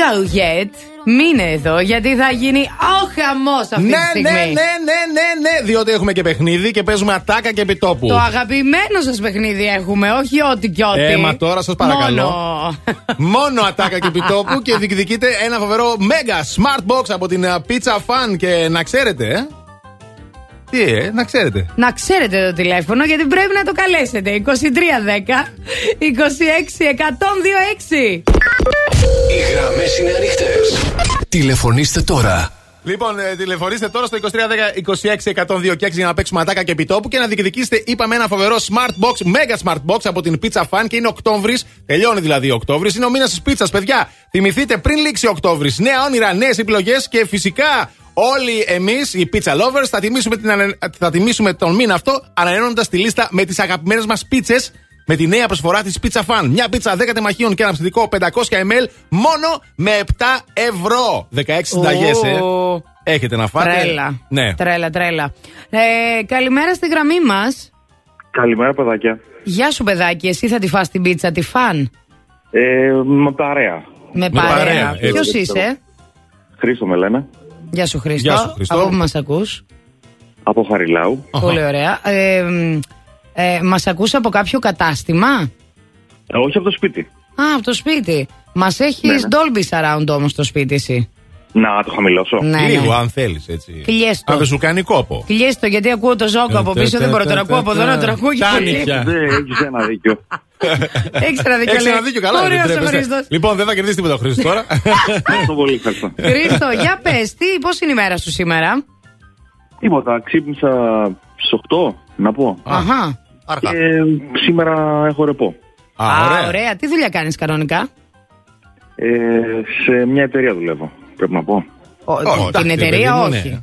go yet. Μείνε εδώ, γιατί θα γίνει ο χαμός αυτή ναι, τη στιγμή. Ναι, ναι, ναι, ναι, ναι, διότι έχουμε και παιχνίδι και παίζουμε ατάκα και επιτόπου. Το αγαπημένο σας παιχνίδι έχουμε, όχι ό,τι κι ό,τι. Ε, μα τώρα σας παρακαλώ. Μόνο, Μόνο ατάκα και επιτόπου και διεκδικείτε ένα φοβερό mega smart box από την Pizza Fan και να ξέρετε. Τι, yeah, να ξέρετε. Να ξέρετε το τηλέφωνο, γιατί πρέπει να το καλέσετε. είκοσι τρία δέκα είκοσι έξι εκατόν δύο έξι. Οι γραμμές είναι ανοιχτές. Τηλεφωνήστε τώρα. Λοιπόν, ε, τηλεφωνήστε τώρα στο είκοσι τρία δέκα είκοσι έξι εκατόν δύο έξι για να παίξουμε ατάκα και επιτόπου και να διεκδικήσετε, είπαμε, ένα φοβερό smart box, mega smart box από την Pizza Fan και είναι Οκτώβρης. Τελειώνει δηλαδή Οκτώβρης. Είναι ο μήνας της πίτσας, παιδιά. Θυμηθείτε, πριν λήξει Οκτώβρης, νέα όνειρα, νέες επιλογές και φυσικά. Όλοι εμείς, οι pizza lovers, θα τιμήσουμε, την ανε... θα τιμήσουμε τον μήνα αυτό ανανεώνοντας τη λίστα με τις αγαπημένες μας πίτσες με τη νέα προσφορά της Pizza Fan. Μια πίτσα δέκα τεμαχίων και ένα ψητικό πεντακόσια μιλιλίτρα μόνο με επτά ευρώ. δεκαέξι συνταγές, ε. Έχετε να φάτε. Τρέλα, ναι. τρέλα, τρέλα. Ε, καλημέρα στη γραμμή μας. Καλημέρα, παιδάκια. Γεια σου, παιδάκι. Εσύ θα τη φας την πίτσα, τη Fan. Ε, με παρέα. Με παρέα. Ποιος είσαι? Χρήστο με λένε. Γεια σου, Χρήστο. Γεια σου, Χρήστο. Από που μας ακούς? Από Χαριλάου. Πολύ ωραία. Ε, ε, μας ακούς από κάποιο κατάστημα? Ε, όχι, από το σπίτι. Α, από το σπίτι. Μας έχεις Dolby Surround όμως το σπίτι εσύ. Να το χαμηλώσω. Ναι, λίγο, ναι. Αν θέλεις έτσι. Κλιέστο. Αν δεν σου κάνει κόπο. Κλιέστο, γιατί ακούω το ζόκο από πίσω, δεν μπορώ να ακούω από εδώ να τον ακούω. Έχεις ένα δίκιο. Έχεις ένα δίκιο. Έχεις ένα δίκιο, καλά. Λοιπόν, δεν θα κερδίσει τίποτα ο Χρήστος τώρα. Χρήστο, για πες, πώς είναι η μέρα σου σήμερα? Τίποτα, ξύπνησα στις οκτώ, να πω. Αχα. Σήμερα έχω ρεπό. Α, ωραία. Τι δουλειά κάνεις κανονικά? Σε μια εταιρεία δουλεύω. Πρέπει να πω. Ο, oh, την εταιρεία παιδί, όχι. Ναι.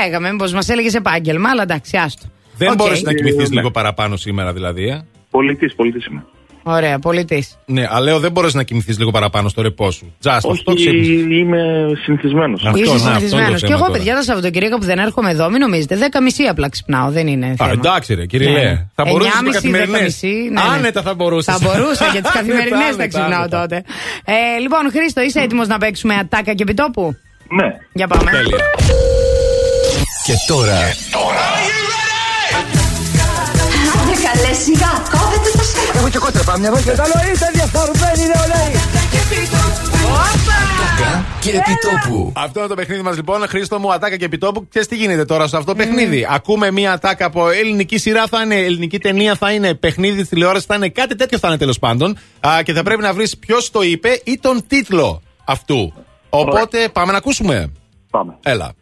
Λέγαμε, μήπως μας έλεγες επάγγελμα, αλλά εντάξει, άστο. Δεν okay. Μπορείς να κοιμηθείς ε, λίγο ναι. παραπάνω σήμερα, δηλαδή. Ε? Πολιτής, πολιτής είμαι. Ωραία, πολιτής. Ναι, αλλά λέω δεν μπορείς να κοιμηθείς λίγο παραπάνω στο ρεπό σου. Τζάστα, αυτό ξύπνησε. Είμαι συνηθισμένος. Είσαι συνηθισμένος. Και εγώ, παιδιά, τα Σαββατοκύριακα που δεν έρχομαι εδώ, μην νομίζετε. δέκα και μισή απλά ξυπνάω, δεν είναι θέμα. Α, εντάξει, ρε, κύριε. Θα μπορούσες να καθημερινές. Άνετα θα μπορούσες. Θα μπορούσα για τις καθημερινές να ξυπνάω τότε. Λοιπόν, Χρήστο, είσαι έτοιμος να παίξουμε ατάκα και επιτόπου? Ναι. Για πάμε. Και τώρα. Καλέ, σιγά, κόβετε τα σιγά. Εγώ και κότρεπα μια βόλτα. Καλό είστε διαφορμένοι νεολαίοι. Ατάκα και επιτόπου. Αυτό είναι το παιχνίδι μας λοιπόν. Χρήστο μου, ατάκα και επιτόπου. Ξέρεις τι γίνεται τώρα στο αυτό το παιχνίδι? Ακούμε μια ατάκα από ελληνική σειρά, θα είναι ελληνική ταινία, θα είναι παιχνίδι της τηλεόρασης, θα είναι κάτι τέτοιο, θα είναι τέλος πάντων. Και θα πρέπει να βρεις ποιος το είπε ή τον τίτλο αυτού. Οπότε πάμε να ακούσουμε. Πάμε. Έλα.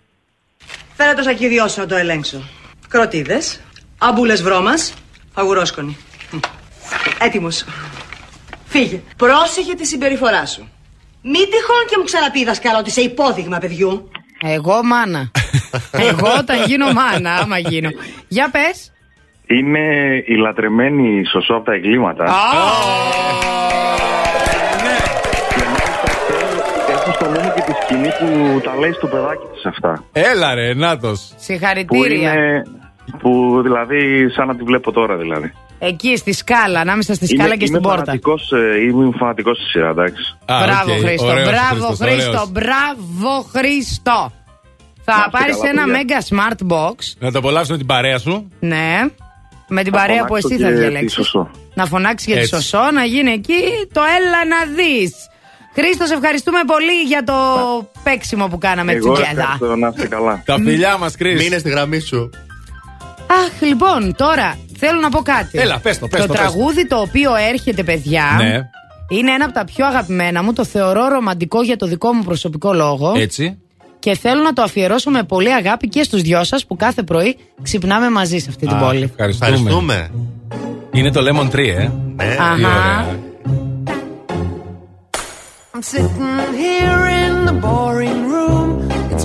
Φέρα το σακίδιό σου να το ελέγξω. Κροτίδες, αμπούλες βρώμας. Αγουρόσκονη. Έτοιμος. Φύγε. Πρόσεχε τη συμπεριφορά σου. Μην τυχόν και μου ξαναπεί η δασκάλα ότι σε υπόδειγμα παιδιού. Εγώ μάνα. Εγώ όταν γίνω μάνα, άμα γίνω. Για πες. Είναι η λατρεμένη σωσό από τα εγκλήματα. Και μάλιστα και που τα λέει στο παιδάκι της αυτά. Έλα ρε, νάτος. Συγχαρητήρια. Που δηλαδή, σαν να τη βλέπω τώρα δηλαδή. Εκεί στη σκάλα, ανάμεσα στη σκάλα είμαι, και στην είμαι πόρτα. Φανατικός, ε, είμαι φανατικός στη σειρά, εντάξει. Ah, μπράβο, okay. Χρήστο, ωραίος, μπράβο Χρήστο, Χρήστο, μπράβο Χρήστο. Θα να, πάρεις καλά, ένα παιδιά. Mega Smart Box. Να το απολαύσουμε την παρέα σου. Ναι, με την να παρέα που εσύ θα διαλέξεις. Να φωνάξεις για τη σωσό, να γίνει εκεί το έλα να δεις. Χρήστο, σε ευχαριστούμε πολύ για το παίξιμο που κάναμε. Εγώ ευχαριστώ, να είστε καλά. Τα φιλιά μας, Χρήστο. Μείνε στη γραμμή σου. Αχ, λοιπόν, τώρα θέλω να πω κάτι. Έλα, πες το, πες το, το τραγούδι πες το. Το οποίο έρχεται, παιδιά, ναι. είναι ένα από τα πιο αγαπημένα μου. Το θεωρώ ρομαντικό για το δικό μου προσωπικό λόγο. Έτσι. Και θέλω να το αφιερώσω με πολύ αγάπη και στους δυο σας που κάθε πρωί ξυπνάμε μαζί σε αυτή την Α, πόλη. Ευχαριστούμε. ευχαριστούμε. Είναι το Lemon Tree, ε. Ναι. Αχα. I'm sitting here in the boring room. It's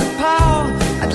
the power. I'd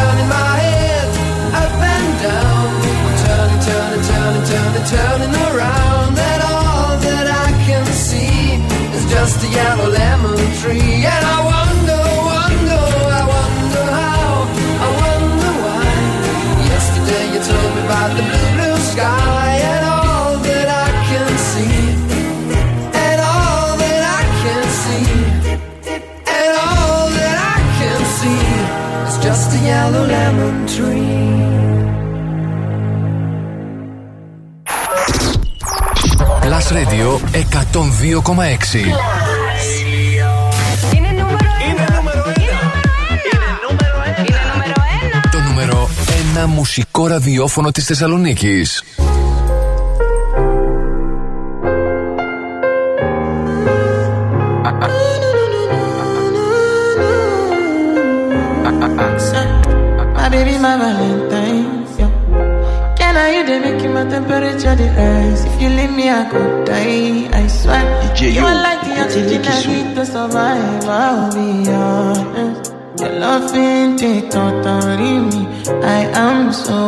Turning my head up and down, I'm turning, turning, turning, turning, turning around, and all that I can see is just a yellow lemon tree. And I wonder, wonder, I wonder how, I wonder why. Yesterday you told me about the blue, blue sky, and all that I can see, and all that I can see, and all that I can see, it's just a yellow lemon tree. Plus Radio εκατόν δύο κόμμα έξι. Είναι νούμερο ένα. Το νούμερο ένα μουσικό ραδιόφωνο της Θεσσαλονίκης. Baby, my Valentine's, yeah. Can I hear the making my temperature the rise? If you leave me, I could die, I swear. D J you are like the oxygen I need to survive, I'll be honest. Your love ain't it, totally me, I am so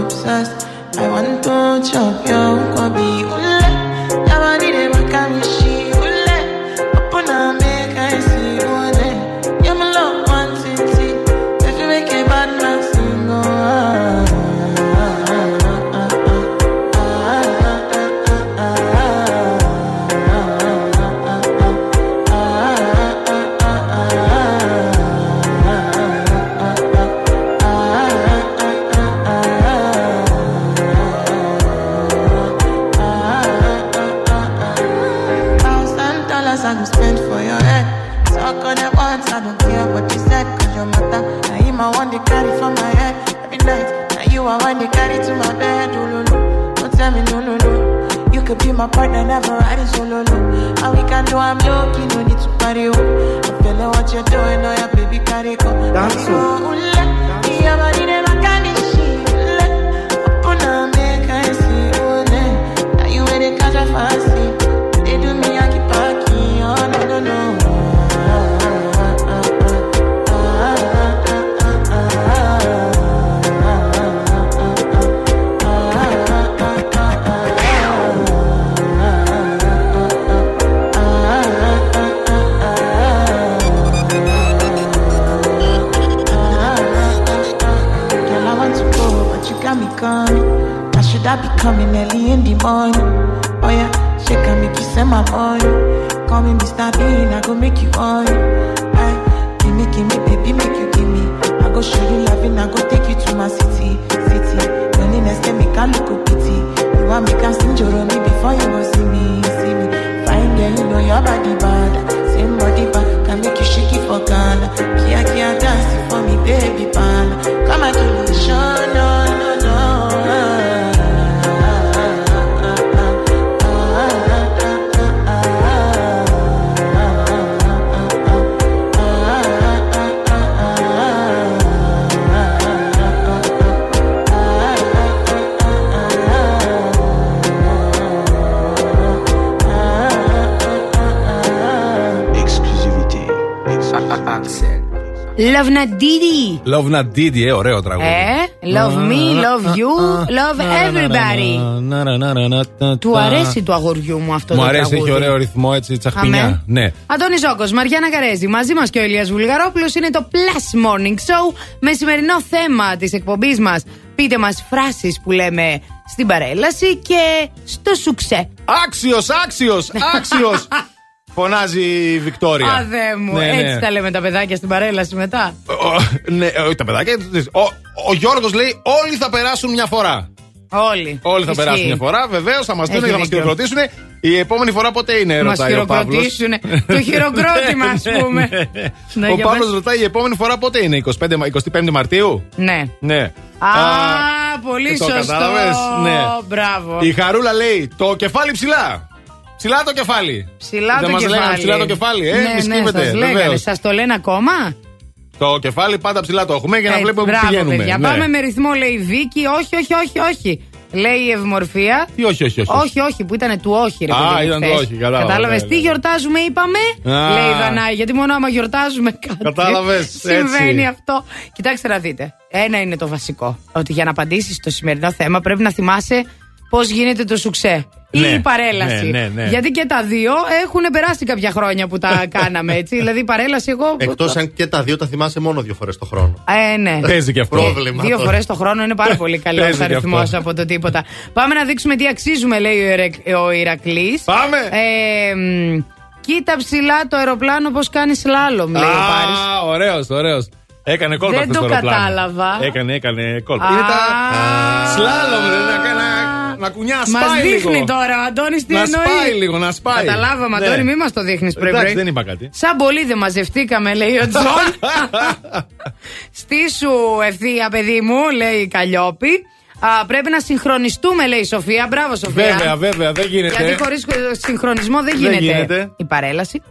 obsessed. I want to chop your kobe, ule. Now I need a wakamishi, ule. Open a make, I see one. You're my love, one city. If you make a bad man, my partner never ride it solo, low. And we can do I'm lucky, no need to party, oh. I feel like what you're doing, oh yeah, baby, carry go. That's all. I be coming early in the morning. Oh yeah, she can make you send my money. Call me Mister Bean, I go make you money. Aye, give me, give me, baby, make you give me. I go show you loving, I go take you to my city, city. Love Nadidi. Love Nadidi, ε, ωραίο τραγούδι. Ε, love me, love you, love everybody. Του αρέσει του αγοριού μου αυτό το τραγούδι. Μου αρέσει, έχει ωραίο ρυθμό, έτσι, τσαχπινιά. Ναι. Αντώνης Ζόκος, Μαριάννα Καρέζη, μαζί μας και ο Ηλίας Βουλγαρόπουλος. Είναι το Plus Morning Show με σημερινό θέμα της εκπομπής μας. Πείτε μας φράσεις που λέμε στην παρέλαση και στο σουξέ. Άξιος, άξιος, άξιος. Φωνάζει η Βικτόρια. Α, δε μου, ναι, έτσι ναι. Τα λέμε τα παιδάκια στην παρέλαση μετά. Ο, ναι, όχι τα παιδάκια. Ο, ο Γιώργος λέει: όλοι θα περάσουν μια φορά. Όλοι. Όλοι θα Εσύ. περάσουν μια φορά, βεβαίως. Θα μας δουν και θα μας χειροκροτήσουν. Η επόμενη φορά ποτέ είναι, μας ρωτάει ο Παύλος. Το χειροκρότημα, ας πούμε. Ναι, ο Παύλος ρωτάει: η επόμενη φορά ποτέ είναι, εικοστή πέμπτη Μαρτίου. Ναι. ναι. Α, Α, πολύ σωστό. Ναι. Μπράβο. Η Χαρούλα λέει: το κεφάλι ψηλά. Ψηλά το κεφάλι. Ψηλά το κεφάλι. Ψηλά το κεφάλι, ε. Ναι, ναι, σας το λένε ακόμα. Το κεφάλι πάντα ψηλά το έχουμε για να ε, βλέπουμε μπράβο, που πηγαίνουμε. Παιδιά, ναι. Πάμε με ρυθμό, λέει η Βίκη. Όχι, όχι, όχι, όχι. Λέει η Ευμορφία. Τι όχι, όχι, όχι. Όχι, όχι, που ήταν του όχι, ρε παιδί. Α, ήταν του όχι, κατάλαβα. Κατάλαβες τι γιορτάζουμε, είπαμε. Α, λέει η Δανάη, γιατί μόνο άμα γιορτάζουμε κάτι. Κατάλαβες. Συμβαίνει αυτό. Κοιτάξτε να δείτε. Ένα είναι το βασικό. Ότι για να απαντήσεις στο σημερινό θέμα πρέπει να θυμάσαι πώς γίνεται το σουξέ. Ή ναι, η παρέλαση. Ναι, ναι, ναι. Γιατί και τα δύο έχουν περάσει κάποια χρόνια που τα κάναμε, έτσι. Δηλαδή η παρέλαση εγώ. Εκτός αν και τα δύο τα θυμάσαι μόνο δύο φορές το χρόνο. Ε, ναι. Παίζει και αυτό. Πρόβλημα. Δύο φορές το χρόνο είναι πάρα πολύ καλός αριθμός από το τίποτα. Πάμε να δείξουμε τι αξίζουμε, λέει ο Ηρακλής. Πάμε! Ε, κοίτα ψηλά το αεροπλάνο πώς κάνει σλάλομ, λέει ο Πάρης. Α, ωραίος, ωραίος. Έκανε κόλπα αυτό το αεροπλάνο. Δεν το κατάλαβα. Έκανε, έκανε κόλπα. Είναι τα σλάλομ, δεν έκανα. Να κουνιάσει. Μα δείχνει λίγο. Τώρα ο Αντώνης τι να εννοεί. Να σπάει λίγο, να σπάει. Καταλάβαμε, ναι. Αντώνη, μη μας το δείχνεις πριν. Εντάξει, δεν είπα κάτι. Σαν πολύ δεν μαζευτήκαμε, λέει ο Τζον. Στήσου ευθεία, παιδί μου, λέει η Καλλιόπη. Α, πρέπει να συγχρονιστούμε, λέει η Σοφία. Μπράβο, Σοφία. Βέβαια, βέβαια, δεν γίνεται. Γιατί χωρίς συγχρονισμό δεν γίνεται, δεν γίνεται. Η παρέλαση.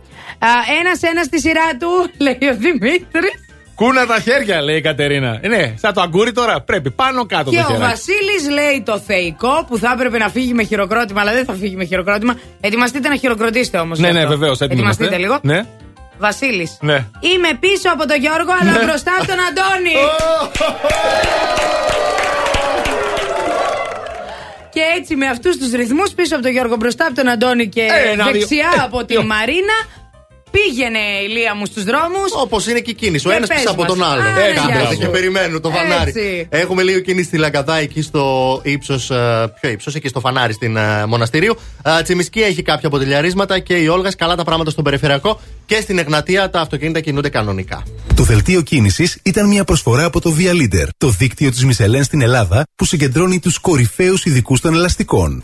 Ένα-ένα στη σειρά του, λέει ο Δημήτρης. Κούνα τα χέρια, λέει η Κατερίνα. Ναι, σαν το αγκούρι τώρα πρέπει. Πάνω κάτω. Και ο Βασίλης λέει το θεϊκό που θα έπρεπε να φύγει με χειροκρότημα, αλλά δεν θα φύγει με χειροκρότημα. Ετοιμαστείτε να χειροκροτήσετε όμως. Ναι, ναι, βεβαίως. Ετοιμαστείτε λίγο. Ναι. Βασίλης. Ναι. Είμαι πίσω από τον Γιώργο, αλλά ναι. μπροστά από τον Αντώνη. Και έτσι με αυτούς τους ρυθμούς, πίσω από τον Γιώργο, μπροστά από τον Αντώνη και ε, δεξιά ε, από ε, τη ε, Μαρίνα. Πήγαινε, Ηλία μου, στους δρόμους. Όπως είναι και η κίνηση. Ο ένας πίσω από τον άλλον. Κάθεται και περιμένουν το φανάρι. Έτσι. Έχουμε λίγο κίνηση στη Λαγκαδά, εκεί στο ύψος. Ποιο ύψος, εκεί στο φανάρι στην Μοναστηρίου. Τσιμισκή έχει κάποια αποτελιαρίσματα και η Όλγας. Καλά τα πράγματα στον Περιφερειακό και στην Εγνατία. Τα αυτοκίνητα κινούνται κανονικά. Το δελτίο κίνησης ήταν μια προσφορά από το Via Leader, το δίκτυο της Michelin στην Ελλάδα που συγκεντρώνει τους κορυφαίους ειδικούς των ελαστικών.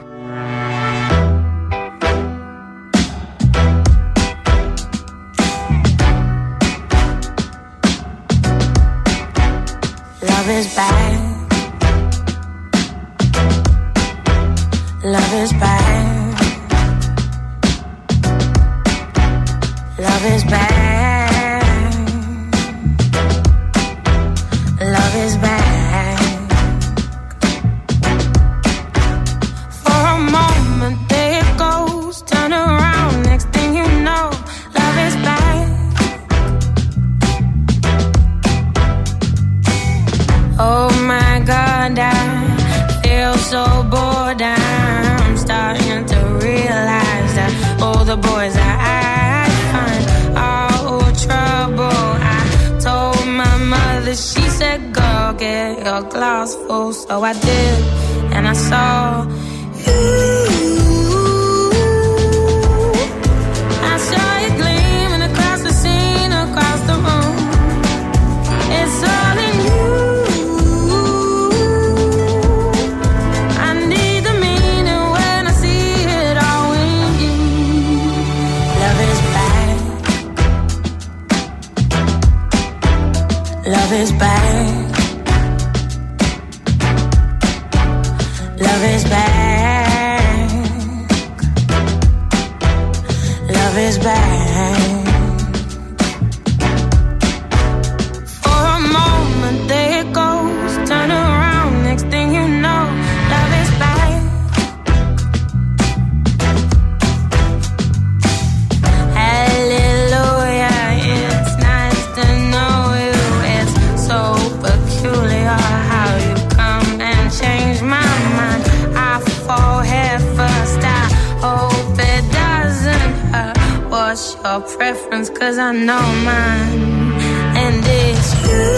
Love is bad. Love is bad. Love is bad. Love is bad. For a moment, there it goes. Turn around, next thing you know, love is bad. Oh my God, I feel so bored. I'm starting to realize that all the boys that I find are all trouble. I told my mother, she said, go get your glass full. So I did, and I saw you. I saw you gleaming across the scene, across the room. It's all in you. Love is bad. Love is bad. love is blind. For a moment, there it goes. Turn around, next thing you know, love is blind. Hallelujah, it's nice to know you. It's so peculiar how you come and change my mind. I fall head first, I hope it doesn't hurt. What's your preference? 'Cause I know mine. And it's you.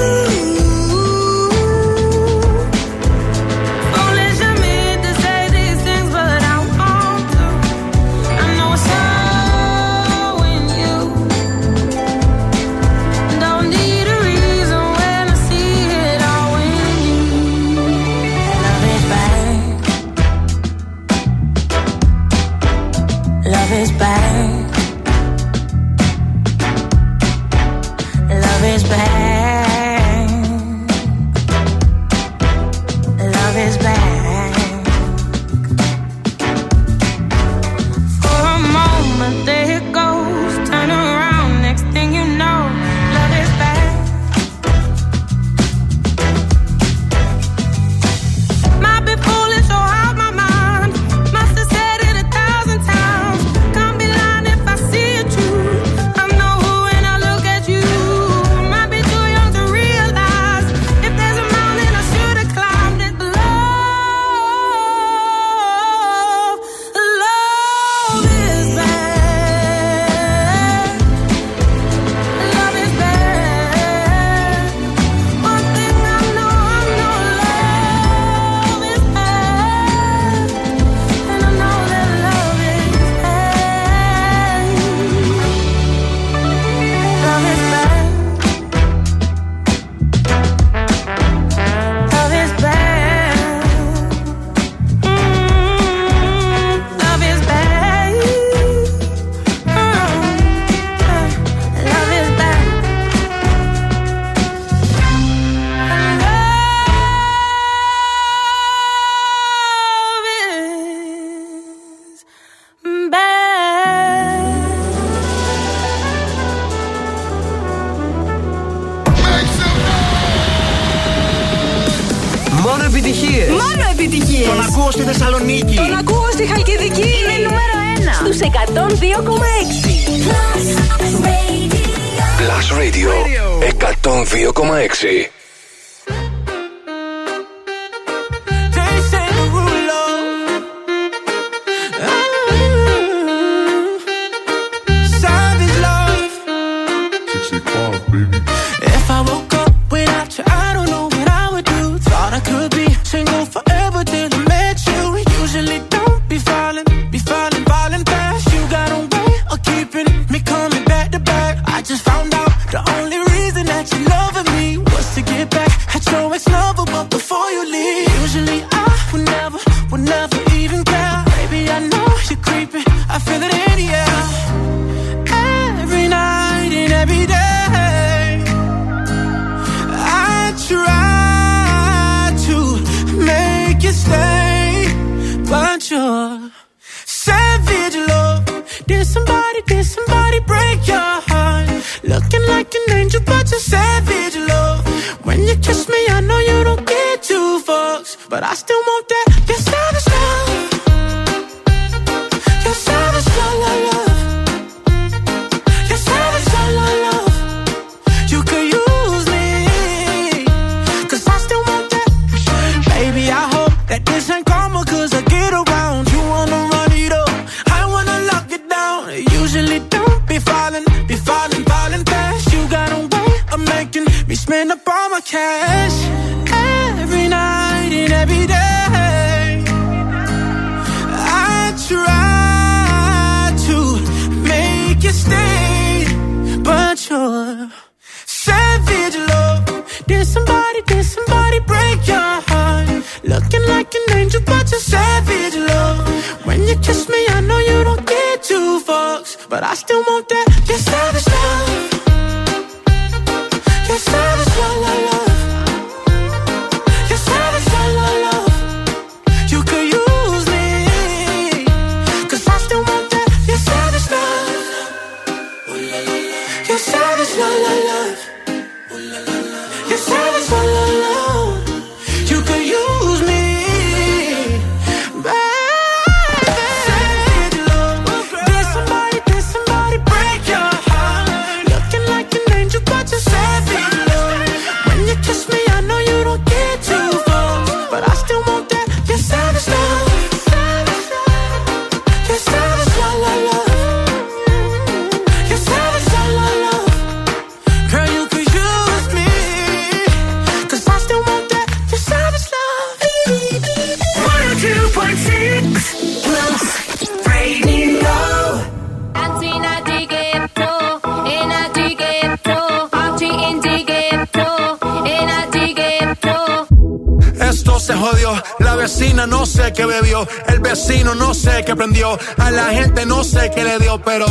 se jodió. La vecina no sé qué bebió. El vecino no sé qué prendió. A la gente no sé qué le dio. Pero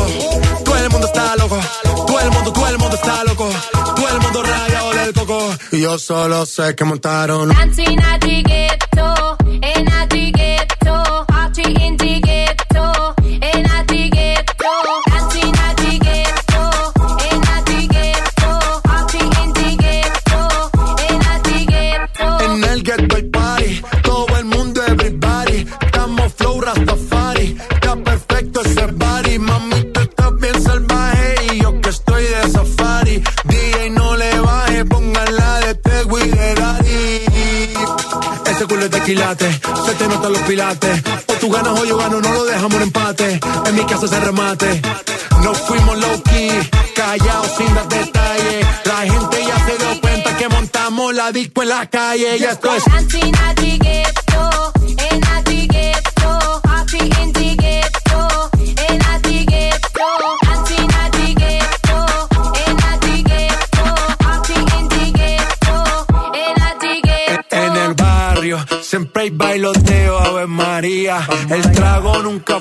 todo el mundo está loco. Todo el mundo, todo el mundo está loco. Todo el mundo rayado del coco. Y yo solo sé que montaron. Dancing at the ghetto. En at the ghetto. Party in the ghetto. En at the ghetto. Se te notan los pilates. O tú ganas o yo gano, no lo dejamos en empate. En mi casa se remate. Nos fuimos low key, callados sin dar detalles. La gente ya se dio cuenta que montamos la disco en la calle. Y esto es dancing at the ghetto, en at the ghetto, party in the ghetto, en at the ghetto. Siempre hay bailoteo, Ave María. El trago nunca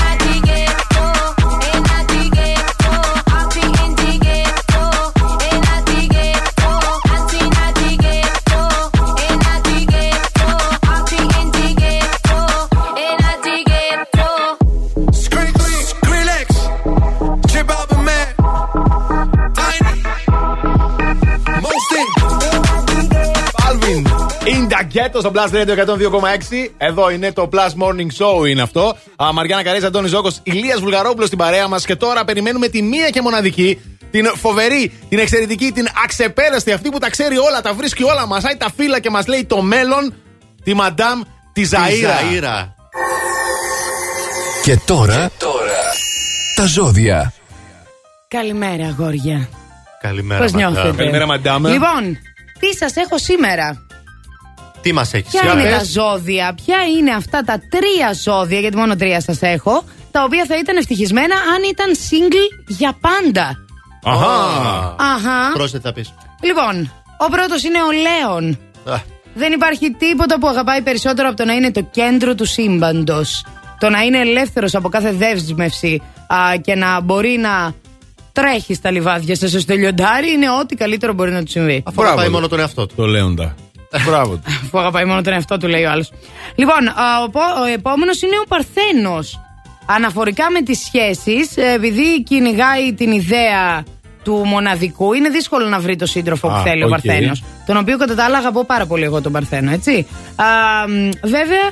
Γκέτο στο Plus Radio εκατόν δύο κόμμα έξι. Εδώ είναι το Plus Morning Show, είναι αυτό. Α, Μαριάννα Καρέζα, Αντώνη Ζώκος, Ηλίας Βουλγαρόπουλος στην παρέα μας. Και τώρα περιμένουμε τη μία και μοναδική, την φοβερή, την εξαιρετική, την αξεπέραστη, αυτή που τα ξέρει όλα, τα βρίσκει όλα, μασάει τα φύλλα και μας λέει το μέλλον, τη μαντάμ τη Ζαΐρα. Και τώρα, και τώρα, τα ζώδια. Καλημέρα, αγόρια. Καλημέρα, πώς νιώθετε? Καλημέρα, μαντάμ. Λοιπόν, τι σας έχω σήμερα? Τι μας έχεις? Ποια είναι τα ζώδια, ποια είναι αυτά τα τρία ζώδια, γιατί μόνο τρία σας έχω, τα οποία θα ήταν ευτυχισμένα αν ήταν single για πάντα. Αχα. Αχα. Πρόσθετα θα πεις. Λοιπόν, ο πρώτος είναι ο Λέων. Δεν υπάρχει τίποτα που αγαπάει περισσότερο από το να είναι το κέντρο του σύμπαντος. Το να είναι ελεύθερος από κάθε δέσμευση και να μπορεί να τρέχει στα λιβάδια σας στο λιοντάρι είναι ό,τι καλύτερο μπορεί να του συμβεί. Αφού αγαπάει μόνο τον εαυτό του. Το Λέοντα. Μπράβο. Που αγαπάει μόνο τον εαυτό του, λέει ο άλλος. Λοιπόν, ο επόμενος είναι ο Παρθένος. Αναφορικά με τις σχέσεις, επειδή κυνηγάει την ιδέα του μοναδικού, είναι δύσκολο να βρει το σύντροφο που θέλει okay. ο Παρθένος. Τον οποίο κατά τα άλλα αγαπώ πάρα πολύ εγώ τον Παρθένο, έτσι. Α, βέβαια,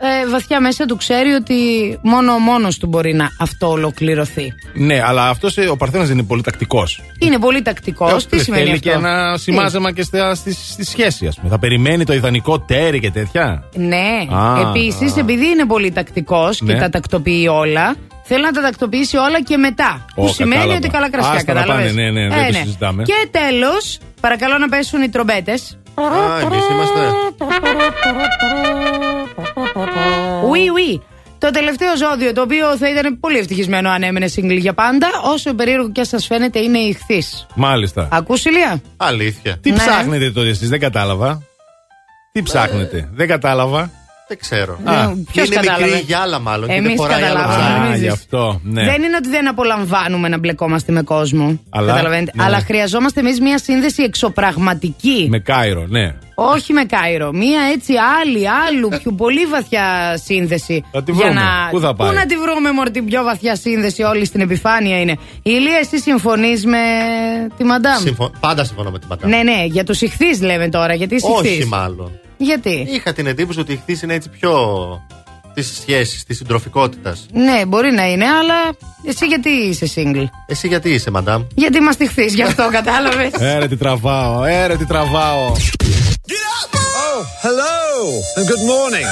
ε, βαθιά μέσα του ξέρει ότι μόνο ο μόνος του μπορεί να αυτό ολοκληρωθεί. Ναι, αλλά αυτός ο Παρθένος δεν είναι πολύ τακτικός. Είναι πολύ τακτικός. Τι σημαίνει θέλει αυτό? Θέλει και ένα σημάζεμα και στη, στη, στη σχέση, ας πούμε. Θα περιμένει το ιδανικό τέρι και τέτοια. Ναι. Α, επίσης, α. επειδή είναι πολύ τακτικός και ναι. τα τακτοποιεί όλα, θέλει να τα τακτοποιήσει όλα και μετά. Oh, που κατάλαβα. Σημαίνει ότι καλά κρασιά, κατάλαβες. Ναι, ναι, ναι, ε, ναι. συζητάμε. Και τέλος, παρακαλώ να πέσουν οι τρομπέτες. Α, εμείς είμαστε. Oui, oui. Το τελευταίο ζώδιο, το οποίο θα ήταν πολύ ευτυχισμένο αν έμενε single για πάντα, όσο περίεργο και σας φαίνεται, είναι η Ιχθύς. Μάλιστα. Ακούς, Ηλία? Αλήθεια. Τι ναι. ψάχνετε τότε εσείς, δεν κατάλαβα. Τι ψάχνετε, ε... δεν κατάλαβα. Δεν ξέρω. Ποιος κατάλαβε? Είναι μικρή γυάλα, μάλλον. Εμείς καταλάβαμε. Α, γι' αυτό. Ναι. Δεν είναι ότι δεν απολαμβάνουμε να μπλεκόμαστε με κόσμο. Αλλά, ναι. Αλλά χρειαζόμαστε εμείς μια σύνδεση εξωπραγματική. Με Κάιρο, ναι. Όχι με Κάιρο. Μία έτσι άλλη, άλλου, πιο πολύ βαθιά σύνδεση. Θα τη βρούμε. Για να... Πού θα πάει? Πού να τη βρούμε, μωρή, την πιο βαθιά σύνδεση όλη στην επιφάνεια είναι. Ηλία, εσύ συμφωνείς με τη μαντάμ? Συμφω... Πάντα συμφωνώ με τη μαντάμ. Ναι, ναι, για τους Ιχθύς λέμε τώρα. Γιατί Ιχθύς? Όχι, μάλλον. Γιατί? Είχα την εντύπωση ότι η Ιχθύς είναι έτσι πιο της σχέσης, της συντροφικότητας. Ναι, μπορεί να είναι, αλλά εσύ γιατί είσαι single? Εσύ γιατί είσαι, μαντάμ? Γιατί είμαστε Ιχθύς, γι' αυτό κατάλαβες. Έρε τι τραβάω, έρε τι τραβάω. Get up! Oh, hello and good morning.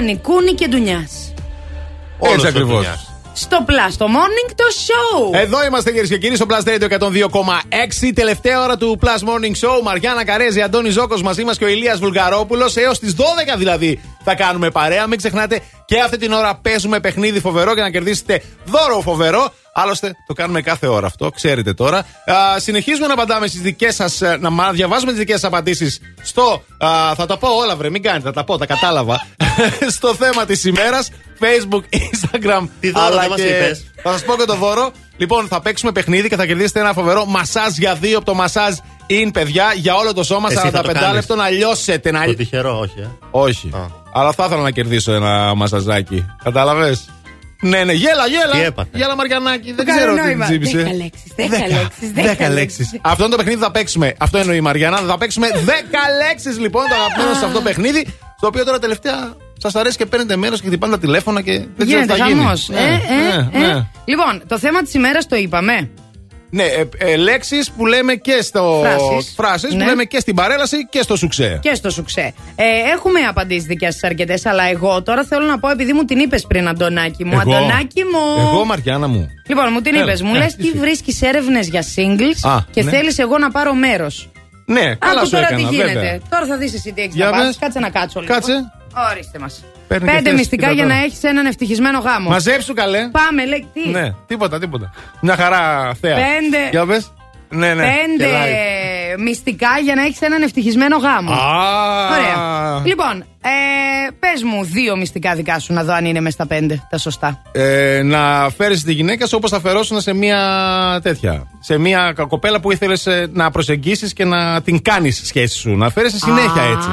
Μανικούνι και Ντουνιάς. Έτσι ακριβώς. Στο Plus, το Morning, το show. Εδώ είμαστε κυρίες και κύριοι στο Plus Radio εκατόν δύο κόμμα έξι. Τελευταία ώρα του Plus Morning Show. Μαριάννα Καρέζη, Αντώνης Ζώκος μαζί μας και ο Ηλίας Βουλγαρόπουλος. Έως τις δώδεκα δηλαδή θα κάνουμε παρέα. Μην ξεχνάτε και αυτή την ώρα παίζουμε παιχνίδι φοβερό για να κερδίσετε δώρο φοβερό. Άλλωστε το κάνουμε κάθε ώρα αυτό, ξέρετε τώρα. Α, συνεχίζουμε να απαντάμε στις δικές σας, να διαβάζουμε τις δικές σας απαντήσεις στο. Α, θα τα πω όλα, βρε, μην κάνετε, θα τα πω, τα κατάλαβα. Στο θέμα της ημέρας, Facebook, Instagram. Τι δώρο, αλλά και... είπες. Θα σας πω και το δώρο. Λοιπόν, θα παίξουμε παιχνίδι και θα κερδίσετε ένα φοβερό μασάζ για δύο από το μασάζ in, παιδιά, για όλο το σώμα. σαράντα πέντε λεπτό να λιώσετε. Να... Το τυχερό, όχι. Ε. Όχι. Α. Αλλά θα ήθελα να κερδίσω ένα μασαζάκι. Κατάλαβες. Ναι, ναι, γέλα, γέλα. Γέλα, Μαριανάκη. Δεν ξέρω τι την τσίπησε. Δέκα λέξεις, δέκα λέξεις. Αυτό είναι το παιχνίδι που θα παίξουμε. Αυτό εννοεί η Μαριανά. Θα παίξουμε δέκα λέξεις, λοιπόν, το αγαπημένο σε αυτό το παιχνίδι. Το οποίο τώρα τελευταία σας αρέσει και παίρνετε μέρος και χτυπάνε τα τηλέφωνα και δεν ξέρω τι θα γίνει. Ε, ε, ε, ε. Λοιπόν, το θέμα της ημέρας το είπαμε. Ναι, ε, ε, λέξεις που λέμε και στο. Φράσεις, ναι, που λέμε και στην παρέλαση και στο σουξέ. Και στο σουξέ. Ε, έχουμε απαντήσει δικιά σας αρκετές, αλλά εγώ τώρα θέλω να πω, επειδή μου την είπες πριν, Αντωνάκη μου. Εγώ, Αντωνάκη μου. Εγώ, Μαριάννα μου. Λοιπόν, μου την είπες. Μου λες τι βρίσκεις έρευνες για singles. Α, και ναι, θέλεις εγώ να πάρω μέρος. Ναι, καλά σου έκανα, τώρα τι γίνεται. Βέβαια. Τώρα θα δεις εσύ τι έχεις να πας. Κάτσε να κάτσω λίγο. Κάτσε. Ορίστε μας. Πέντε μυστικά για να έχεις έναν ευτυχισμένο γάμο. Μαζέψου, καλέ. Πάμε, λέει. Τι. Ναι, τίποτα, τίποτα. Μια χαρά θέα. Πέντε. Για πες. Ναι, ναι. Πέντε μυστικά για να έχεις έναν ευτυχισμένο γάμο. Α. Ωραία. Λοιπόν, ε, πες μου δύο μυστικά δικά σου να δω αν είναι μες στα πέντε τα σωστά. Ε, να φέρεις τη γυναίκα σου όπως θα φερόσουν σε μια τέτοια. Σε μια κοπέλα που ήθελες να προσεγγίσεις και να την κάνεις σχέση σου. Να φέρεις σε συνέχεια έτσι.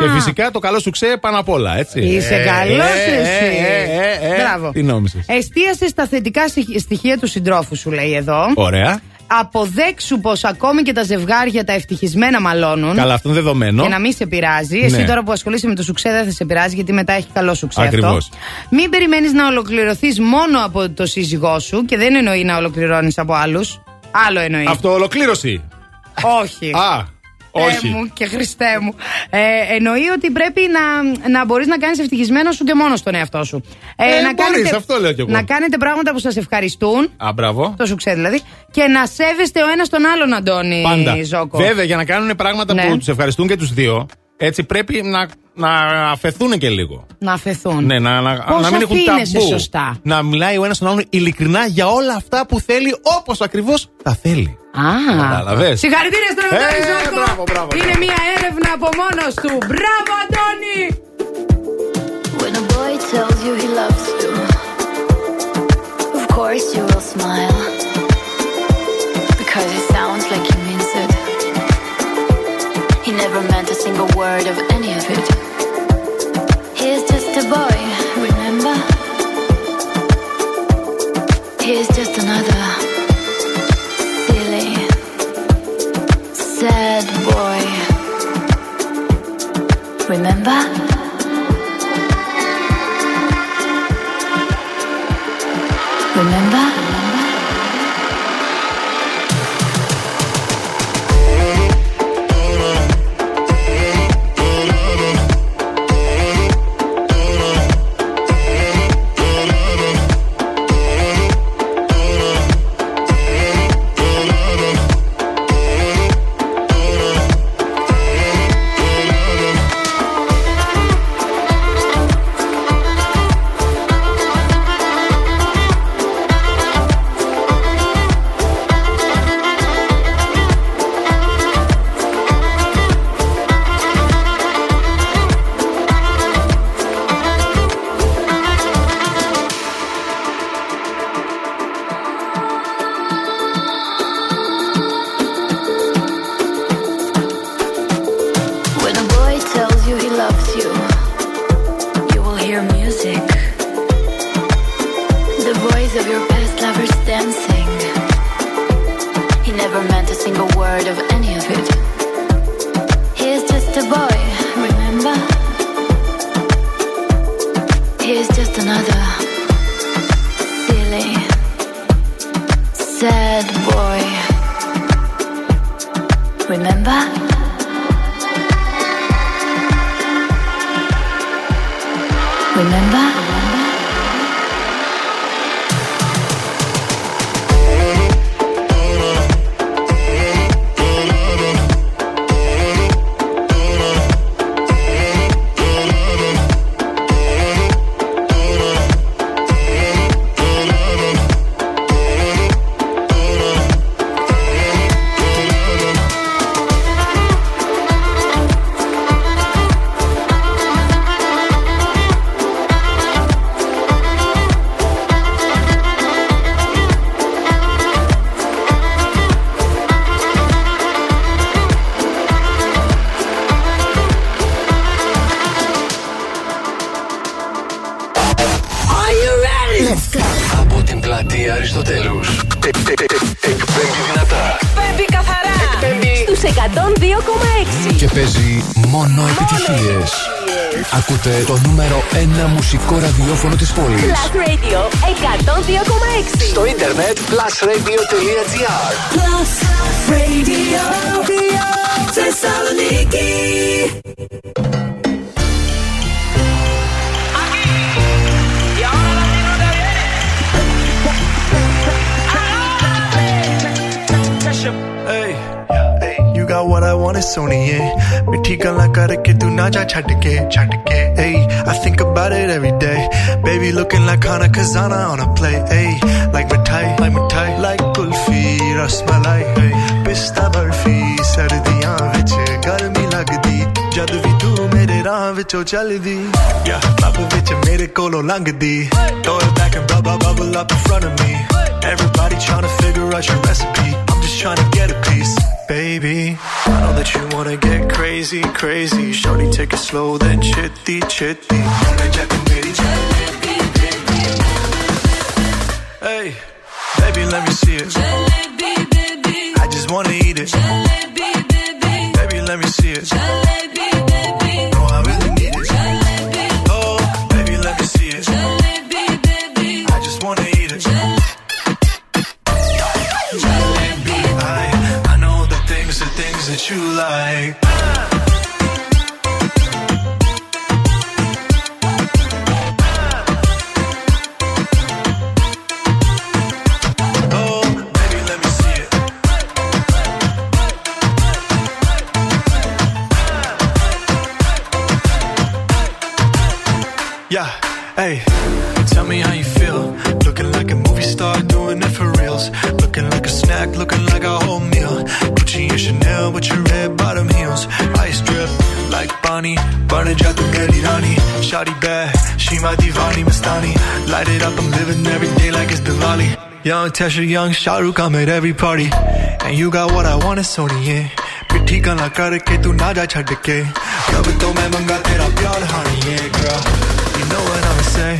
Και φυσικά το καλό σου ξέ πάνω απ' όλα, έτσι. Είσαι ε, καλός ε, εσύ. Ε, ε, ε, ε, Μπράβο. Τι νόμισες. Εστίασε στα θετικά στοιχεία του συντρόφου σου, λέει εδώ. Ωραία. Αποδέξου πως ακόμη και τα ζευγάρια τα ευτυχισμένα μαλώνουν. Καλά, αυτό είναι δεδομένο. Και να μην σε πειράζει. Ναι. Εσύ τώρα που ασχολείσαι με το σουξέ δεν θα σε πειράζει, γιατί μετά έχει καλό σουξέ. Ακριβώς. Αυτό. Μην περιμένεις να ολοκληρωθείς μόνο από το σύζυγό σου, και δεν εννοεί να ολοκληρώνεις από άλλους. Άλλο εννοεί. Αυτοολοκλήρωση. Όχι. Α. Όχι. Μου και Χριστέ μου. Ε, εννοεί ότι πρέπει να, να μπορείς να κάνεις ευτυχισμένο σου και μόνο τον εαυτό σου. Ε, ε, να μπορείς, κάνετε, αυτό λέω κι εγώ. Να κάνετε πράγματα που σας ευχαριστούν. Α, μπράβο. Το σου ξέρει δηλαδή. Και να σέβεστε ο ένας τον άλλον, Αντώνη Ζώκο. Βέβαια, για να κάνουν πράγματα, ναι, που τους ευχαριστούν και τους δύο, έτσι πρέπει να, να αφεθούν και λίγο. Να αφεθούν. Ναι, να, να, να μην έχουν ταμπού. Σωστά. Να μιλάει ο ένας τον άλλον ειλικρινά για όλα αυτά που θέλει, όπως ακριβώς τα θέλει. Κατάλαβες. Συγχαρητήρια στον Αντώνη Ζώκο. Είναι μια έρευνα από μόνος του. Μπράβο, Αντώνη. When a boy tells you he loves you, of course you will smile, because it sounds like he means it. He never meant a single word of any of it. He's just a boy, remember? He's just another silly, sad boy, remember? Remember? Remember? Το νούμερο ένα μουσικό ραδιόφωνο της πόλης. Plus Radio εκατόν δύο κόμμα έξι. Στο ίντερνετ plus radio τελεία gr. Plus Radio Θεσσαλονίκη. You got what I wanted, Sony. मिठी गल्ला करके तू ना जा छट के छट के. I think about it every day. Baby looking like Hana Kazana on a play. Ayy, like mithai, like mithai, like kulfi, rasmalai. Pista barfi, sardiyan vich garmi lagdi. Jad vi tu mere raah vichon chaldi. Yeah, pop vich mere kolo langdi. Throw it back and bubble bubble up in front of me. Everybody tryna figure out your recipe. I'm just tryna get a piece. Baby, I know that you wanna get crazy, crazy. Shorty, take it slow, then chitty, chitty. Hey, baby, let me see it. Jalebi, baby, I just wanna eat it. Jalebi, baby, baby, let me see it. Jalebi, baby, no, I really need it. Jalebi, oh, baby, let me see it. Jalebi, baby, I just wanna eat it. That you like. Oh, baby, let me see it. Yeah, hey, tell me how you feel. Looking like a movie star, doing it for reals. Looking like a snack, looking like a whole meal. Chanel with your red bottom heels, ice drip like Bonnie. Burning out the Melly Rani, shawty bad, she my divani Mastani. Light it up, I'm living every day like it's Diwali. Young Tesha, young Shahrukh, I'm at every party, and you got what I want, it's Sony. Yeah, pithi gala karke tu na ja chhod ke, kab to main manga tera pyar hani. Yeah, girl, you know what I'ma say.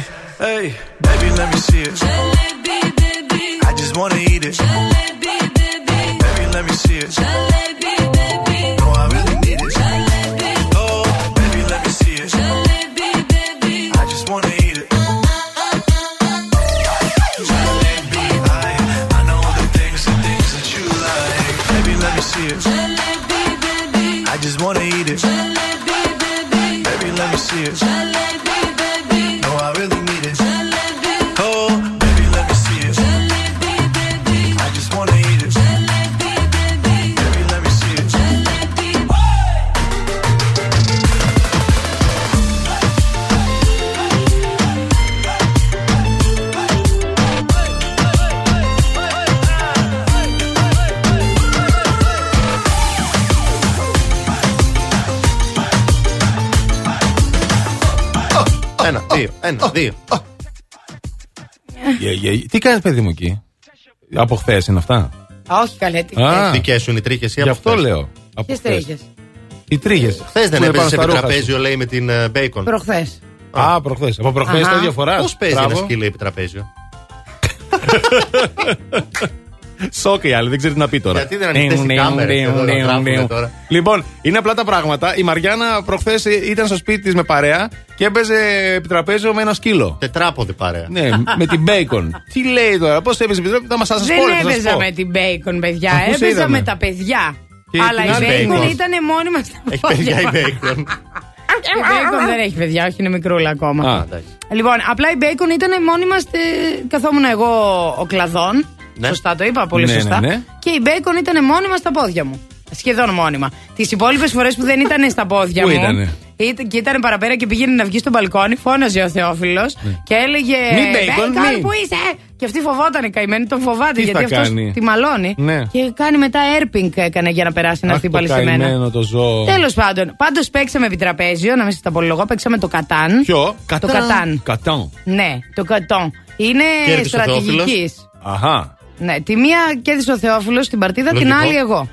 Hey, baby, let me see it. Jalebi, baby, I just wanna eat it. Jalebi, baby, baby, let me see it. Ένα, δύο. Τι κάνεις, παιδί μου, εκεί? Από χθες είναι αυτά? Όχι, καλέ. Δικές σου είναι οι τρίχες ή από χθες? Γι' αυτό λέω. Ποιες τρίχες? Οι τρίχες. Χθες δεν έπαιζες σε επιτραπέζιο, λέει, με την Bacon? Προχθές. Α, προχθές. Από προχθές τα ίδια φορά. Πώς παίζει ένα σκύλο επιτραπέζιο? Σοκ οι άλλοι, δεν ξέρει τι να πει τώρα. Γιατί δεν ανοίξει την κάμερα? Λοιπόν, είναι απλά τα πράγματα. Η Μαριάννα προχθές ήταν στο σπίτι της με παρέα και έπαιζε επιτραπέζιο με ένα σκύλο. Τετράποδη παρέα. Ναι, με την Μπέικον. Τι λέει τώρα, πώς έπαιζε επιτραπέζιο? Θα σας πω. Δεν έπαιζα με την Μπέικον, παιδιά. Έπαιζα με τα παιδιά. Αλλά η Μπέικον ήταν μόνη μας. Έχει παιδιά η Μπέικον. Η Bacon δεν έχει παιδιά, όχι, είναι μικρούλα ακόμα. Α, λοιπόν, απλά η Bacon ήταν μόνοι μας. Καθόμουν εγώ ο κλαδόν. Ναι. Σωστά το είπα, πολύ ναι, σωστά. Ναι, ναι. Και η Bacon ήταν μόνοι μας στα πόδια μου. Σχεδόν μόνιμα. Τις υπόλοιπες φορές που δεν ήταν στα πόδια μου. Ήτανε. Ήταν, και ήταν παραπέρα και πήγαινε να βγει στο μπαλκόνι, φώναζε ο Θεόφιλος ναι. και έλεγε Bacon, που είσαι! Και αυτή φοβότανε καημένη, τον φοβάται γιατί αυτός κάνει? Τη μαλώνει. Ναι. Και κάνει μετά airpink έκανε για να περάσει να χτύπαλε σε μένα. Καημένο το ζώο. Τέλος πάντων, πάντως παίξαμε επιτραπέζιο, να μην σας τα απολογώ, παίξαμε το Κατάν. Ποιο? Το Κατάν. Κατάν. Ναι, το Κατάν. Είναι στρατηγικής. Αχά. Ναι, τη μία κέρδισε ο Θεόφιλος στην παρτίδα, την άλλη εγώ.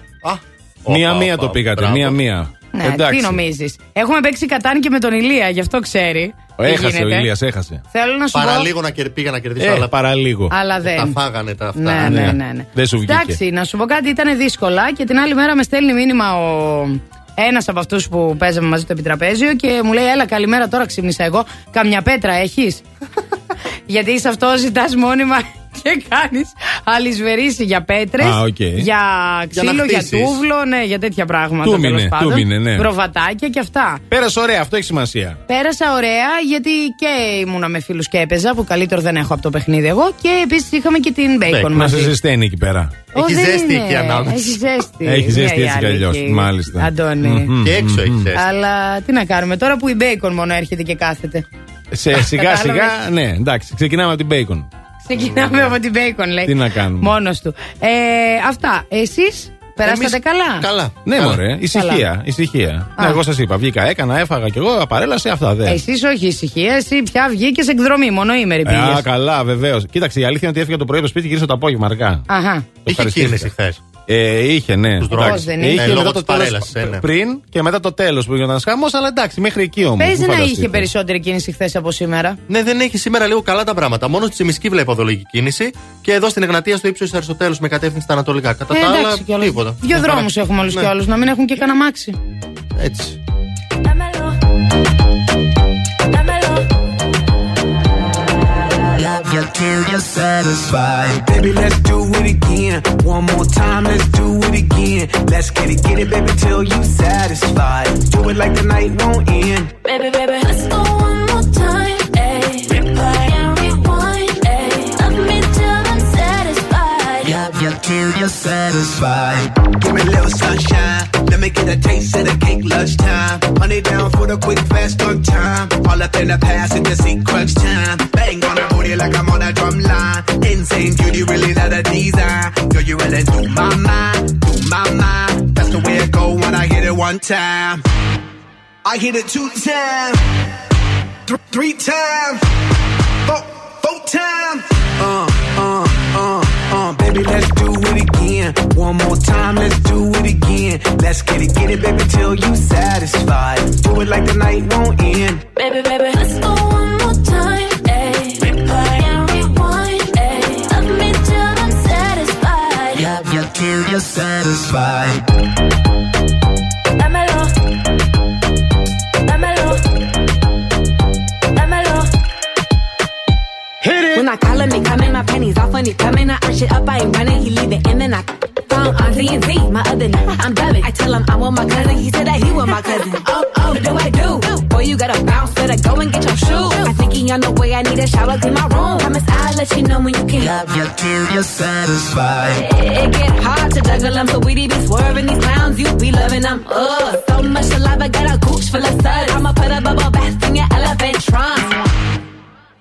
Μία-μία το πήγατε, μία-μία. Ναι, τι νομίζεις? Έχουμε παίξει Κατάν και με τον Ηλία, γι' αυτό ξέρει. Έχασε ο Ηλίας, έχασε. Θέλω να σου παραλίγο πω... να κερ... πήγα να κερδίσω, ε, αλλά παραλίγο. Αλλά δεν. Τα φάγανε τα αυτά. Ναι, ναι, ναι. ναι, ναι. Δεν σου βγήκε. Εντάξει, να σου πω κάτι, ήταν δύσκολα και την άλλη μέρα με στέλνει μήνυμα ο... ένας από αυτούς που παίζαμε μαζί το επιτραπέζιο και μου λέει: έλα, καλημέρα, τώρα ξύπνησα εγώ. Καμιά πέτρα έχεις? Γιατί σε αυτό ζητάς μόνιμα. Και κάνεις αλυσβερίσει για πέτρες, ah, okay. για ξύλο, για, για τούβλο, ναι, για τέτοια πράγματα. Τούμινε, τούμινε, ναι. Προβατάκια και αυτά. Πέρασα ωραία, αυτό έχει σημασία. Πέρασα ωραία, γιατί και ήμουνα με φίλους και έπαιζα, που καλύτερο δεν έχω από το παιχνίδι εγώ. Και επίσης είχαμε και την Bacon. Να σε ζεσταίνει εκεί πέρα. Έχει ζέστη εκεί ανάμεσα. Έχει ζέστη. Έχει ζέστη έτσι κι αλλιώς. Μάλιστα. Αντώνη. Mm-hmm. Και έξω mm-hmm. έχει ζέστη. Αλλά τι να κάνουμε τώρα που η Bacon μόνο έρχεται και κάθεται. Σιγά-σιγά, ναι, εντάξει, ξεκινάμε από την Bacon. Ξεκινάμε από την Bacon, λέει. Τι να κάνουμε. Μόνος του. Ε, αυτά. Εσείς περάσατε εμείς... καλά. Καλά. Ναι, μωρέ. Ησυχία. ησυχία. Ναι, εγώ σας είπα. Βγήκα, έκανα, έφαγα κι εγώ, απαρέλασε αυτά. Δε. Εσείς όχι ησυχία. Εσύ πια βγήκες εκδρομή. Μονοήμερη πήγες. Α, καλά, βεβαίως. Κοίταξε, η αλήθεια είναι ότι έφυγα το πρωί από το σπίτι και γύρισα το απόγευμα αργά. Αχα. Είχε κίνηση χθες. Ε, είχε, ναι. Πώς δεν είχε. Είχε μετά το τέλος, πριν και μετά το τέλος που γινόταν χαμός, αλλά εντάξει, μέχρι εκεί όμως. Παίζει να είχε περισσότερη κίνηση χθες από σήμερα. Ναι, δεν έχει σήμερα λίγο καλά τα πράγματα. Μόνο στη Τσιμισκή βλέπω οδολογική κίνηση και εδώ στην Εγνατία στο ύψος της Αριστοτέλους με κατεύθυνση στα ανατολικά. Κατά ε, εντάξει, τα άλλα, τίποτα. Δύο δρόμους έχουμε όλους ναι. και όλους, να μην έχουν και κανένα μάξι. Έτσι. Love you till you're satisfied. Baby, let's do it again. One more time, let's do it again. Let's get it, get it, baby, till you satisfied. Do it like the night won't end. Baby, baby, let's go one more time. Ayy, replay and rewind. Ayy, love me till I'm satisfied. Love you till you're satisfied. Give me a little sunshine. Let me get a taste of the cake lunchtime. Money down for the quick, fast on time. All up in the past in the sequence time. Bang on the booty like I'm on a drum line. Insane beauty, really not a design. Girl, you really do my mind, do my mind. That's the way it go when I hit it one time. I hit it two times, th- three times, four, four times. Uh, uh, uh, uh, baby, let's do it again. One more time, let's do it again. Let's get it, get it, baby, till you satisfied. Do it like the night won't end. Baby, baby, let's go one more time. Ayy, replay and rewind. Ayy, love me till I'm satisfied. Love you till you're satisfied. Dámelo, dámelo, dámelo. Hit it. When I call him, he come in my panties, all funny coming. I urge it up, I ain't running, he leave it, and then I. On Z and Z, my other nigga, I'm dubbing. I tell him I want my cousin, he said that he want my cousin. Oh, oh, do I do? Boy, you gotta bounce, better go and get your shoes. I think he on the way, I need a shower, clean my room. Promise I'll let you know when you can. Love you till you're satisfied. It, it get hard to juggle them, so we be swerving these clowns, you be loving them. Ugh, so much alive, I got a gooch full of suds. I'ma put a bubble bath in your elephant trunk.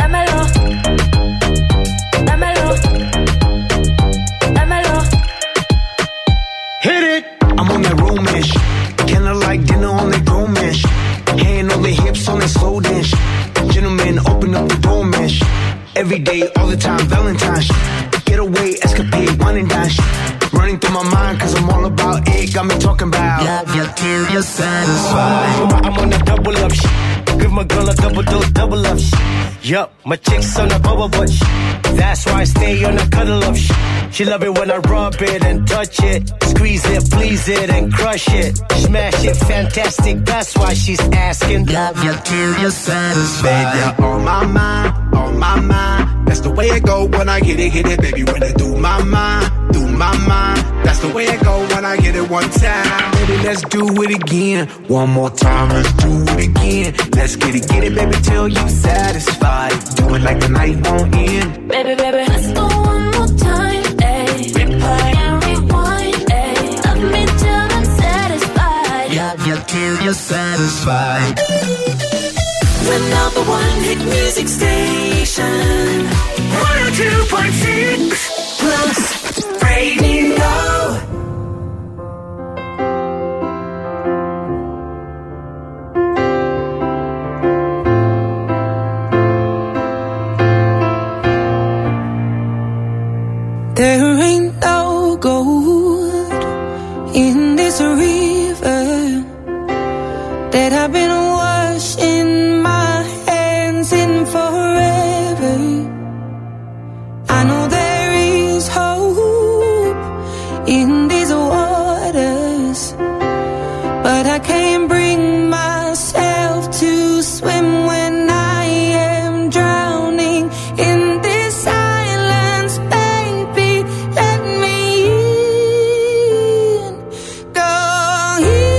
Dámelo, dámelo, dámelo. Hit it. I'm on that room-ish. Kinda like dinner on that groom-ish. Hand on the hips on that slow dish. Gentlemen, open up the door-ish. Every day, all the time, Valentine's. Get away, escapade, one and dash. Running through my mind, cause I'm all about it. Got me talking about love you till you're satisfied. I'm on that double-up shit. Give my girl a double dose, double up. Yup, my chick's on a bubble butt. That's why I stay on a cuddle up. She love it when I rub it and touch it, squeeze it, please it and crush it, smash it, fantastic. That's why she's asking. Love you till you're satisfied. Baby, you're on my mind, on my mind. That's the way it go when I hit it, hit it, baby. When I do my mind, do my mind. That's the way it go when I hit it one time. Baby, let's do it again, one more time. Let's do it again. Let's get it, get it, baby, till you're satisfied. Do it like the night won't end. Baby, baby, let's go one more time. Till you're satisfied. The number one hit music station, one oh two point six Plus Radio. There ain't no gold in this river that I've been washing my hands in forever. I know there is hope in these waters, but I can't bring myself to swim when I am drowning in this silence. Baby, let me in. Go in.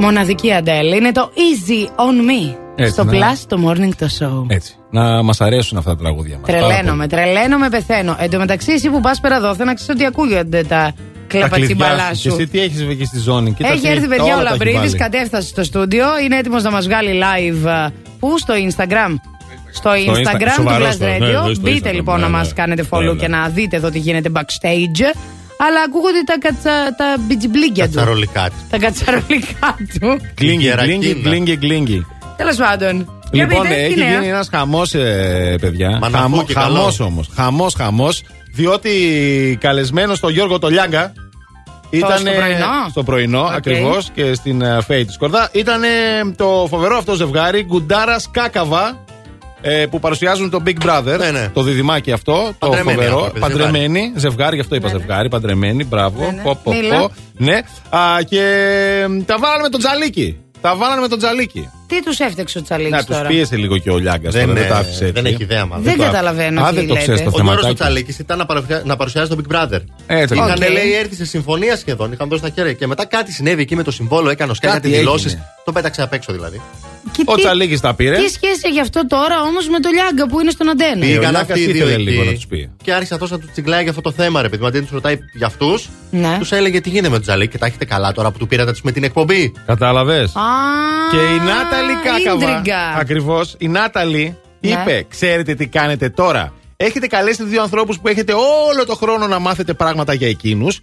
Μοναδική Αντέλη, είναι το Easy On Me. Έτσι, στο να... Plus, το Morning, το Show. Έτσι. Να μας αρέσουν αυτά τα τραγούδια μας. Τρελαίνομαι, τρελαίνομαι, πεθαίνω. Εν τω μεταξύ, εσύ που πας πέρα δόθε, να ξέρεις ότι ακούγονται τα κλαπατσιμπαλά σου. Και εσύ τι έχεις εκεί στη ζώνη. Κοίτα, έχει έρθει, παιδιά, ο Λαμπρίδης, κατέφτασε στο στούντιο. Είναι έτοιμος να μας βγάλει live. Πού? Στο Instagram. Στο Instagram του Plus Radio. Μπείτε λοιπόν να μας κάνετε follow και να δείτε εδώ τι γίνεται backstage. Αλλά ακούγονται τα, κατσα, τα μπιτζιμπλίγκια του. Κατσαρολικά. Τα κατσαρολικά του. Κλίνγκι, κλίνγκι, κλίνγκι. Τέλος πάντων. Λοιπόν, έχει γίνει ένας χαμός, ε, παιδιά. Χαμός όμως. Χαμός, χαμός. διότι καλεσμένο στο Γιώργο το Λιάγκα ήταν στο πρωινό, στο πρωινό okay. ακριβώς, και στην Φέη της Κορδά ήταν το φοβερό αυτό ζευγάρι Γκουντάρας Κάκαβα, ε, που παρουσιάζουν το Big Brother, ναι, ναι. το διδυμάκι αυτό, το φοβερό, παντρεμένοι, ζευγάρι, γι' αυτό είπα ναι, ναι. ζευγάρι, παντρεμένοι, μπράβο, ναι, ναι. Πω, πω, πω, ναι. Α, και τα βάλανε με τον Τσαλίκη. Τα βάλανε με τον Τσαλίκη. Τι τους έφτιαξε ο Τσαλίκης να, τώρα. Να τους πίεσε λίγο και ο Λιάγκας. Δεν, τώρα, ε, τα άφησε, δεν έχει ιδέα μάλλον. Δεν, δεν καταλαβαίνω. Α, τι δεν το ξέρεις το θεματάκι. Ο Γιώργος Τσαλίκης ήταν να παρουσιάζει τον Big Brother. Έτσι. Είχαν okay. λέει έρθει σε συμφωνία σχεδόν. Είχαν δώσει τα χέρια. Και μετά κάτι συνέβη εκεί με το συμβόλο. Έκανε σκάι, κάτι δηλώσεις. Το πέταξε απ' έξω δηλαδή. Και ο Τσαλίκης τα πήρε. Τι σχέση έχει αυτό τώρα όμως με τον Λιάγκα που είναι στον Αντένα. Πήγαν αυτοί οι δύο λίγο να τους πει. Και άρχισε αυτός να του τσιγκλάει για αυτό το θέμα, ρε παιδί μου. Αντί να τους ρωτάει για αυτούς, τους έλεγε τι γίνεται με τον Τσαλίκη και τα έχετε καλά τώρα που του πήρατε με την εκπομπή. Κατάλαβες. Και η Νάταλη Κάκαβα. Ακριβώς. Η Νάταλη είπε, ξέρετε τι κάνετε τώρα. Έχετε καλέσει δύο ανθρώπους που έχετε όλο το χρόνο να μάθετε πράγματα για εκείνους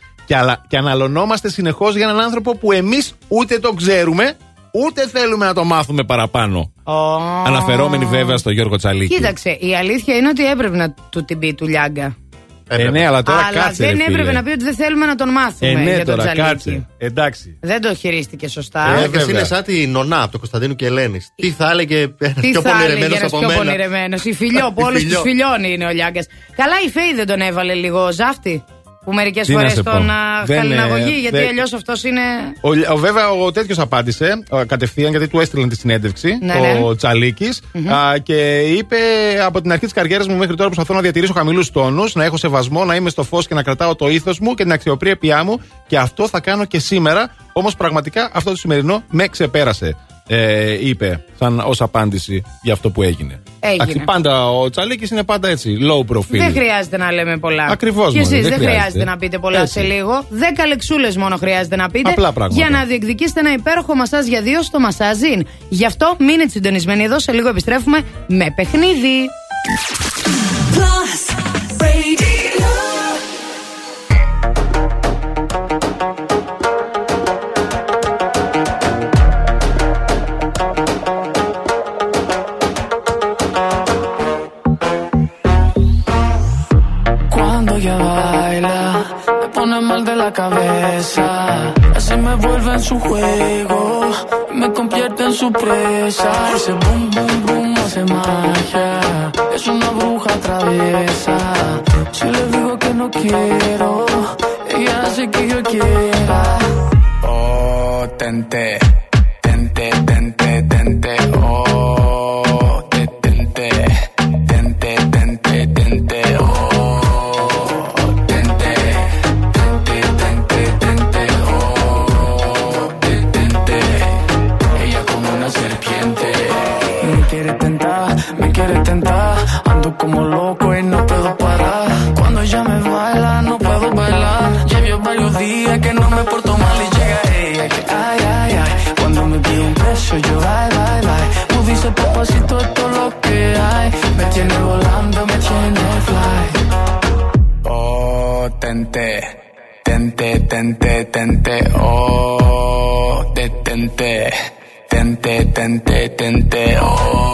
και αναλωνόμαστε συνεχώς για έναν άνθρωπο που εμείς ούτε το ξέρουμε. Ούτε θέλουμε να το μάθουμε παραπάνω. Oh. Αναφερόμενοι βέβαια στο Γιώργο Τσαλίκη. Κοίταξε, η αλήθεια είναι ότι έπρεπε να του την πει του Λιάγκα. Ε, ναι, αλλά τώρα αλλά κάτσε. Δεν έπρεπε να πει ότι δεν θέλουμε να τον μάθουμε. Ε, ναι, για τον τώρα Τσαλίκη. Κάτσε. Εντάξει. Δεν το χειρίστηκε σωστά. Ε, ε, είναι σαν τη Νονά από το Κωνσταντίνου και Ελένης. Τι θα έλεγε ένας πιο πονηρεμένος από μένα. Πιο πονηρεμένος. Η φιλιό, από όλους τους φιλιώνει είναι ο Λιάγκας. Καλά, η Φέη δεν τον έβαλε λίγο ζάφτη. Που μερικές φορές τον χαλιναγωγεί, ε, γιατί δε... αλλιώς αυτός είναι. Ο, ο, βέβαια ο τέτοιος απάντησε κατευθείαν, γιατί του έστειλαν τη συνέντευξη, ναι, ο ναι. Τσαλίκης, mm-hmm. α, και είπε: από την αρχή της καριέρας μου μέχρι τώρα προσπαθώ να διατηρήσω χαμηλούς τόνους, να έχω σεβασμό, να είμαι στο φως και να κρατάω το ήθος μου και την αξιοπρέπειά μου, και αυτό θα κάνω και σήμερα. Όμως πραγματικά αυτό το σημερινό με ξεπέρασε. Ε, είπε σαν ως απάντηση για αυτό που έγινε. Έγινε. Πάντα ο Τσαλίκης είναι πάντα έτσι, low profile. Δεν χρειάζεται να λέμε πολλά. Ακριβώς. Και εσείς δεν, δεν χρειάζεται. χρειάζεται να πείτε πολλά έτσι. Σε λίγο. Δέκα λεξούλες μόνο χρειάζεται να πείτε. Απλά πράγματα. Για να διεκδικήσετε ένα υπέροχο μασάζ για δύο στο Μασάζιν. Γι' αυτό μείνετε συντονισμένοι εδώ. Σε λίγο επιστρέφουμε με παιχνίδι. Plus Radio. La cabeza, así me vuelve en su juego, me convierte en su presa. Ese boom, boom, boom hace magia, es una bruja traviesa. Si le digo que no quiero, ella hace que yo quiera. Oh, tente, tente, tente, tente, oh, te, tente, tente, tente, tente, oh. Ando como loco y no puedo parar. Cuando ella me baila no puedo bailar. Llevo varios días que no me porto mal y llega ella que ay ay ay. Cuando me pide un beso yo ay ay ay. Tú dices papacito esto es lo que hay. Me tiene volando, me tiene fly. Oh tente, tente, tente, tente. Oh detente, tente, tente, tente. Oh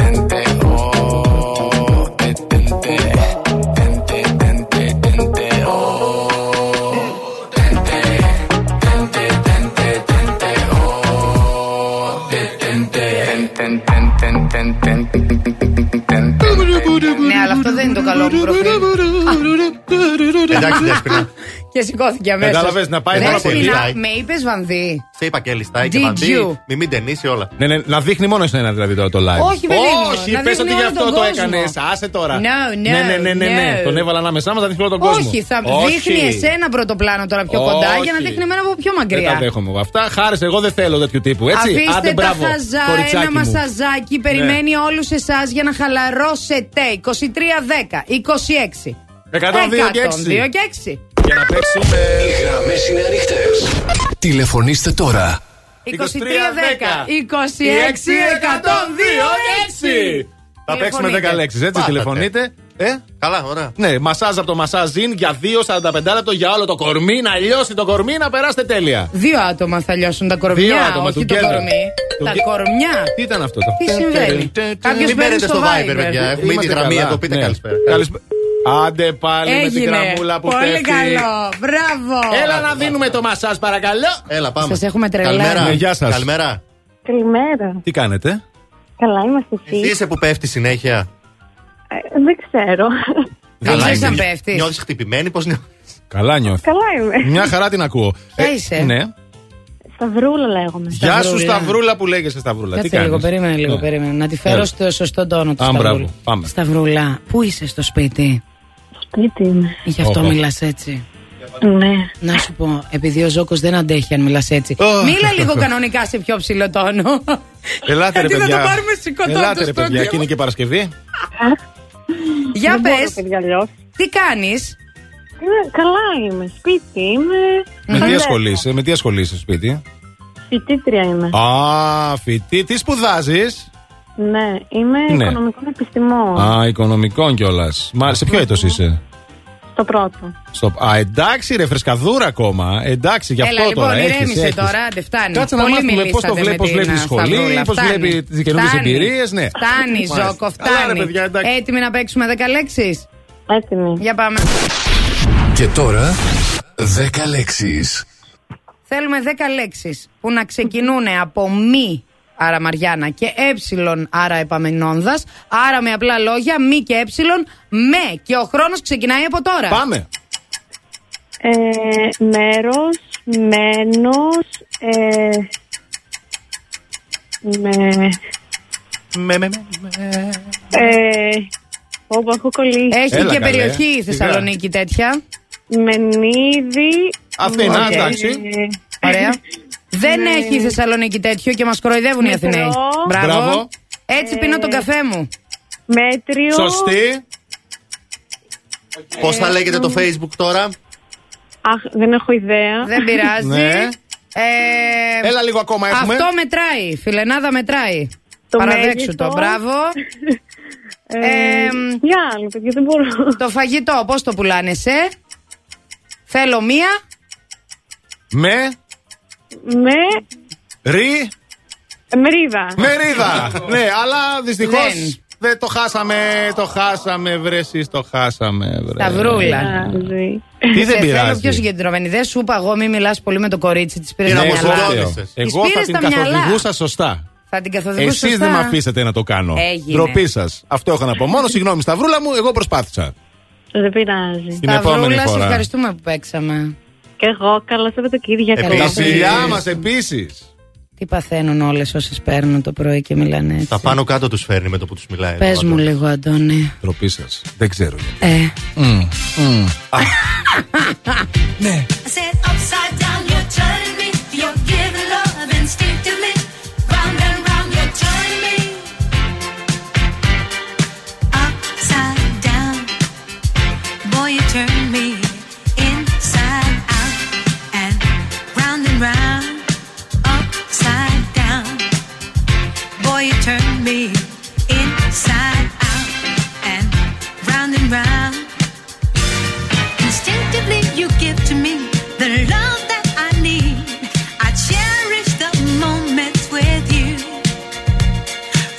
tente. Oh, te, tente. Ναι, αλλά αυτό δεν είναι το καλό που προφέρει. Εντάξει, Δέσποινα. Και σηκώθηκε αμέσως. Κατάλαβες, να πάει πάρα πολύ. Με είπες βανδύ. Σε είπα και λιστάει και βανδύ. Μη μην ταινίσει όλα. Ναι, ναι, να δείχνει μόνο εσένα δηλαδή τώρα το live. Όχι, όχι, πες ότι γι' αυτό το έκανες. Άσε τώρα. Ναι, ναι, ναι. Τον έβαλαν άμεσά μας να δείχνει όλο τον κόσμο. Όχι, θα δείχνει εσένα πρωτοπλάνο τώρα πιο κοντά για να δείχνει εμένα από πιο μακριά. Δεν τα δέχομαι αυτά. Χάρες, εγώ δεν θέλω τέτοιου τύπου. Έτσι. Αφήστε τα χαζά. Ένα μασαζάκι περιμένει όλους εσάς για να χαλαρώσετε. είκοσι τρία δέκα είκοσι έξι. εκατόν δύο και έξι. Για να παίξουμε. Οι γραμμές είναι ανοιχτές. Τηλεφωνήστε τώρα. είκοσι τρία δέκα είκοσι έξι εκατόν δύο έξι. Θα παίξουμε δέκα λέξεις, έτσι. Τηλεφωνείτε. Ε? Καλά, ωραία. Ναι, μασάζ από το μασάζ είναι για δύο σαράντα πέντε λεπτό για όλο το κορμί. Να λιώσει το κορμί, να περάσετε τέλεια. Δύο άτομα θα λιώσουν τα κορμιά. Δύο άτομα, όχι το κορμί. Το τα κε... κορμιά. Τι ήταν αυτό το. Τι συμβαίνει. Κάποιος παίρνει στο Viber, παιδιά. Έχουμε ήδη γραμμή εδώ, πείτε καλησπέρα. Άντε πάλι. Έγινε. Με την γραμμούλα που πέφτει. Πολύ καλό, μπράβο. Έλα να δίνουμε το μασάζ, παρακαλώ. Έλα, πάμε. Σας έχουμε τρελάνει. Γεια σας. Καλημέρα. Τι κάνετε. Καλά είμαστε εσείς. Εσύ είσαι που πέφτει συνέχεια. Ε, δεν ξέρω. Δεν ξέρεις αν πέφτεις. Νιώθεις χτυπημένη, πώς νιώθεις. Καλά νιώθεις. Καλά είμαι. Μια χαρά την ακούω. Ποια ε, είσαι. Ναι. Σταυρούλα λέγομαι. Γεια σου Σταυρούλα που λέγεσαι Σταυρούλα. Κάτσε. Τι κάνεις. λίγο, περίμενε λίγο, ναι. περίμενε. Να τη φέρω yeah. στο σωστό τόνο του Σταυρούλα. Πάμε. Σταυρούλα, πού είσαι στο σπίτι. Σπίτι είμαι. Γι' αυτό oh, μιλάς έτσι. Ναι. Να σου πω, επειδή ο Ζόκος δεν αντέχει αν μιλάς έτσι. Oh. Μίλα λίγο κανονικά σε πιο ψηλό τόνο. Ελάτε ρε παιδιά. Γιατί θα το πάρουμε σηκωτό. Ελάτε ρε παιδιά, εκείνη και Παρασκευή. Για πες, τι κάνεις. Καλά είμαι, σπίτι είμαι. Με τι ασχολείσαι, με τι ασχολείσαι στο σπίτι. Φοιτήτρια είμαι. Α, φοιτή, τι σπουδάζεις. Ναι, είμαι οικονομικών επιστημών. Α, οικονομικών κιόλας. Σε ποιο έτος είσαι. Το πρώτο. Στο... Α, εντάξει, ρε, φρεσκαδούρα ακόμα. Εντάξει, γι' αυτό. Έλα, τώρα. Έλα, λοιπόν, ηρέμησε τώρα, δεν φτάνει. Κάτσε να μάθουμε πώς το βλέπει, πώς βλέπει τη σχολή, πώς βλέπει τις καινούριες εμπειρίες. Ναι. Φτάνει, Ζόκο, φτάνει. Έτοιμοι να παίξουμε δέκα λέξεις. Έτοιμοι. Για πάμε. Και τώρα, δέκα λέξεις. Θέλουμε δέκα λέξεις που να ξεκινούν από μη, άρα Μαριάννα, και έψιλον, άρα επαμενώντας. Άρα με απλά λόγια, μη και έψιλον, με. Και ο χρόνος ξεκινάει από τώρα. Πάμε. Ε, μέρος, μένος, ε, με. Με, με, με, με. Ε, όπου έχω κολλήσει. Έχει Έλα, και καλέ. Περιοχή η Θεσσαλονίκη τέτοια. Μενίδη. Αυτή είναι, okay. εντάξει. Ωραία. Δεν ναι. έχει η Θεσσαλονίκη τέτοιο και μας κοροϊδεύουν οι Αθηναίοι. Μπράβο. Μπράβο. Έτσι ε... πίνω τον καφέ μου. Μέτριο. Σωστή. Okay. Πώς θα λέγεται ε... το Facebook τώρα. Αχ, δεν έχω ιδέα. Δεν πειράζει. ναι. ε... Έλα λίγο ακόμα έχουμε. Αυτό μετράει. Φιλενάδα μετράει. Το παραδέξου το. Μπράβο. ε... Ε... Για άλλο, παιδιά, δεν μπορώ. Το φαγητό, πώς το πουλάνε σε. Θέλω μία. Με. Με. Ρι. Μερίδα. Μερίδα. ναι, αλλά δυστυχώς δεν το χάσαμε. Το χάσαμε, βρε, εσείς το χάσαμε, βρε. Σταυρούλα. Τι δεν πειράζει. Θέλω πιο συγκεντρωμένη. Δεν σου είπα εγώ, μην μιλάς πολύ με το κορίτσι. Της πήρες τα μυαλά. Εγώ θα την καθοδηγούσα σωστά. Θα την καθοδηγούσα σωστά. Εσείς δεν με αφήσατε να το κάνω. Ντροπή σας. Αυτό είχα να πω. Μόνο συγγνώμη, Σταυρούλα μου, εγώ προσπάθησα. Δεν πειράζει. Σταυρούλα, σε ευχαριστούμε που παίξαμε. Και εγώ, καλά Σαββατοκύριακο. Επίσης. Τα φιλιά μας επίσης. Τι παθαίνουν όλες όσες παίρνουν το πρωί και μιλάνε έτσι. Τα πάνω κάτω τους φέρνει με το που τους μιλάει. Πες μου λίγο, Αντώνη. Τροπή σας. Δεν ξέρω. Ε. Ναι. Turn me inside out and round and round. Instinctively you give to me the love that I need. I cherish the moments with you.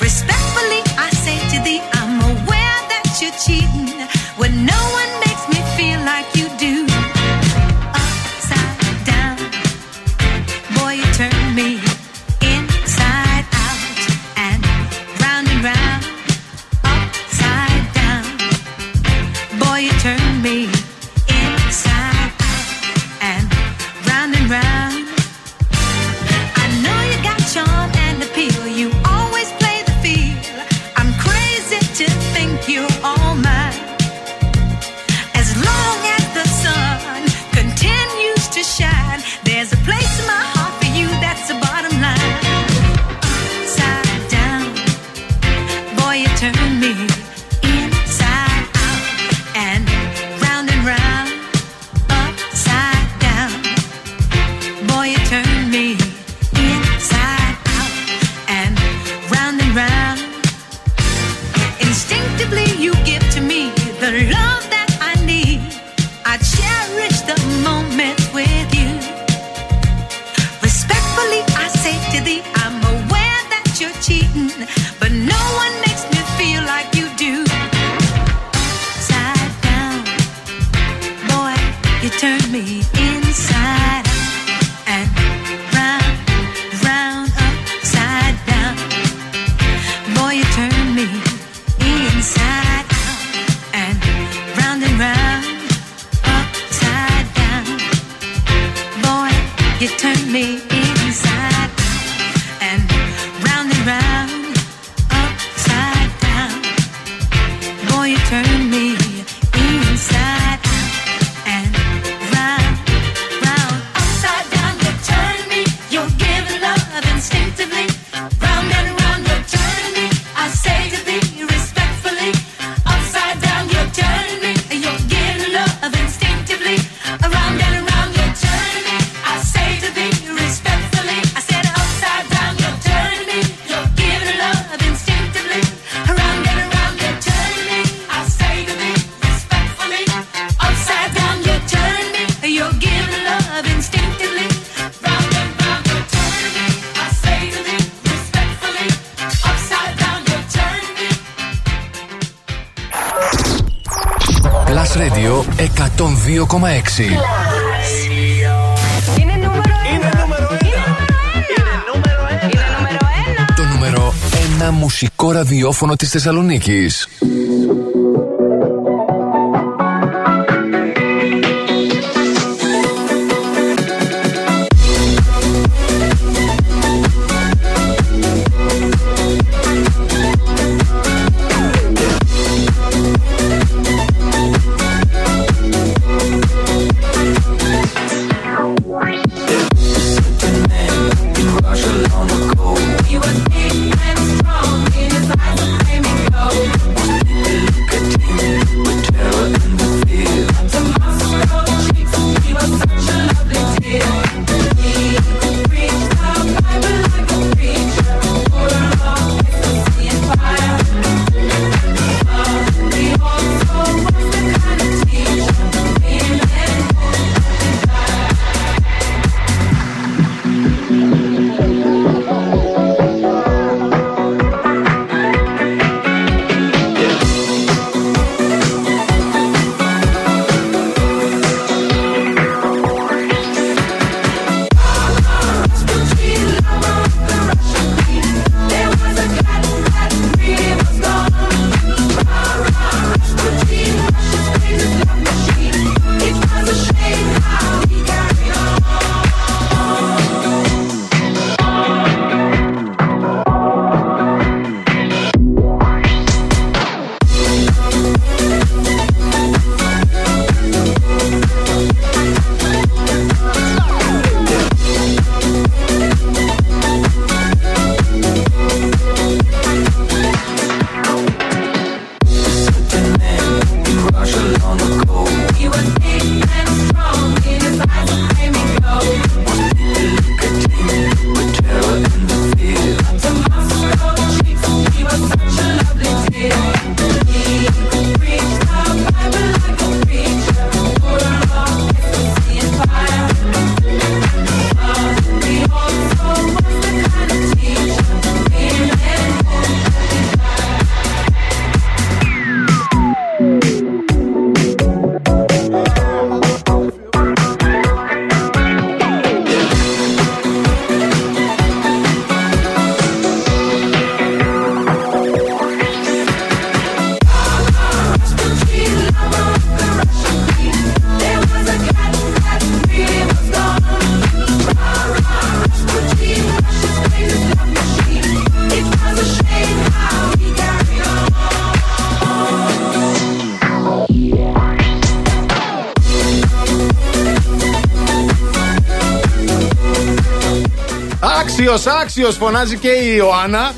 Respectfully I say to thee, I'm aware that you're cheating when no one makes me feel like you do. Upside down, boy you turn me. Turn me inside out You turn me inside out and round, round, upside down. Boy, you turn me inside out and round and round, upside down. Boy, you turn me inside out and round and round, upside down. Boy, you turn me inside out. Radio εκατόν δύο κόμμα έξι. Είναι νούμερο ένα. Είναι νούμερο ένα. Είναι νούμερο ένα. Το νούμερο ένα μουσικό ραδιόφωνο της Θεσσαλονίκης. Άξιος φωνάζει και η Ιωάννα.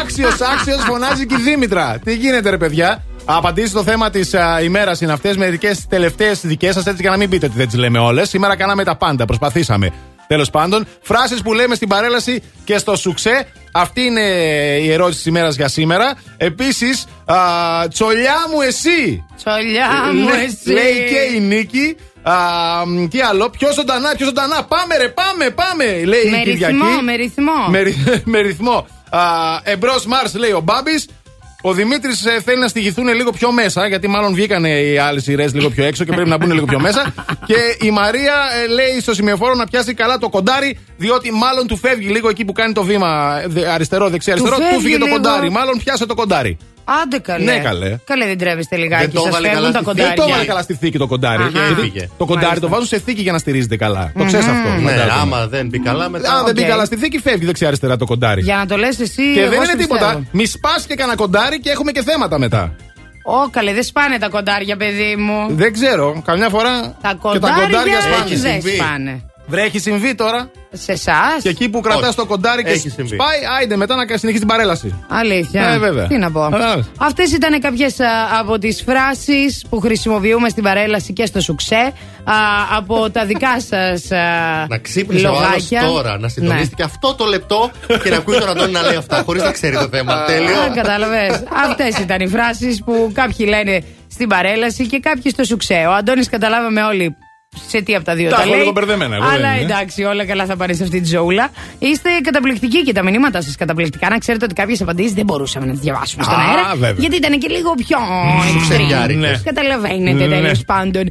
Άξιος, άξιος φωνάζει και η Δήμητρα. Τι γίνεται, ρε παιδιά? Απαντήσει στο θέμα της ημέρας είναι αυτές. Μερικές τελευταίες δικές σας, έτσι για να μην πείτε ότι δεν τις λέμε όλες. Σήμερα κάναμε τα πάντα. Προσπαθήσαμε. Τέλος πάντων, φράσεις που λέμε στην παρέλαση και στο σουξέ. Αυτή είναι η ερώτηση της ημέρας για σήμερα. Επίσης, α, τσολιά μου εσύ. Τσολιά μου εσύ. Λέει και η Νίκη. Uh, τι άλλο, πιο ζωντανά, πιο ζωντανά. Πάμε, ρε, πάμε, πάμε. Λέει με η Κυριακή. Ρυθμό, με ρυθμό. Με, με ρυθμό. Uh, Εμπρός Μάρς λέει ο Μπάμπης. Ο Δημήτρης θέλει να στηγηθούν λίγο πιο μέσα, γιατί μάλλον βγήκαν οι άλλες σειρές λίγο πιο έξω και πρέπει να μπουν λίγο πιο μέσα. Και η Μαρία λέει στο σημειοφόρο να πιάσει καλά το κοντάρι, διότι μάλλον του φεύγει λίγο εκεί που κάνει το βήμα αριστερό-δεξιά-αριστερό. Του φύγε το κοντάρι, μάλλον πιάσε το κοντάρι. Άντε καλέ. Ναι, καλέ. Καλέ, δεν τρέβεστε λιγάκι. Δεν σας φεύγουν τα κοντάρια. Δεν το έβαλε καλά στη θήκη το κοντάρι. Γιατί το κοντάρι Μάλιστα. το βάζουν σε θήκη για να στηρίζεται καλά. Mm-hmm. Το ξέρεις αυτό. Ναι, ναι, άμα δεν μπει καλά, μετά. Αν okay. δεν μπει καλά στη θήκη, φεύγει δεξιά-αριστερά το κοντάρι. Για να το λες εσύ. Και δεν είναι τίποτα. Μη σπάς και κανένα κοντάρι και έχουμε και θέματα μετά. Ω, καλέ, δεν σπάνε τα κοντάρια, παιδί μου. Δεν ξέρω. Καμιά φορά. Τα κοντάρια δεν σπάνε. Βρε, έχει συμβεί τώρα. Σε εσάς. Και εκεί που κρατάς το κοντάρι και σπάει, άιντε μετά να συνεχίσει την παρέλαση. Αλήθεια. Ε, βέβαια. Τι να πω. Αυτές ήταν κάποιες από τις φράσεις που χρησιμοποιούμε στην παρέλαση και στο σουξέ. Α, από τα δικά σας λογάκια. Να ξύπνησε ο άλλος τώρα, να συντονίστηκε ναι. αυτό το λεπτό και να ακούει τον Αντώνη να λέει αυτά, χωρίς να ξέρει το θέμα. Τέλειο. Α, κατάλαβες. Αυτές ήταν οι φράσεις που κάποιοι λένε στην παρέλαση και κάποιοι στο σουξέ. Ο Αντώνης, καταλάβαμε όλοι. Σε τι από τα δύο τα, τα λέει, αλλά εντάξει, όλα καλά θα πάρει σε αυτή τη ζωούλα. Είστε καταπληκτικοί και τα μηνύματά σας καταπληκτικά. Να ξέρετε ότι κάποιες απαντήσεις δεν μπορούσαμε να τις διαβάσουμε στον αέρα. Βέβαια. Γιατί ήταν και λίγο πιο εξτρεμ. Ναι. Καταλαβαίνετε ναι. τέλος πάντων.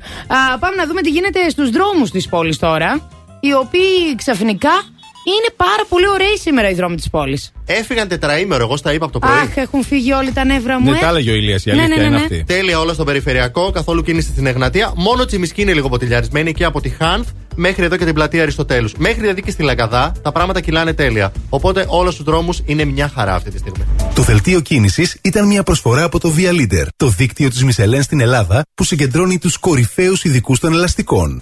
Α, πάμε να δούμε τι γίνεται στους δρόμους της πόλης τώρα, οι οποίοι ξαφνικά είναι πάρα πολύ ωραίοι σήμερα οι δρόμοι της πόλης. Έφυγαν τετραήμερο, εγώ στα είπα από το πρωί. Αχ, έχουν φύγει όλοι τα νεύρα μου. Δεν τα έλεγε ο Ηλίας, η αλήθεια ναι, ναι, ναι, είναι αυτή. Τέλεια όλα στο περιφερειακό, καθόλου κίνηση στην Εγνατία. Μόνο Τσιμισκή είναι λίγο ποτηλιαρισμένη και από τη Χάνθ μέχρι εδώ και την πλατεία Αριστοτέλους. Μέχρι δηλαδή και στη Λαγκαδά τα πράγματα κυλάνε τέλεια. Οπότε όλο στους δρόμους είναι μια χαρά αυτή τη στιγμή. Το δελτίο κίνησης ήταν μια προσφορά από το Via Leader, το δίκτυο της Michelin στην Ελλάδα που συγκεντρώνει τους κορυφαίους ειδικούς των ελαστικών.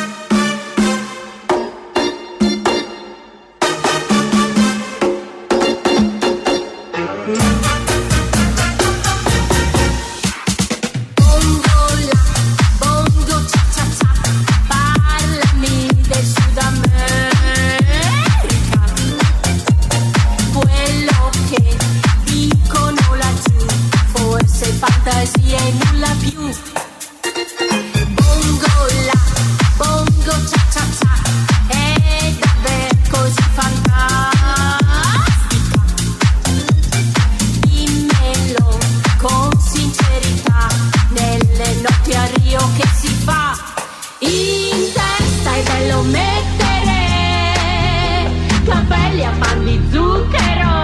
Zucchero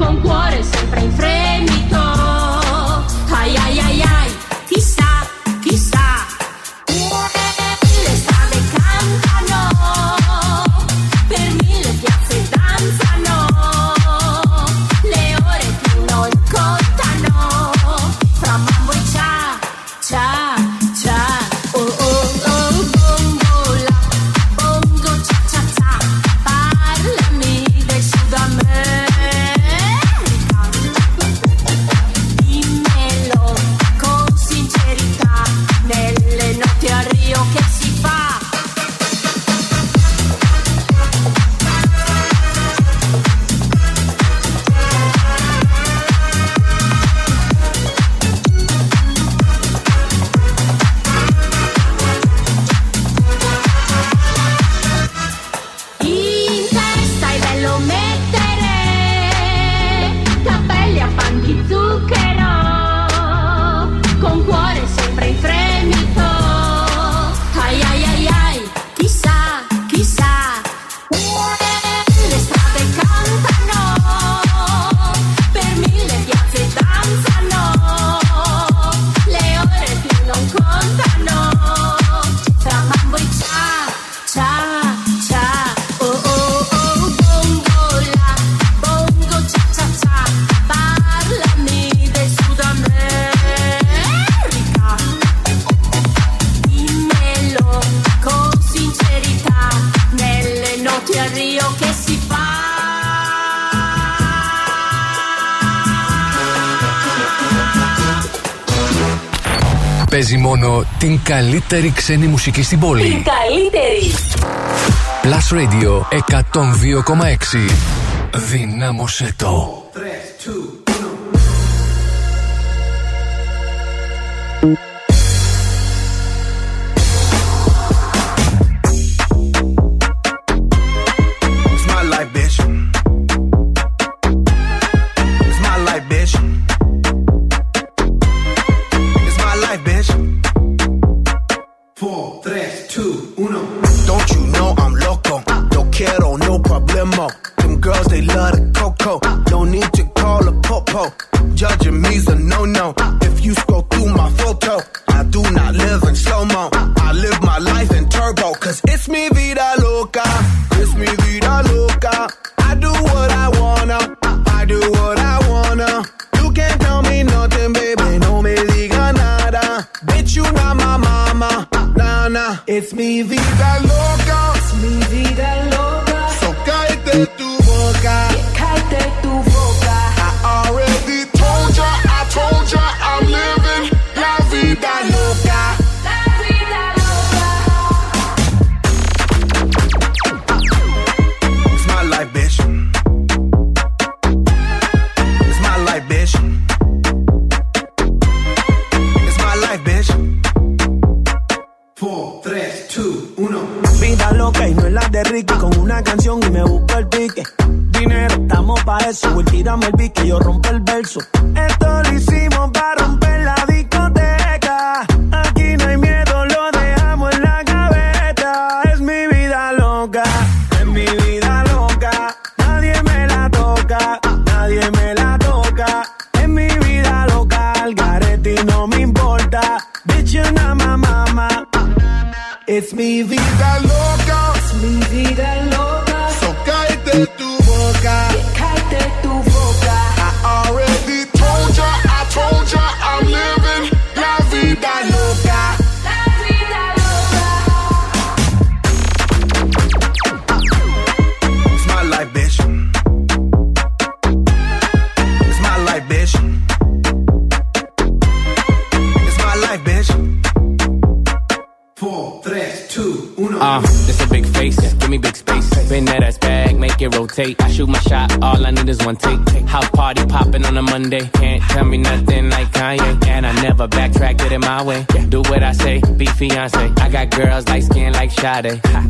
con cuore sempre in fremito. Ai ai ai ai. Παίζει μόνο την καλύτερη ξένη μουσική στην πόλη. Την καλύτερη. Plus Radio εκατόν δύο κόμμα έξι. Δυνάμωσε το. τρία, δύο, ένα.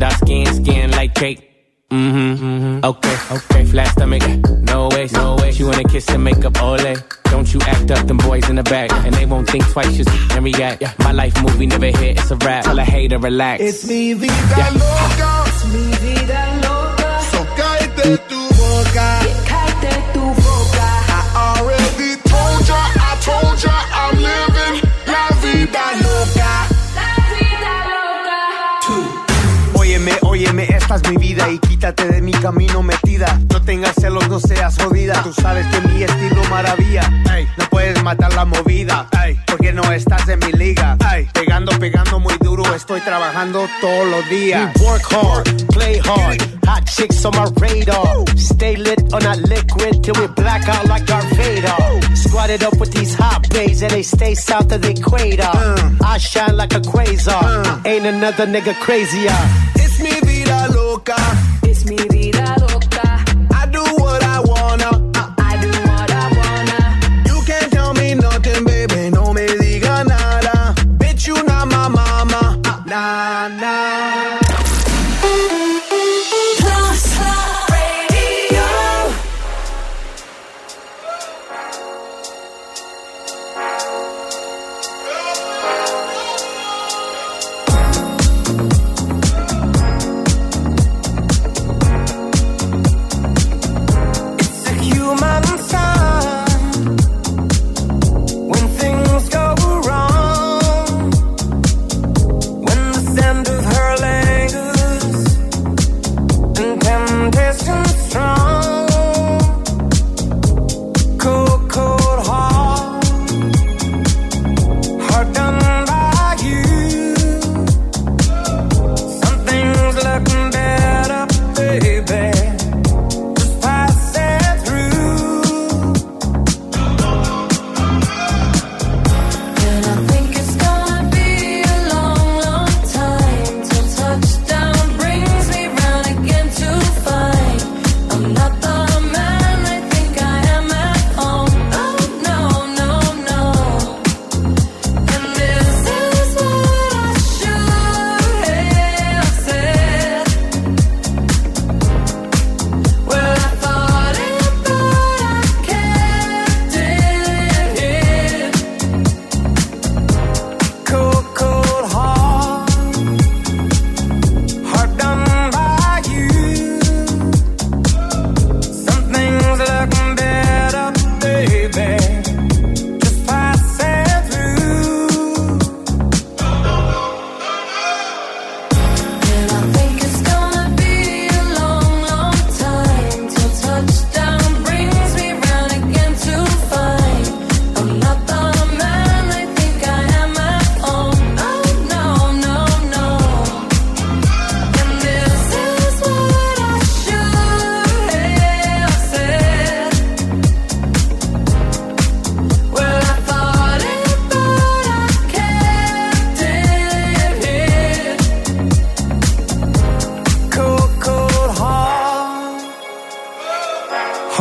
Dark skin, skin like cake. Mm-hmm, mm-hmm. Okay, okay. Flat stomach, no way, no way. She wanna kiss and make up, ole. Don't you act up, them boys in the back, and they won't think twice, just and react. My life movie never hit, it's a rap. Tell a hater, relax. It's mi vida yeah. loca, it's mi vida loca. So cállate tu boca, yeah, cállate tu boca. I already told ya, I told ya, I'm living la vida loca. Óyeme, esta es mi vida y quítate de mi camino metida. No tengas celos, no seas jodida. Tú sabes que mi estilo maravilla. Ey, no puedes matar la movida. Ey, porque no estás en mi liga. Ey, pegando, pegando muy duro. Estoy trabajando todos los días. We work hard, play hard. Hot chicks on my radar. Stay lit on that liquid till we black out like Darth Vader. Squatted up with these hot bays and they stay south of the equator. I shine like a quasar. Ain't another nigga crazier. It's me. Loca. It's mi vida loca. I do what I wanna. I do what I wanna. You can't tell me nothing, baby. No me diga nada. Bitch, you not my mama. Nah, nah. Plus Radio.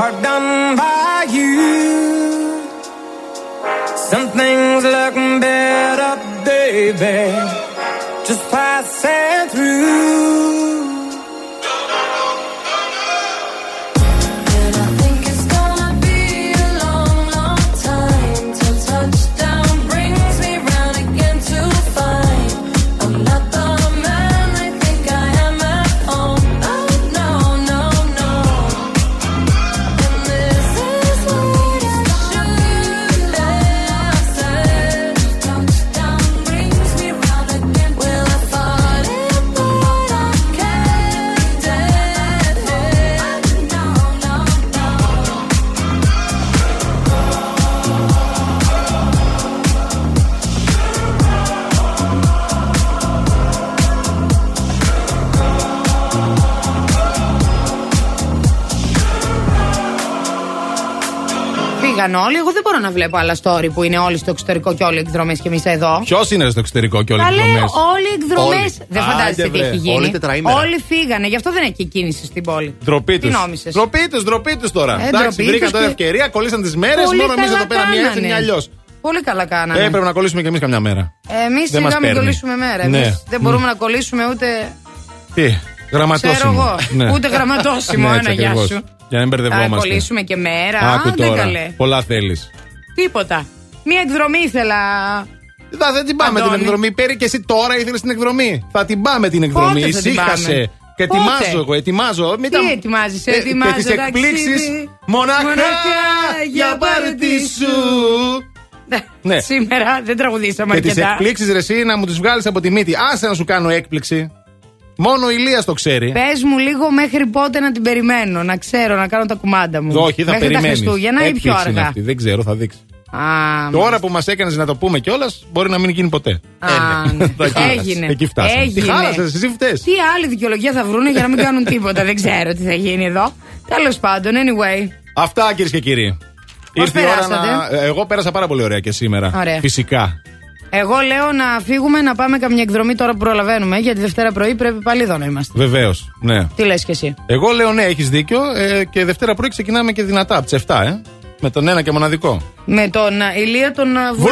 are done by you. Some things look better, baby, just passing through. Όλοι. Εγώ δεν μπορώ να βλέπω άλλα story που είναι όλοι στο εξωτερικό και όλοι οι εκδρομές και εμείς εδώ. Ποιος είναι στο εξωτερικό και όλοι οι εκδρομές? Όλοι οι εκδρομές. Δεν φαντάζεσαι τι έχει γίνει. Όλοι, όλοι φύγανε. Γι' αυτό δεν έχει κίνηση στην πόλη. Ντροπή τους. Ντροπή τους, ντροπή τους τώρα. Ε, Εντάξει, βρήκαν τώρα ευκαιρία, κολλήσαν τις μέρες. Μόνο εμείς εδώ πέρα μία έτσι, μία αλλιώς. Πολύ καλά κάνανε. Έπρεπε να κολλήσουμε κι εμείς καμιά μέρα. Εμείς σιγά μην κολλήσουμε μέρα. Εμείς δεν μπορούμε να κολλήσουμε ούτε. Τι, γραμματόσημο. Ούτε γραμματόσημο, ένα γεια σου. Για να μην μπερδευόμαστε. Να κολλήσουμε και μέρα. Άκου τώρα. Πολλά θέλεις. Τίποτα. Μία εκδρομή ήθελα. Δα, δεν την πάμε Αντώνη. Την εκδρομή. Πέρι και εσύ τώρα ήθελες την εκδρομή. Θα την πάμε την εκδρομή. Ησύχασε. Και ετοιμάζω εγώ. Ετοιμάζω. Μην τι τα... ετοιμάζεις, ε, ετοιμάζω. Και τις εκπλήξεις μονάχα, μονάχα για πάρτι σου. Ναι. Σήμερα δεν τραγουδήσαμε αρκετά. Και τις εκπλήξεις ρε εσύ να μου τις βγάλεις από τη μύτη. Άσε να σου κάνω έκπληξη. Μόνο ο Ηλίας το ξέρει. Πες μου λίγο μέχρι πότε να την περιμένω, να ξέρω, να κάνω τα κουμάντα μου. Όχι, θα περιμένεις. Μέχρι τα Χριστούγεννα ή πιο αργά. Αυτή. Δεν ξέρω, θα δείξει. Τώρα που μας έκανες να το πούμε κιόλας, μπορεί να μην γίνει ποτέ. Α, ναι. Έγινε. Εκεί φτάσαμε. Έγινε. Τι χάλασες, εσύ φταίς. Τι άλλη δικαιολογία θα βρούνε για να μην κάνουν τίποτα. Δεν ξέρω τι θα γίνει εδώ. Τέλος πάντων, anyway. Αυτά κυρίες και κύριοι. Ήρθε η ώρα να... Εγώ πέρασα πάρα πολύ ωραία και σήμερα. Ωραία. Φυσικά. Εγώ λέω να φύγουμε να πάμε καμιά εκδρομή τώρα που προλαβαίνουμε. Γιατί Δευτέρα πρωί πρέπει πάλι εδώ να είμαστε. Βεβαίως, ναι. Τι λες κι εσύ? Εγώ λέω ναι, έχεις δίκιο. Ε, και Δευτέρα πρωί ξεκινάμε και δυνατά από τις εφτά, ε. Με τον ένα και μοναδικό. Με τον Ηλία τον Βουλγαρόπουλο.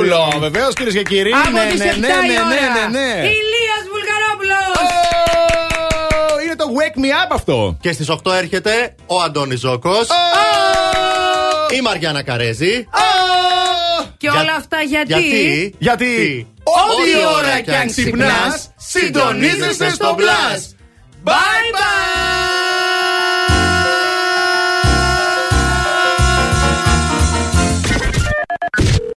Βουλγαρόπουλο, βεβαίως κυρίες και κύριοι. Από ναι, τις ναι, εφτά ναι, ναι, ναι, ναι, ναι. Ηλίας Βουλγαρόπουλος. Oh, είναι το Wake Me Up αυτό. Και στις οκτώ έρχεται ο Αντώνης Ζώκος. Oh. Oh. Η Μαριάννα Καρέζη. Oh. Και για... όλα αυτά γιατί. Γιατί, γιατί... ό,τι ώρα κι αν ξυπνάς, συντονίζεσαι στο Plus. Bye bye!